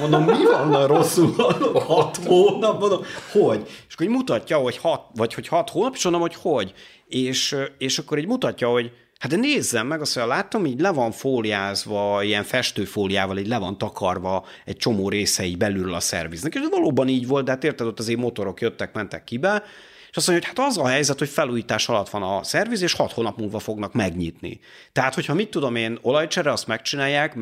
Mondom, mi van rosszul? 6 hónap? Mondom, hogy? És akkor így mutatja, hogy 6 hónap, és mondom, hogy hogy. És akkor így mutatja, hogy hát de nézzem meg, azt mondja, láttam, így le van fóliázva, ilyen festőfóliával, így le van takarva egy csomó része így belülről a szerviznek, és valóban így volt, de hát érted, ott azért motorok jöttek, mentek kibe, És azt mondja, hogy hát az a helyzet, hogy felújítás alatt van a szerviz, és 6 hónap múlva fognak megnyitni. Tehát, hogyha mit tudom én, olajcsere, azt megcsinálják,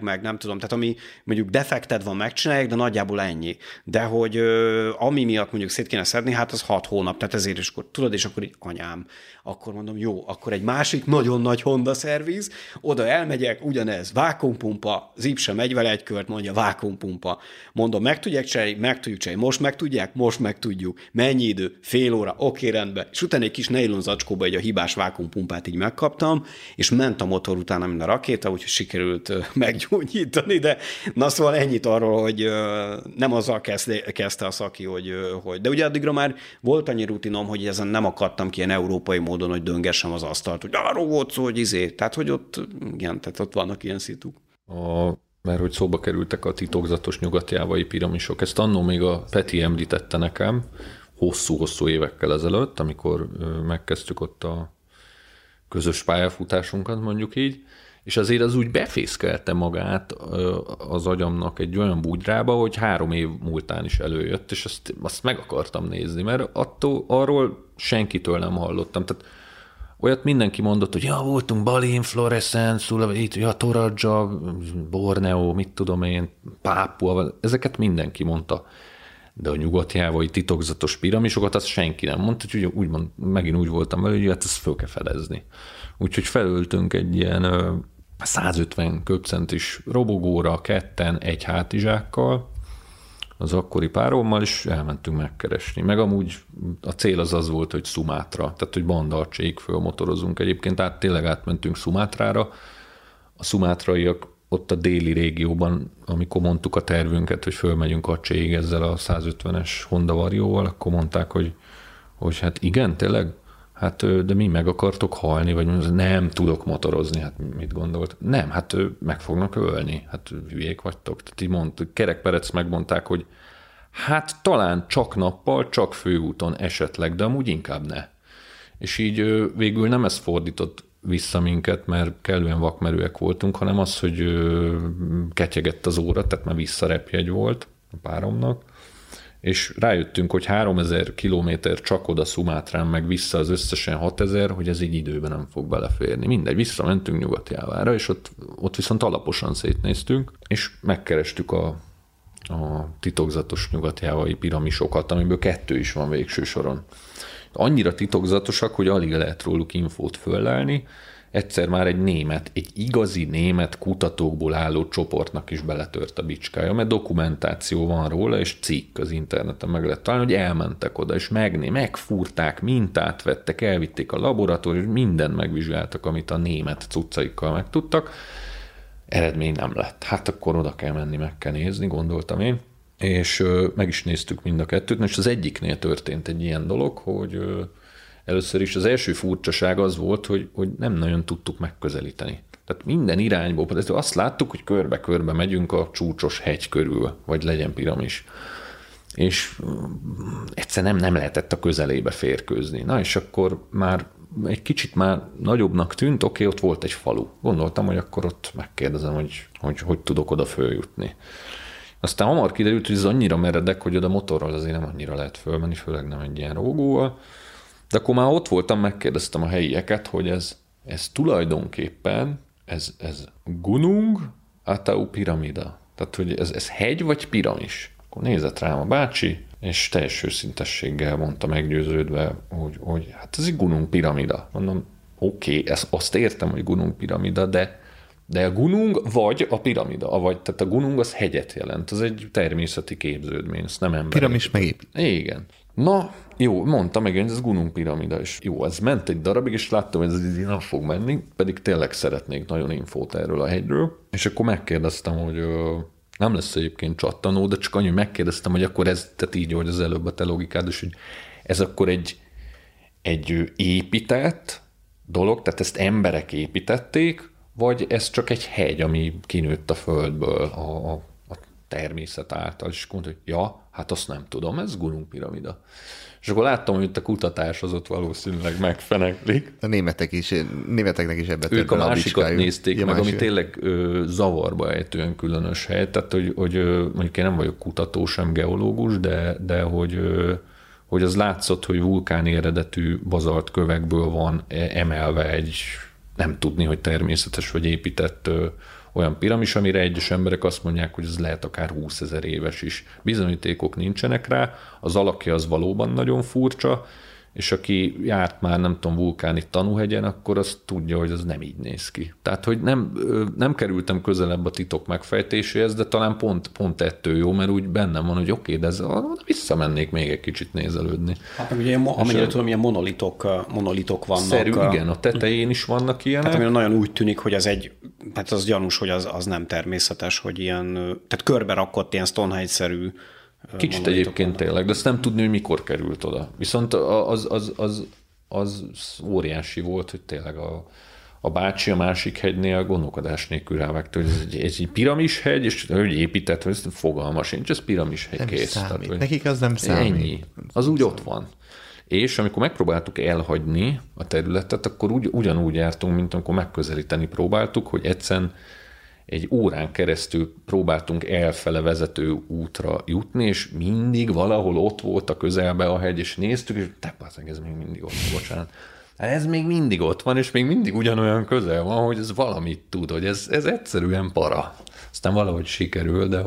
meg nem tudom, tehát ami mondjuk defekted van, megcsinálják, de nagyjából ennyi. De hogy ami miatt mondjuk szét kéne szedni, hát az 6 hónap, tehát ezért is, tudod, és akkor így anyám, akkor mondom, jó, akkor egy másik nagyon nagy Honda szerviz, oda elmegyek, ugyanez, vákuumpumpa, zip sem megy vele egy kört, mondja, vákuumpumpa. Mondom, meg tudjuk csinálni, most meg tudjuk, mennyi idő, fél óra, oké, rendben, és utána egy kis nylon zacskóba egy a hibás vákuumpumpát így megkaptam, és ment a motor utána, mint a rakéta, úgyhogy sikerült meggyógyítani, de na szóval ennyit arról, hogy nem azzal kezdte a szaki, hogy de ugye addigra már volt annyi rutinom, hogy ezen nem akadtam ki ilyen európai módon, hogy döngessem az asztalt, hogy arról volt szó, hogy tehát hogy ott, igen, tehát ott vannak ilyen szituk. Mert hogy szóba kerültek a titokzatos nyugat-jávai piramisok. Ezt annó még a Peti említette nekem hosszú-hosszú évekkel ezelőtt, amikor megkezdtük ott a közös pályafutásunkat, mondjuk így, és azért az úgy befészkelte magát az agyamnak egy olyan bugyrába, hogy 3 év múltán is előjött, és azt meg akartam nézni, mert arról senkitől nem hallottam. Tehát olyat mindenki mondott, hogy ja, voltunk Balin, Floreszen, Szulaveszi, ja, Toradzsa, Borneo, mit tudom én, Pápua, ezeket mindenki mondta. De a nyugat-jávai titokzatos piramisokat azt senki nem mondta, úgyhogy úgymond megint úgy voltam vele, hogy hát ezt föl kell fedezni. Úgyhogy felültünk egy ilyen 150 köbcentis robogóra, ketten, egy hátizsákkal, az akkori párommal, és elmentünk megkeresni. Meg amúgy a cél az volt, hogy Sumatra, tehát hogy Bandarcséig fölmotorozunk egyébként, tehát tényleg átmentünk Sumatrára. A szumátraiak ott a déli régióban, amikor mondtuk a tervünket, hogy fölmegyünk Acséig ezzel a 150-es Honda Varióval, akkor mondták, hogy hát igen, tényleg? Hát de mi meg akartok halni, vagy nem tudok motorozni, hát mit gondolt? Nem, hát meg fognak ölni, hát hülyék vagytok. Tehát így mondtuk, kerekperec megmondták, hogy hát talán csak nappal, csak főúton esetleg, de amúgy inkább ne. És így végül nem ez fordított vissza minket, mert kellően vakmerőek voltunk, hanem az, hogy ketyegett az óra, tehát már visszarepjegy volt a páromnak, és rájöttünk, hogy 3000 kilométer csak oda Sumatrán, meg vissza az összesen 6000, hogy ez így időben nem fog beleférni. Mindegy, visszamentünk Nyugat-Jávára, és ott viszont alaposan szétnéztünk, és megkerestük a titokzatos nyugat-jávai piramisokat, amiből 2 is van végső soron. Annyira titokzatosak, hogy alig lehet róluk infót föllelni. Egyszer már egy igazi német kutatókból álló csoportnak is beletört a bicskája, mert dokumentáció van róla, és cikk az interneten meg lehet találni, hogy elmentek oda, és megfúrták, mintát vettek, elvitték a laboratóriumot, és mindent megvizsgáltak, amit a német cuccaikkal megtudtak. Eredmény nem lett. Hát akkor oda kell menni, meg kell nézni, gondoltam én. És meg is néztük mind a kettőt, és az egyiknél történt egy ilyen dolog, hogy először is az első furcsaság az volt, hogy nem nagyon tudtuk megközelíteni. Tehát minden irányból, tehát azt láttuk, hogy körbe-körbe megyünk a csúcsos hegy körül, vagy legyen piramis. És egyszerűen nem lehetett a közelébe férkőzni. Na és akkor már egy kicsit már nagyobbnak tűnt, oké, ott volt egy falu. Gondoltam, hogy akkor ott megkérdezem, hogy tudok oda följutni. Aztán hamar kiderült, hogy ez annyira meredek, hogy oda motorral azért nem annyira lehet fölmenni, főleg nem egy ilyen rógóval. De akkor már ott voltam, megkérdeztem a helyieket, hogy ez tulajdonképpen, ez Gunung Atau piramida. Tehát, hogy ez hegy vagy piramis? Akkor nézett rám a bácsi, és teljes őszintességgel mondta meggyőződve, hogy hát ez egy Gunung piramida. Mondom, oké, azt értem, hogy Gunung piramida, de a Gunung vagy a piramida, tehát a Gunung az hegyet jelent, az egy természeti képződmény, ez nem ember. Piramis megép. Igen. Na, jó, mondta meg, hogy ez Gunung piramida, és jó, ez ment egy darabig, és láttam, hogy ez így nem fog menni, pedig tényleg szeretnék nagyon infót erről a hegyről, és akkor megkérdeztem, hogy nem lesz egyébként csattanó, de csak annyi, megkérdeztem, hogy akkor ez, tehát így, hogy az előbb a te logikád, és hogy ez akkor egy épített dolog, tehát ezt emberek építették, vagy ez csak egy hegy, ami kinőtt a földből a természet által, és mondta, hogy ja, hát azt nem tudom, ez Gunung piramida. És akkor láttam, hogy itt a kutatás az ott valószínűleg megfeneklik. A németeknek is ebbe tört bele a bicskájuk. Ők a másikat nézték meg, ami tényleg zavarba ejtően különös hely, tehát hogy mondjuk én nem vagyok kutató, sem geológus, de hogy hogy az látszott, hogy vulkáni eredetű bazalt kövekből van emelve egy, nem tudni, hogy természetes vagy épített olyan piramis, amire egyes emberek azt mondják, hogy ez lehet akár 20 000 éves is. Bizonyítékok nincsenek rá, az alakja az valóban nagyon furcsa, és aki járt már, nem tudom, vulkáni tanúhegyen, akkor az tudja, hogy az nem így néz ki. Tehát, hogy nem kerültem közelebb a titok megfejtéséhez, de talán pont ettől jó, mert úgy bennem van, hogy oké, de ez, visszamennék még egy kicsit nézelődni. Hát ugye, amennyire tudom, ilyen monolitok vannak. Szerű, igen, a tetején is vannak ilyenek. Tehát nagyon úgy tűnik, hogy ez egy, hát az gyanús, hogy az nem természetes, hogy ilyen, tehát körbe rakott ilyen Stonehenge-szerű. Kicsit egyébként tényleg, de azt nem tudni, hogy mikor került oda. Viszont az óriási volt, hogy tényleg a bácsi a másik hegynél gondolkodás nélkül rávágta, hogy ez egy piramishegy, és hogy épített, hogy fogalma sincs, ez piramishegy kész. Tehát, hogy nekik az nem számít. Ennyi. Az úgy ott van. És amikor megpróbáltuk elhagyni a területet, akkor ugyanúgy jártunk, mint amikor megközelíteni próbáltuk, hogy egyszerűen egy órán keresztül próbáltunk elfele vezető útra jutni, és mindig valahol ott volt a közelbe a hegy, és néztük, és ez még mindig ott van, bocsánat. Ez még mindig ott van, és még mindig ugyanolyan közel van, hogy ez valamit tud, hogy ez egyszerűen para. Aztán valahogy sikerül, de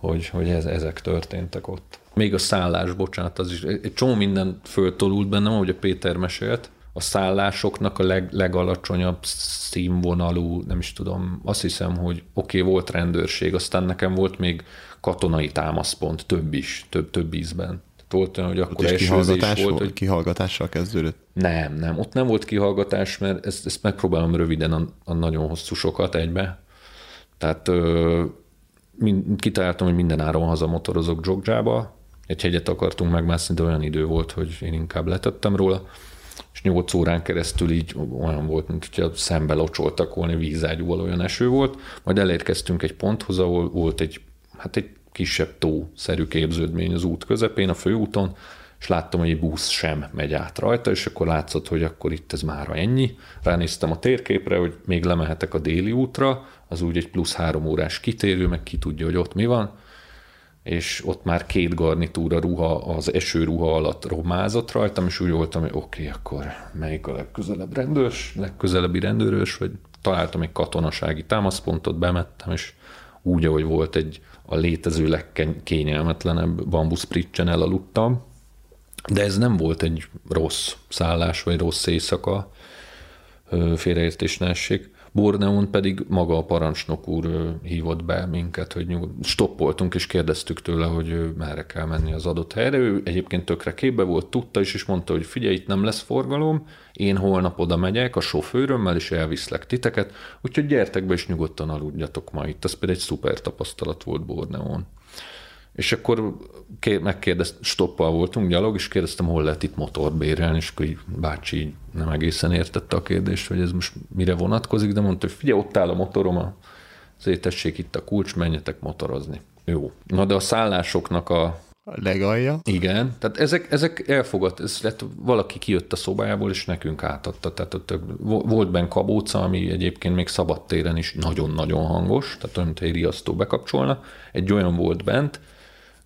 hogy ezek történtek ott. Még a szállás, bocsánat, az is egy csomó minden föltolult bennem, ahogy a Péter mesélt. A szállásoknak a legalacsonyabb színvonalú, nem is tudom, azt hiszem, hogy oké, volt rendőrség, aztán nekem volt még katonai támaszpont, több ízben. Tehát volt olyan, hogy akkor esőzés volt. Hogy kihallgatással kezdődött? Nem, ott nem volt kihallgatás, mert ezt megpróbálom röviden a nagyon hosszú sokat egybe. Tehát kitaláltam, hogy mindenáron hazamotorozok Jogjába. Egy hegyet akartunk megmászni, de olyan idő volt, hogy én inkább letettem róla. És 8 órán keresztül így olyan volt, mint hogyha szembe locsoltak volna vízágyúval, olyan eső volt. Majd elérkeztünk egy ponthoz, ahol volt egy kisebb tó-szerű képződmény az út közepén, a főúton, és láttam, hogy egy busz sem megy át rajta, és akkor látszott, hogy akkor itt ez mára ennyi. Ránéztem a térképre, hogy még lemehetek a déli útra, az úgy egy plusz 3 órás kitérő, meg ki tudja, hogy ott mi van, és ott már 2 garnitúra ruha az esőruha alatt romázott rajtam, és úgy voltam, hogy oké, akkor melyik a legközelebbi rendőrös, vagy találtam egy katonasági támaszpontot, bemettem, és úgy, ahogy volt a létező legkényelmetlenebb bambuszpricsen elaludtam, de ez nem volt egy rossz szállás, vagy rossz éjszaka, félreértés ne essék. Borneón pedig maga a parancsnok úr hívott be minket, hogy stoppoltunk, és kérdeztük tőle, hogy merre kell menni az adott helyre. Ő egyébként tökre képbe volt, tudta is, és mondta, hogy figyelj, itt nem lesz forgalom, én holnap oda megyek a sofőrömmel, és elviszlek titeket, úgyhogy gyertek be, és nyugodtan aludjatok ma itt. Ez például egy szuper tapasztalat volt Borneón. És akkor megkérdeztem, stoppal voltunk gyalog, és kérdeztem, hol lehet itt motort bérelni, és akkor így bácsi nem egészen értette a kérdést, hogy ez most mire vonatkozik, de mondta, hogy figyelj, ott áll a motorom, azért tessék itt a kulcs, menjetek motorozni. Jó. Na de a szállásoknak a legalja. Igen, tehát ezek elfogadt, valaki kijött a szobájából, és nekünk átadta. Tehát ott volt benne kabóca, ami egyébként még szabadtéren is nagyon-nagyon hangos, tehát olyan, mint egy riasztó bekapcsolna. Egy olyan volt bent,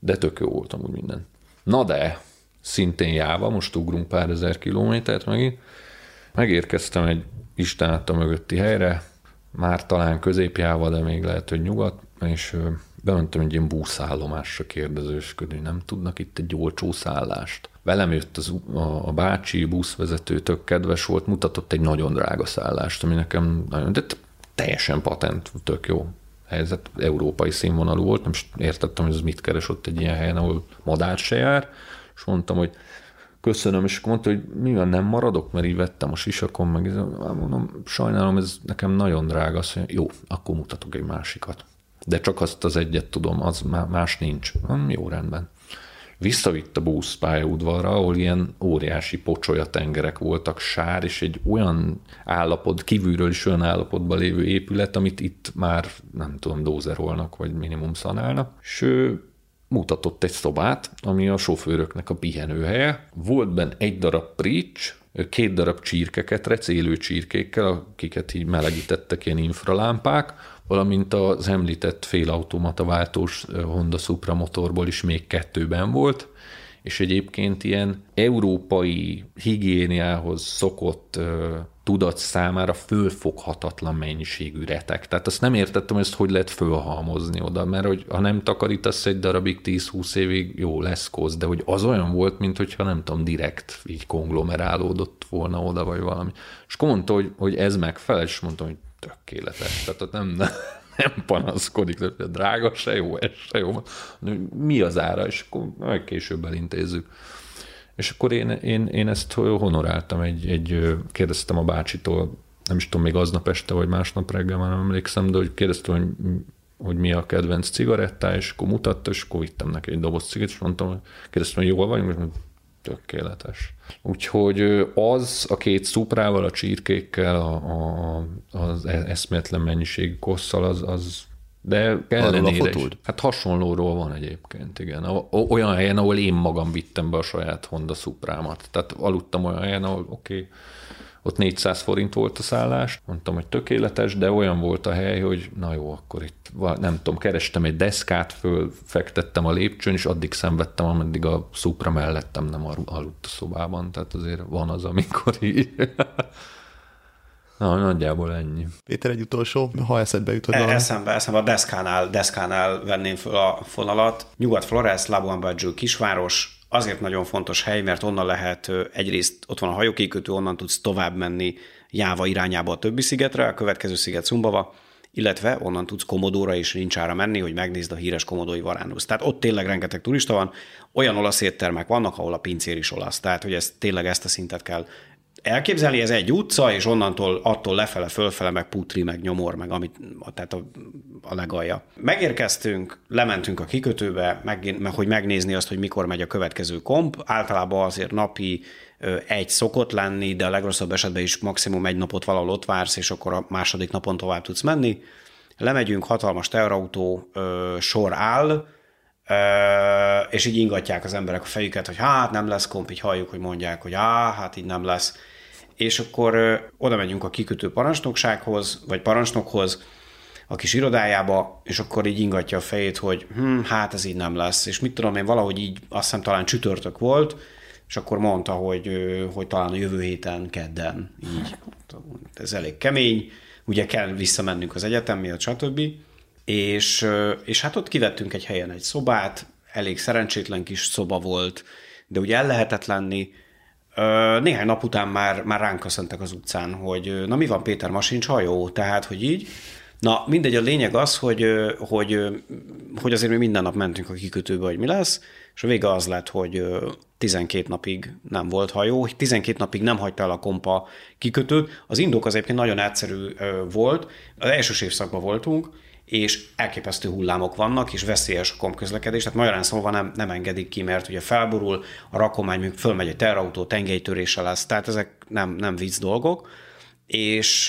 de tök jó volt amúgy minden. Na de, szintén Jáva, most ugrunk pár ezer kilométert megint, megérkeztem egy Isten adta mögötti helyre, már talán Közép-Jáva, de még lehet, hogy nyugat, és bementem egy ilyen buszállomásra kérdezősködni, nem tudnak itt egy olcsó szállást. Velem jött a bácsi, buszvezető, tök kedves volt, mutatott egy nagyon drága szállást, ami nekem nagyon, de teljesen patent, tök jó. Helyzet európai színvonalú volt, nem is értettem, hogy ez mit keres ott egy ilyen helyen, ahol madár se jár, és mondtam, hogy köszönöm, és mondta, hogy mi van, nem maradok, mert így vettem a sisakon, meg mondom, sajnálom, ez nekem nagyon drága, azt mondja, jó, akkor mutatok egy másikat. De csak azt az egyet tudom, az más nincs. Jó, rendben. Visszavitt a busz pályaudvarra, ahol ilyen óriási pocsolya tengerek voltak, sár, és egy olyan állapot, kívülről is olyan állapotban lévő épület, amit itt már, nem tudom, dózerolnak, vagy minimum szanálnak. És ő mutatott egy szobát, ami a sofőröknek a pihenőhelye. Volt benne egy darab prics, 2 csirkeketrec, élő csirkékkel, akiket így melegítettek ilyen infralámpák, valamint az említett félautomata váltós Honda Supra motorból is még 2 volt, és egyébként ilyen európai higiéniához szokott tudat számára fölfoghatatlan mennyiségű retek. Tehát azt nem értettem, hogy ezt hogy lehet fölhalmozni oda, mert hogy ha nem takarítasz egy darabig 10-20 évig, jó, lesz kosz, de hogy az olyan volt, mint hogyha nem tudom, direkt így konglomerálódott volna oda, vagy valami. És akkor mondta, hogy ez megfelel, és mondtam, hogy tökéletes. Tehát ott nem panaszkodik, de drága, se jó, ez se jó. Mi az ára? És akkor majd később elintézzük. És akkor én ezt honoráltam, kérdeztem a bácsitól, nem is tudom, még aznap este, vagy másnap reggel, már nem emlékszem, de hogy kérdeztem, hogy mi a kedvenc cigarettá, és akkor mutatta, és akkor vittem neki egy doboz cigarettát, és mondtam, kérdeztem, hogy jól vagyunk, és tökéletes. Úgyhogy az a két szuprával, a csirkékkel, az eszméletlen mennyiség kosszal, az de ellenére is. Hát hasonlóról van egyébként, igen. Olyan helyen, ahol én magam vittem be a saját Honda Suprámat. Tehát aludtam olyan helyen, ahol ott 400 forint volt a szállás, mondtam, hogy tökéletes, de olyan volt a hely, hogy na jó, akkor itt nem tudom, kerestem egy deszkát, fölfektettem a lépcsőn, és addig szenvedtem, ameddig a Supra mellettem nem aludt a szobában. Tehát azért van az, amikor így... Na, nagyjából ennyi. Péter, egy utolsó, ha eszedbe jutod valami? Eszembe a deszkánál venném föl a fonalat. Nyugat-Floresz, Labuan Bajo kisváros, azért nagyon fontos hely, mert onnan lehet egyrészt, ott van a hajókikötő, onnan tudsz tovább menni Jáva irányába a többi szigetre, a következő sziget Szumbava, illetve onnan tudsz Komodóra és Rincsára menni, hogy megnézd a híres komodói varándozt. Tehát ott tényleg rengeteg turista van, olyan olasz éttermek vannak, ahol a pincér is olasz. Tehát, hogy ezt a szintet kell elképzelni, ez egy utca, és onnantól attól lefele, fölfele, meg putri, meg nyomor, meg amit, tehát a legalja. Megérkeztünk, lementünk a kikötőbe, hogy megnézni azt, hogy mikor megy a következő komp. Általában azért napi egy szokott lenni, de a legrosszabb esetben is maximum egy napot valahol ott vársz, és akkor a második napon tovább tudsz menni. Lemegyünk, hatalmas teherautó sor áll, és így ingatják az emberek a fejüket, hogy hát nem lesz komp, így halljuk, hogy mondják, hogy hát így nem lesz. És akkor oda megyünk a kikötő parancsnoksághoz, vagy parancsnokhoz, a kis irodájába, és akkor így ingatja a fejét, hogy hát ez így nem lesz. És mit tudom én, valahogy így, azt hiszem talán csütörtök volt, és akkor mondta, hogy talán a jövő héten, kedden. Így. Ez elég kemény, ugye kell visszamennünk az egyetem miatt, stb. És hát ott kivettünk egy helyen egy szobát, elég szerencsétlen kis szoba volt, de ugye el lehetett lenni. Néhány nap után már ránk köszöntek az utcán, hogy na mi van, Péter, ma sincs hajó, tehát hogy így. Na mindegy, a lényeg az, hogy azért mi minden nap mentünk a kikötőbe, hogy mi lesz, és a vége az lett, hogy 12 napig nem volt hajó, 12 napig nem hagyta el a kompa kikötőt. Az indok az egyébként nagyon egyszerű volt, az első évszakban voltunk, és elképesztő hullámok vannak, és veszélyes a kompközlekedés, tehát magyarán szóval nem engedik ki, mert ugye felborul, a rakomány, mondjuk fölmegy egy teherautó, tengelytörése lesz, tehát ezek nem vicc dolgok, és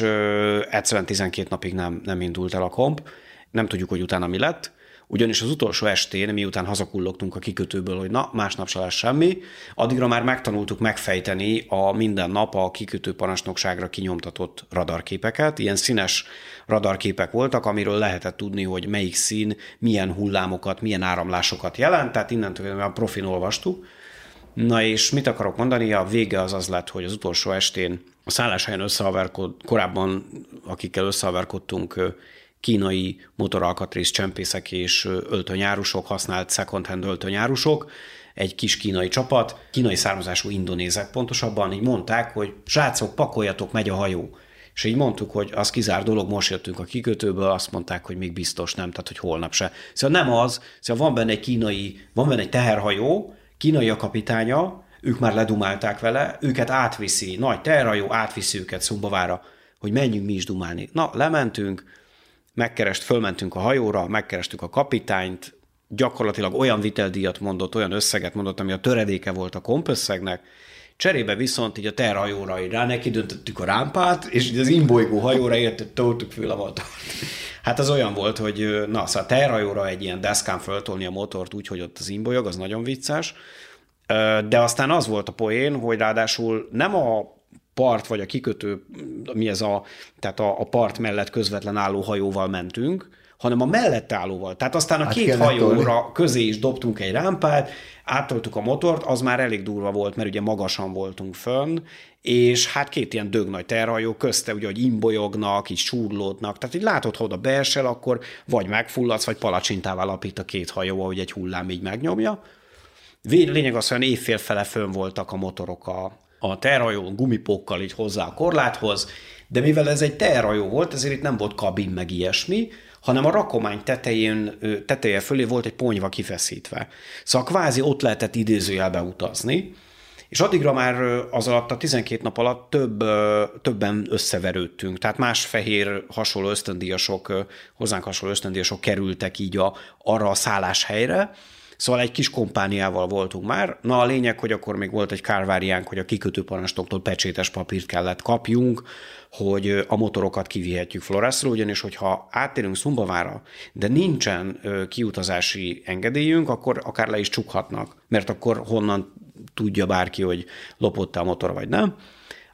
egyszerűen 12 napig nem indult el a komp, nem tudjuk, hogy utána mi lett, ugyanis az utolsó estén, miután hazakullogtunk a kikötőből, hogy na, másnap se lesz semmi, addigra már megtanultuk megfejteni a minden nap a kikötő parancsnokságra kinyomtatott radarképeket. Ilyen színes radarképek voltak, amiről lehetett tudni, hogy melyik szín milyen hullámokat, milyen áramlásokat jelent, tehát innentől a profin olvastuk. Na és mit akarok mondani? A vége az lett, hogy az utolsó estén a szálláshelyen korábban akikkel összehaverkodtunk, kínai motoralkatrész csempészek és öltönyárusok, használt second-hand öltönyárusok, egy kis kínai csapat, kínai származású indonézek pontosabban, így mondták, hogy srácok, pakoljatok, megy a hajó. És így mondtuk, hogy az kizár dolog, most jöttünk a kikötőből, azt mondták, hogy még biztos nem, tehát hogy holnap se. Szóval nem az, szóval van benne egy teherhajó, kínai a kapitánya, ők már ledumálták vele, őket átviszi, nagy teherhajó, átviszi őket Szumbavára, hogy menjünk mi is dumálni. Na, lementünk, fölmentünk a hajóra, megkerestük a kapitányt, gyakorlatilag olyan viteldíjat mondott, olyan összeget mondott, ami a töredéke volt a kompösszegnek, cserébe viszont így a terhajóra így rá neki döntöttük a rámpát, és így az imbolygó hajóra toltuk föl a motort. Hát az olyan volt, hogy na, szóval a terhajóra egy ilyen deszkán föltolni a motort úgy, hogy ott az imbolyog, az nagyon vicces, de aztán az volt a poén, hogy ráadásul nem a part, vagy a kikötő, mi ez a, tehát a part mellett közvetlen álló hajóval mentünk, hanem a mellette állóval. Tehát aztán a két hajóra közé is dobtunk egy rámpát, áttoltuk a motort, az már elég durva volt, mert ugye magasan voltunk fönn, és hát két ilyen dögnagy terhajó közte, ugye, hogy imbolyognak, így súrlódnak, tehát így látod, ha oda beesel, akkor vagy megfulladsz, vagy palacsintává lapít a két hajó, ahogy egy hullám így megnyomja. Lényeg az, hogy olyan évfél fele fönn voltak a motorok a terhajón, gumipókkal így hozzá a korláthoz, de mivel ez egy terhajó volt, ezért itt nem volt kabin meg ilyesmi, hanem a rakomány teteje fölé volt egy ponyva kifeszítve. Szóval kvázi ott lehetett idézőjelbe utazni, és addigra már az alatt a 12 nap alatt többen összeverődtünk. Tehát más fehér hasonló ösztöndíjasok, hozzánk hasonló ösztöndíjasok kerültek így arra a szálláshelyre, szóval egy kis kompániával voltunk már. Na a lényeg, hogy akkor még volt egy kárváriánk, hogy a kikötőparancsnoktól pecsétes papírt kellett kapjunk, hogy a motorokat kivihetjük Floreszről, ugyanis hogyha áttérünk Szumbavára, de nincsen kiutazási engedélyünk, akkor akár le is csukhatnak, mert akkor honnan tudja bárki, hogy lopott-e a motor vagy nem.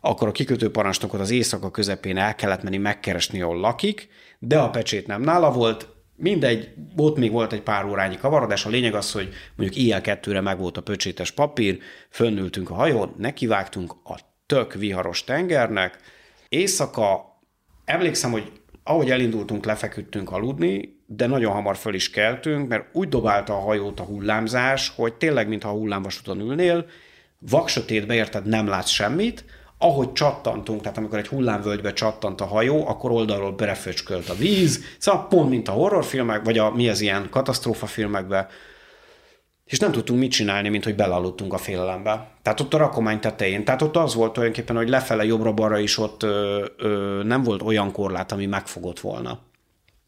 Akkor a kikötőparancsnokot az éjszaka közepén el kellett menni megkeresni, ahol lakik, de a pecsét nem nála volt. Mindegy, ott még volt egy pár órányi kavarodás, a lényeg az, hogy mondjuk éjjel 2-re meg volt a pöcsétes papír, fönnültünk a hajón, nekivágtunk a tök viharos tengernek. Éjszaka, emlékszem, hogy ahogy elindultunk, lefeküdtünk aludni, de nagyon hamar föl is keltünk, mert úgy dobálta a hajót a hullámzás, hogy tényleg, mintha a hullámvasúton ülnél, vaksötétbe érted, nem látsz semmit, ahogy csattantunk, tehát amikor egy hullámvölgybe csattant a hajó, akkor oldalról bereföcskölt a víz, szóval pont mint a horrorfilmek, vagy mi az ilyen katasztrófafilmekben, és nem tudtunk mit csinálni, mint hogy belealudtunk a félelembe. Tehát ott a rakomány tetején, tehát ott az volt tulajdonképpen, hogy lefele, jobbra-balra is ott nem volt olyan korlát, ami megfogott volna.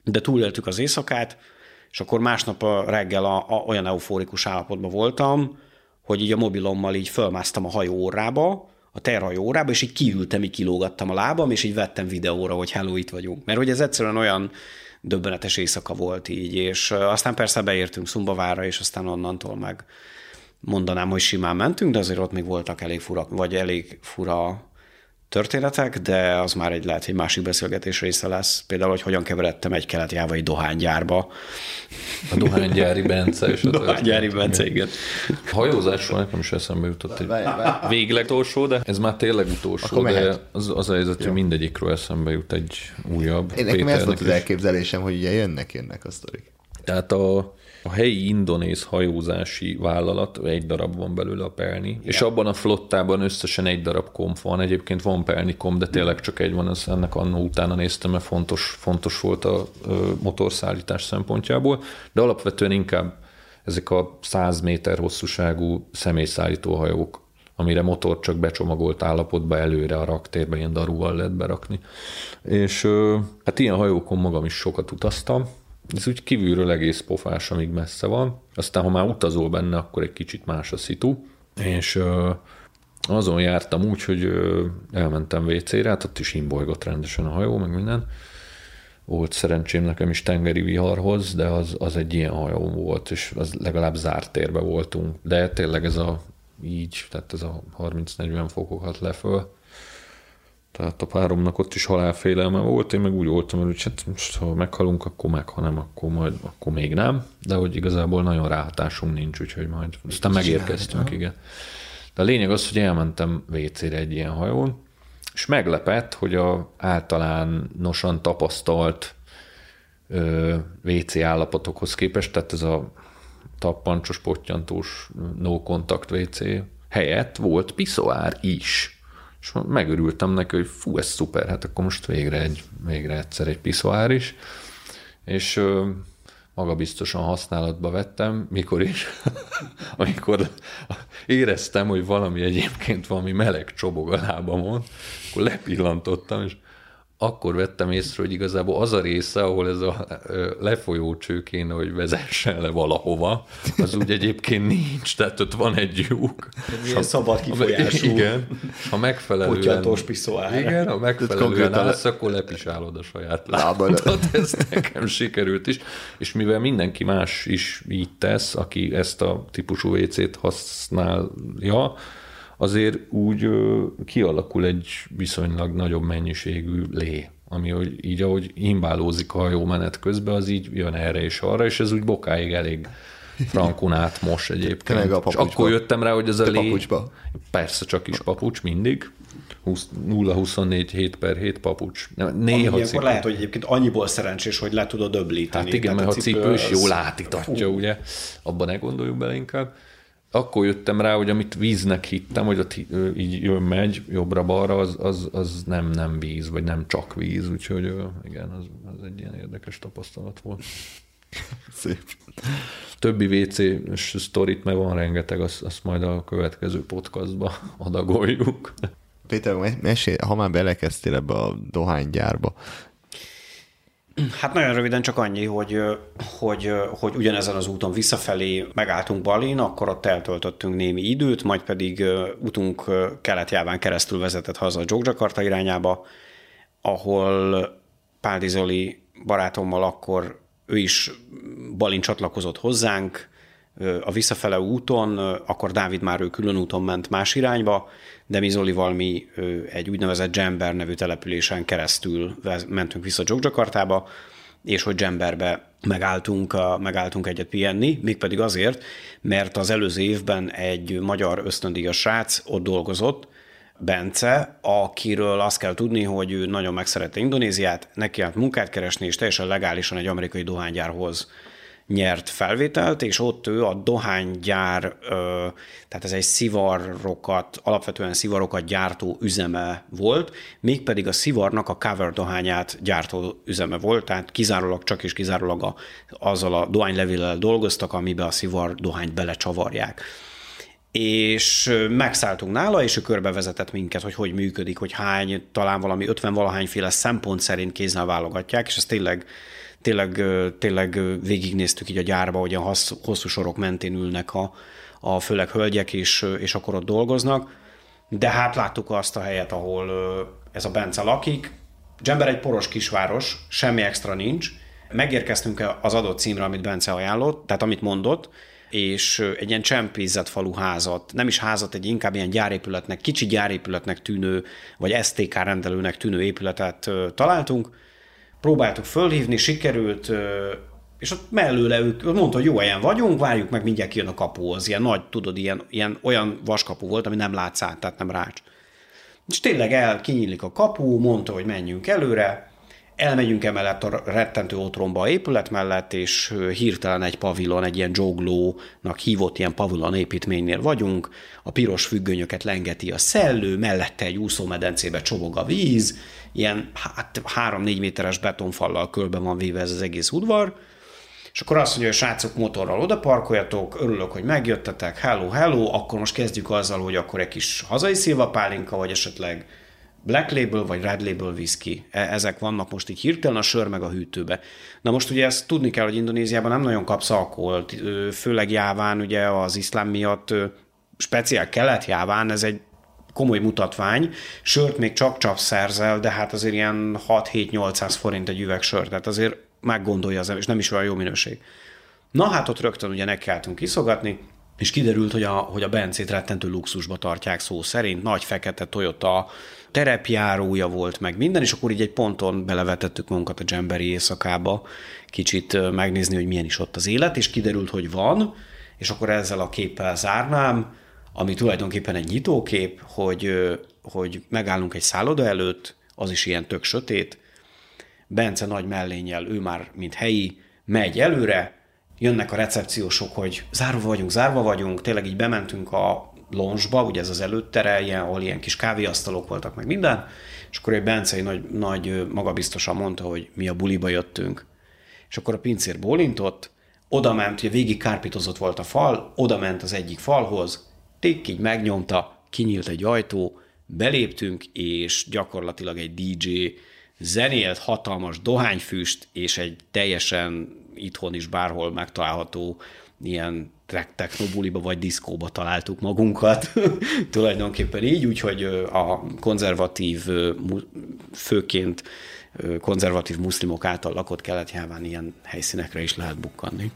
De túléltük az éjszakát, és akkor másnap reggel olyan eufórikus állapotban voltam, hogy így a mobilommal így fölmásztam a hajó orrába, a terhajó órába, és így kiültem, így kilógattam a lábam, és így vettem videóra, hogy hello, itt vagyunk. Mert hogy ez egyszerűen olyan döbbenetes éjszaka volt így, és aztán persze beértünk Szumbavára, és aztán onnantól meg mondanám, hogy simán mentünk, de azért ott még voltak elég fura történetek, de az már lehet egy másik beszélgetés része lesz. Például, hogy hogyan keveredtem egy kelet-jávai dohánygyárba. A dohánygyári Bence. És dohánygyári Bence, igen. Hajózásról nekem is eszembe jutott egy végleg utolsó, de ez már tényleg utolsó, de az a helyzet, hogy mindegyikről eszembe jut egy újabb. Én nekem ezt volt az elképzelésem, hogy ugye jönnek a sztorik. Tehát a helyi indonéz hajózási vállalat, egy darab van belőle, a Pelni, igen. És abban a flottában összesen egy darab komp van. Egyébként van Pelni komp, de tényleg csak egy van, az ennek annó utána néztem, mert fontos volt a motorszállítás szempontjából, de alapvetően inkább ezek a 100 méter hosszúságú személyszállító hajók, amire motor csak becsomagolt állapotba előre a raktérbe, ilyen daruval lehet berakni. És hát ilyen hajókon magam is sokat utaztam. Ez úgy kívülről egész pofás, amíg messze van. Aztán, ha már utazol benne, akkor egy kicsit más a szitu. És azon jártam úgy, hogy elmentem WC-re, hát ott is imbolygott rendesen a hajó, meg minden. Volt szerencsém nekem is tengeri viharhoz, de az egy ilyen hajó volt, és az legalább zárt térbe voltunk. De tényleg ez a 30-40 fokokat leföl. Tehát a páromnak ott is halálfélelme volt, én meg úgy voltam, hogy hát most ha meghalunk, akkor meg, ha nem, akkor még nem, de hogy igazából nagyon ráhatásunk nincs, úgyhogy majd aztán megérkeztünk, igen. De a lényeg az, hogy elmentem WC-re egy ilyen hajón, és meglepett, hogy a általánosan tapasztalt WC állapotokhoz képest, tehát ez a tappancsos, pottyantós, no contact WC helyett volt piszoár is. És megörültem neki, hogy fú, ez szuper, hát akkor most végre egyszer egy piszoár is, és magabiztosan használatba vettem, mikor is, amikor éreztem, hogy valami meleg csobog a lábamon, akkor lepillantottam, és akkor vettem észre, hogy igazából az a része, ahol ez a lefolyó cső kéne, hogy vezessen le valahova, az úgy egyébként nincs, tehát ott van egy lyuk. Ilyen szabad kifolyású. Igen. Ha megfelelően... Potyantós piszoár. Igen, ha megfelelően állsz, akkor lepisálod a saját lábadat. Ez nekem sikerült is. És mivel mindenki más is így tesz, aki ezt a típusú WC-t használja, azért úgy kialakul egy viszonylag nagyobb mennyiségű lé, ami hogy így ahogy himbálózik a hajó menet közben, az így jön erre és arra, és ez úgy bokáig elég frankon átmos egyébként. És akkor jöttem rá, hogy ez a lé... Papucsba? Persze, csak is papucs mindig. 0-24-7/7 papucs. Néha cipő. Akkor lehet, hogy egyébként annyiból szerencsés, hogy le tudod öblíteni. Hát igen, mert a cipő is jól átítatja, ugye? Abban ne gondoljuk bele inkább. Akkor jöttem rá, hogy amit víznek hittem, hogy ott így jön-megy jobbra-balra, az nem víz, vagy nem csak víz, úgyhogy igen, az egy ilyen érdekes tapasztalat volt. Szép. Többi WC-s sztorit, mert van rengeteg, azt majd a következő podcastba adagoljuk. Péter, mesélj, ha már belekezdtél ebbe a dohánygyárba. Hát nagyon röviden csak annyi, hogy ugyanezen az úton visszafelé megálltunk Balin, akkor ott eltöltöttünk némi időt, majd pedig utunk Kelet-Jáván keresztül vezetett haza a Jogjakarta irányába, ahol Páldi Zoli barátommal akkor ő is Balin csatlakozott hozzánk a visszafele úton, akkor Dávid már ő külön úton ment más irányba, de mi Zolival mi egy úgynevezett Jember nevű településen keresztül mentünk vissza Jogjakartába, és hogy Jemberbe megálltunk egyet pihenni, mégpedig azért, mert az előző évben egy magyar ösztöndíjas srác ott dolgozott, Bence, akiről azt kell tudni, hogy ő nagyon megszerette Indonéziát, neki állt munkát keresni, és teljesen legálisan egy amerikai dohánygyárhoz nyert felvételt, és ott ő a dohánygyár, tehát ez egy alapvetően szivarokat gyártó üzeme volt, mégpedig a szivarnak a cover dohányát gyártó üzeme volt, tehát kizárólag, csak és kizárólag azzal a dohánylevéllel dolgoztak, amiben a szivar dohányt belecsavarják. És megszálltunk nála, és ő körbevezetett minket, hogy működik, hogy hány, talán valami 50-valahányféle szempont szerint kézzel válogatják, és ez tényleg végignéztük így a gyárba, hogy a hosszú sorok mentén ülnek a főleg hölgyek, és akkor ott dolgoznak. De hát láttuk azt a helyet, ahol ez a Bence lakik. Jember egy poros kisváros, semmi extra nincs. Megérkeztünk az adott címre, amit Bence ajánlott, tehát amit mondott, és egy ilyen csempészet falu házat, nem is házat, egy inkább ilyen gyárépületnek, kicsi gyárépületnek tűnő, vagy STK rendelőnek tűnő épületet találtunk. Próbáltuk fölhívni, sikerült, és ott mellőle ők mondta, hogy jó helyen vagyunk, várjuk meg, mindjárt kijön a kapuhoz. Ilyen nagy, tudod, ilyen olyan vaskapu volt, ami nem látsz át, tehát nem rács. És tényleg kinyílik a kapu, mondta, hogy menjünk előre, elmegyünk emellett a rettentő otromba a épület mellett, és hirtelen egy pavilon, egy ilyen zsoglónak hívott ilyen pavilon építménynél vagyunk, a piros függönyöket lengeti a szellő, mellette egy úszómedencébe csobog a víz, ilyen 3-4 méteres betonfallal körben van véve ez az egész udvar, és akkor azt mondja, hogy srácok, motorral oda parkoljatok, örülök, hogy megjöttetek, hello, akkor most kezdjük azzal, hogy akkor egy kis hazai szilvapálinka, vagy esetleg Black Label vagy Red Label whisky. Ezek vannak most így hirtelen a sör meg a hűtőbe. Na most ugye ezt tudni kell, hogy Indonéziában nem nagyon kapsz alkoholt, főleg Jáván ugye az iszlám miatt, speciál Kelet-Jáván ez egy komoly mutatvány, sört még csak szerzel, de hát azért ilyen 6-7-800 forint egy üveg sört, tehát azért meggondolja az ember, és nem is olyan jó minőség. Na hát ott rögtön ugye nekiálltunk iszogatni, és kiderült, hogy a Bencét rettentő luxusba tartják szó szerint, nagy fekete Toyota terepjárója volt meg minden, és akkor így egy ponton belevetettük magunkat a Jemberi éjszakába kicsit megnézni, hogy milyen is ott az élet, és kiderült, hogy van, és akkor ezzel a képpel zárnám, ami tulajdonképpen egy nyitókép, hogy megállunk egy szálloda előtt, az is ilyen tök sötét, Bence nagy mellénnyel, ő már mint helyi, megy előre, jönnek a recepciósok, hogy zárva vagyunk, tényleg így bementünk a lounge-ba, ugye ez az előttere, ahol ilyen kis kávéasztalok voltak, meg minden, és akkor egy Bence nagy magabiztosan mondta, hogy mi a buliba jöttünk. És akkor a pincér bólintott, odament, ugye végig kárpitozott volt a fal, odament az egyik falhoz, tikk, így megnyomta, kinyílt egy ajtó, beléptünk, és gyakorlatilag egy DJ zenélt, hatalmas dohányfüst, és egy teljesen itthon is bárhol megtalálható ilyen technobuliba vagy diszkóba találtuk magunkat. Tulajdonképpen így, úgyhogy a konzervatív, főként konzervatív muszlimok által lakott Kelet-Jáván ilyen helyszínekre is lehet bukkanni.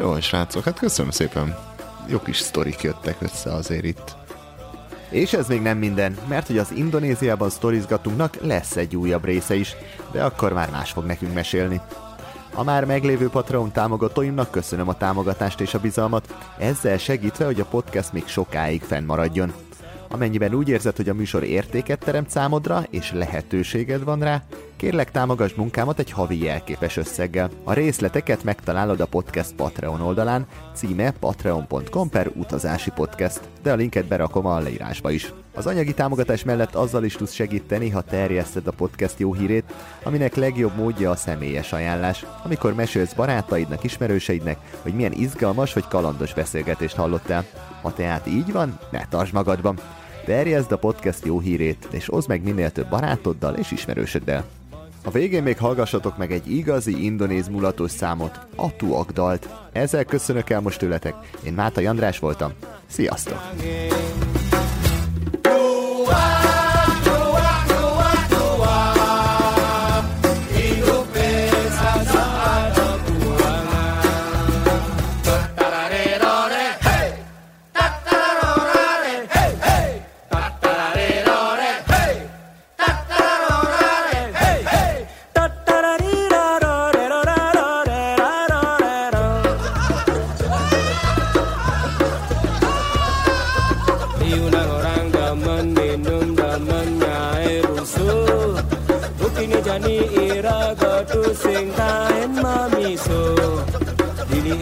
Jó, srácok, hát köszönöm szépen. jó kis sztorik jöttek össze azért itt. És ez még nem minden, mert hogy az Indonéziában sztorizgatunknak lesz egy újabb része is, de akkor már más fog nekünk mesélni. A már meglévő Patreon támogatóimnak köszönöm a támogatást és a bizalmat, ezzel segítve, hogy a podcast még sokáig fennmaradjon. Amennyiben úgy érzed, hogy a műsor értéket teremt számodra, és lehetőséged van rá, kérlek támogass munkámat egy havi jelképes összeggel. A részleteket megtalálod a podcast Patreon oldalán, címe patreon.com/utazási podcast, de a linket berakom a leírásba is. Az anyagi támogatás mellett azzal is tudsz segíteni, ha terjeszted a podcast jó hírét, aminek legjobb módja a személyes ajánlás, amikor mesélsz barátaidnak, ismerőseidnek, hogy milyen izgalmas vagy kalandos beszélgetést hallottál. Ha tehát így van, ne tartsd magadban! Terjeszd a podcast jó hírét, és oszd meg minél több barátoddal és ismerősöddel. A végén még hallgassatok meg egy igazi indonéz mulatos számot, a Tuakdalt. Ezzel köszönök el most tőletek. Én Mátai András voltam. Sziasztok!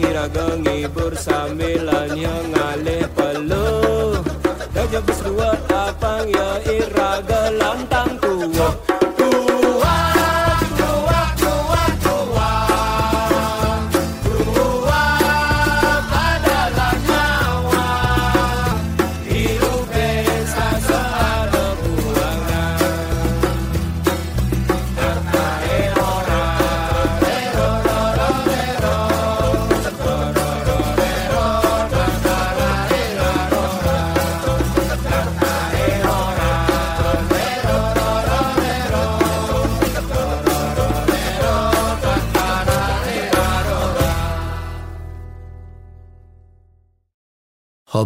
Iragang ibur sambilan yang ngalih peluh Dajab besluat apang ya iraga lantang tuwak Ha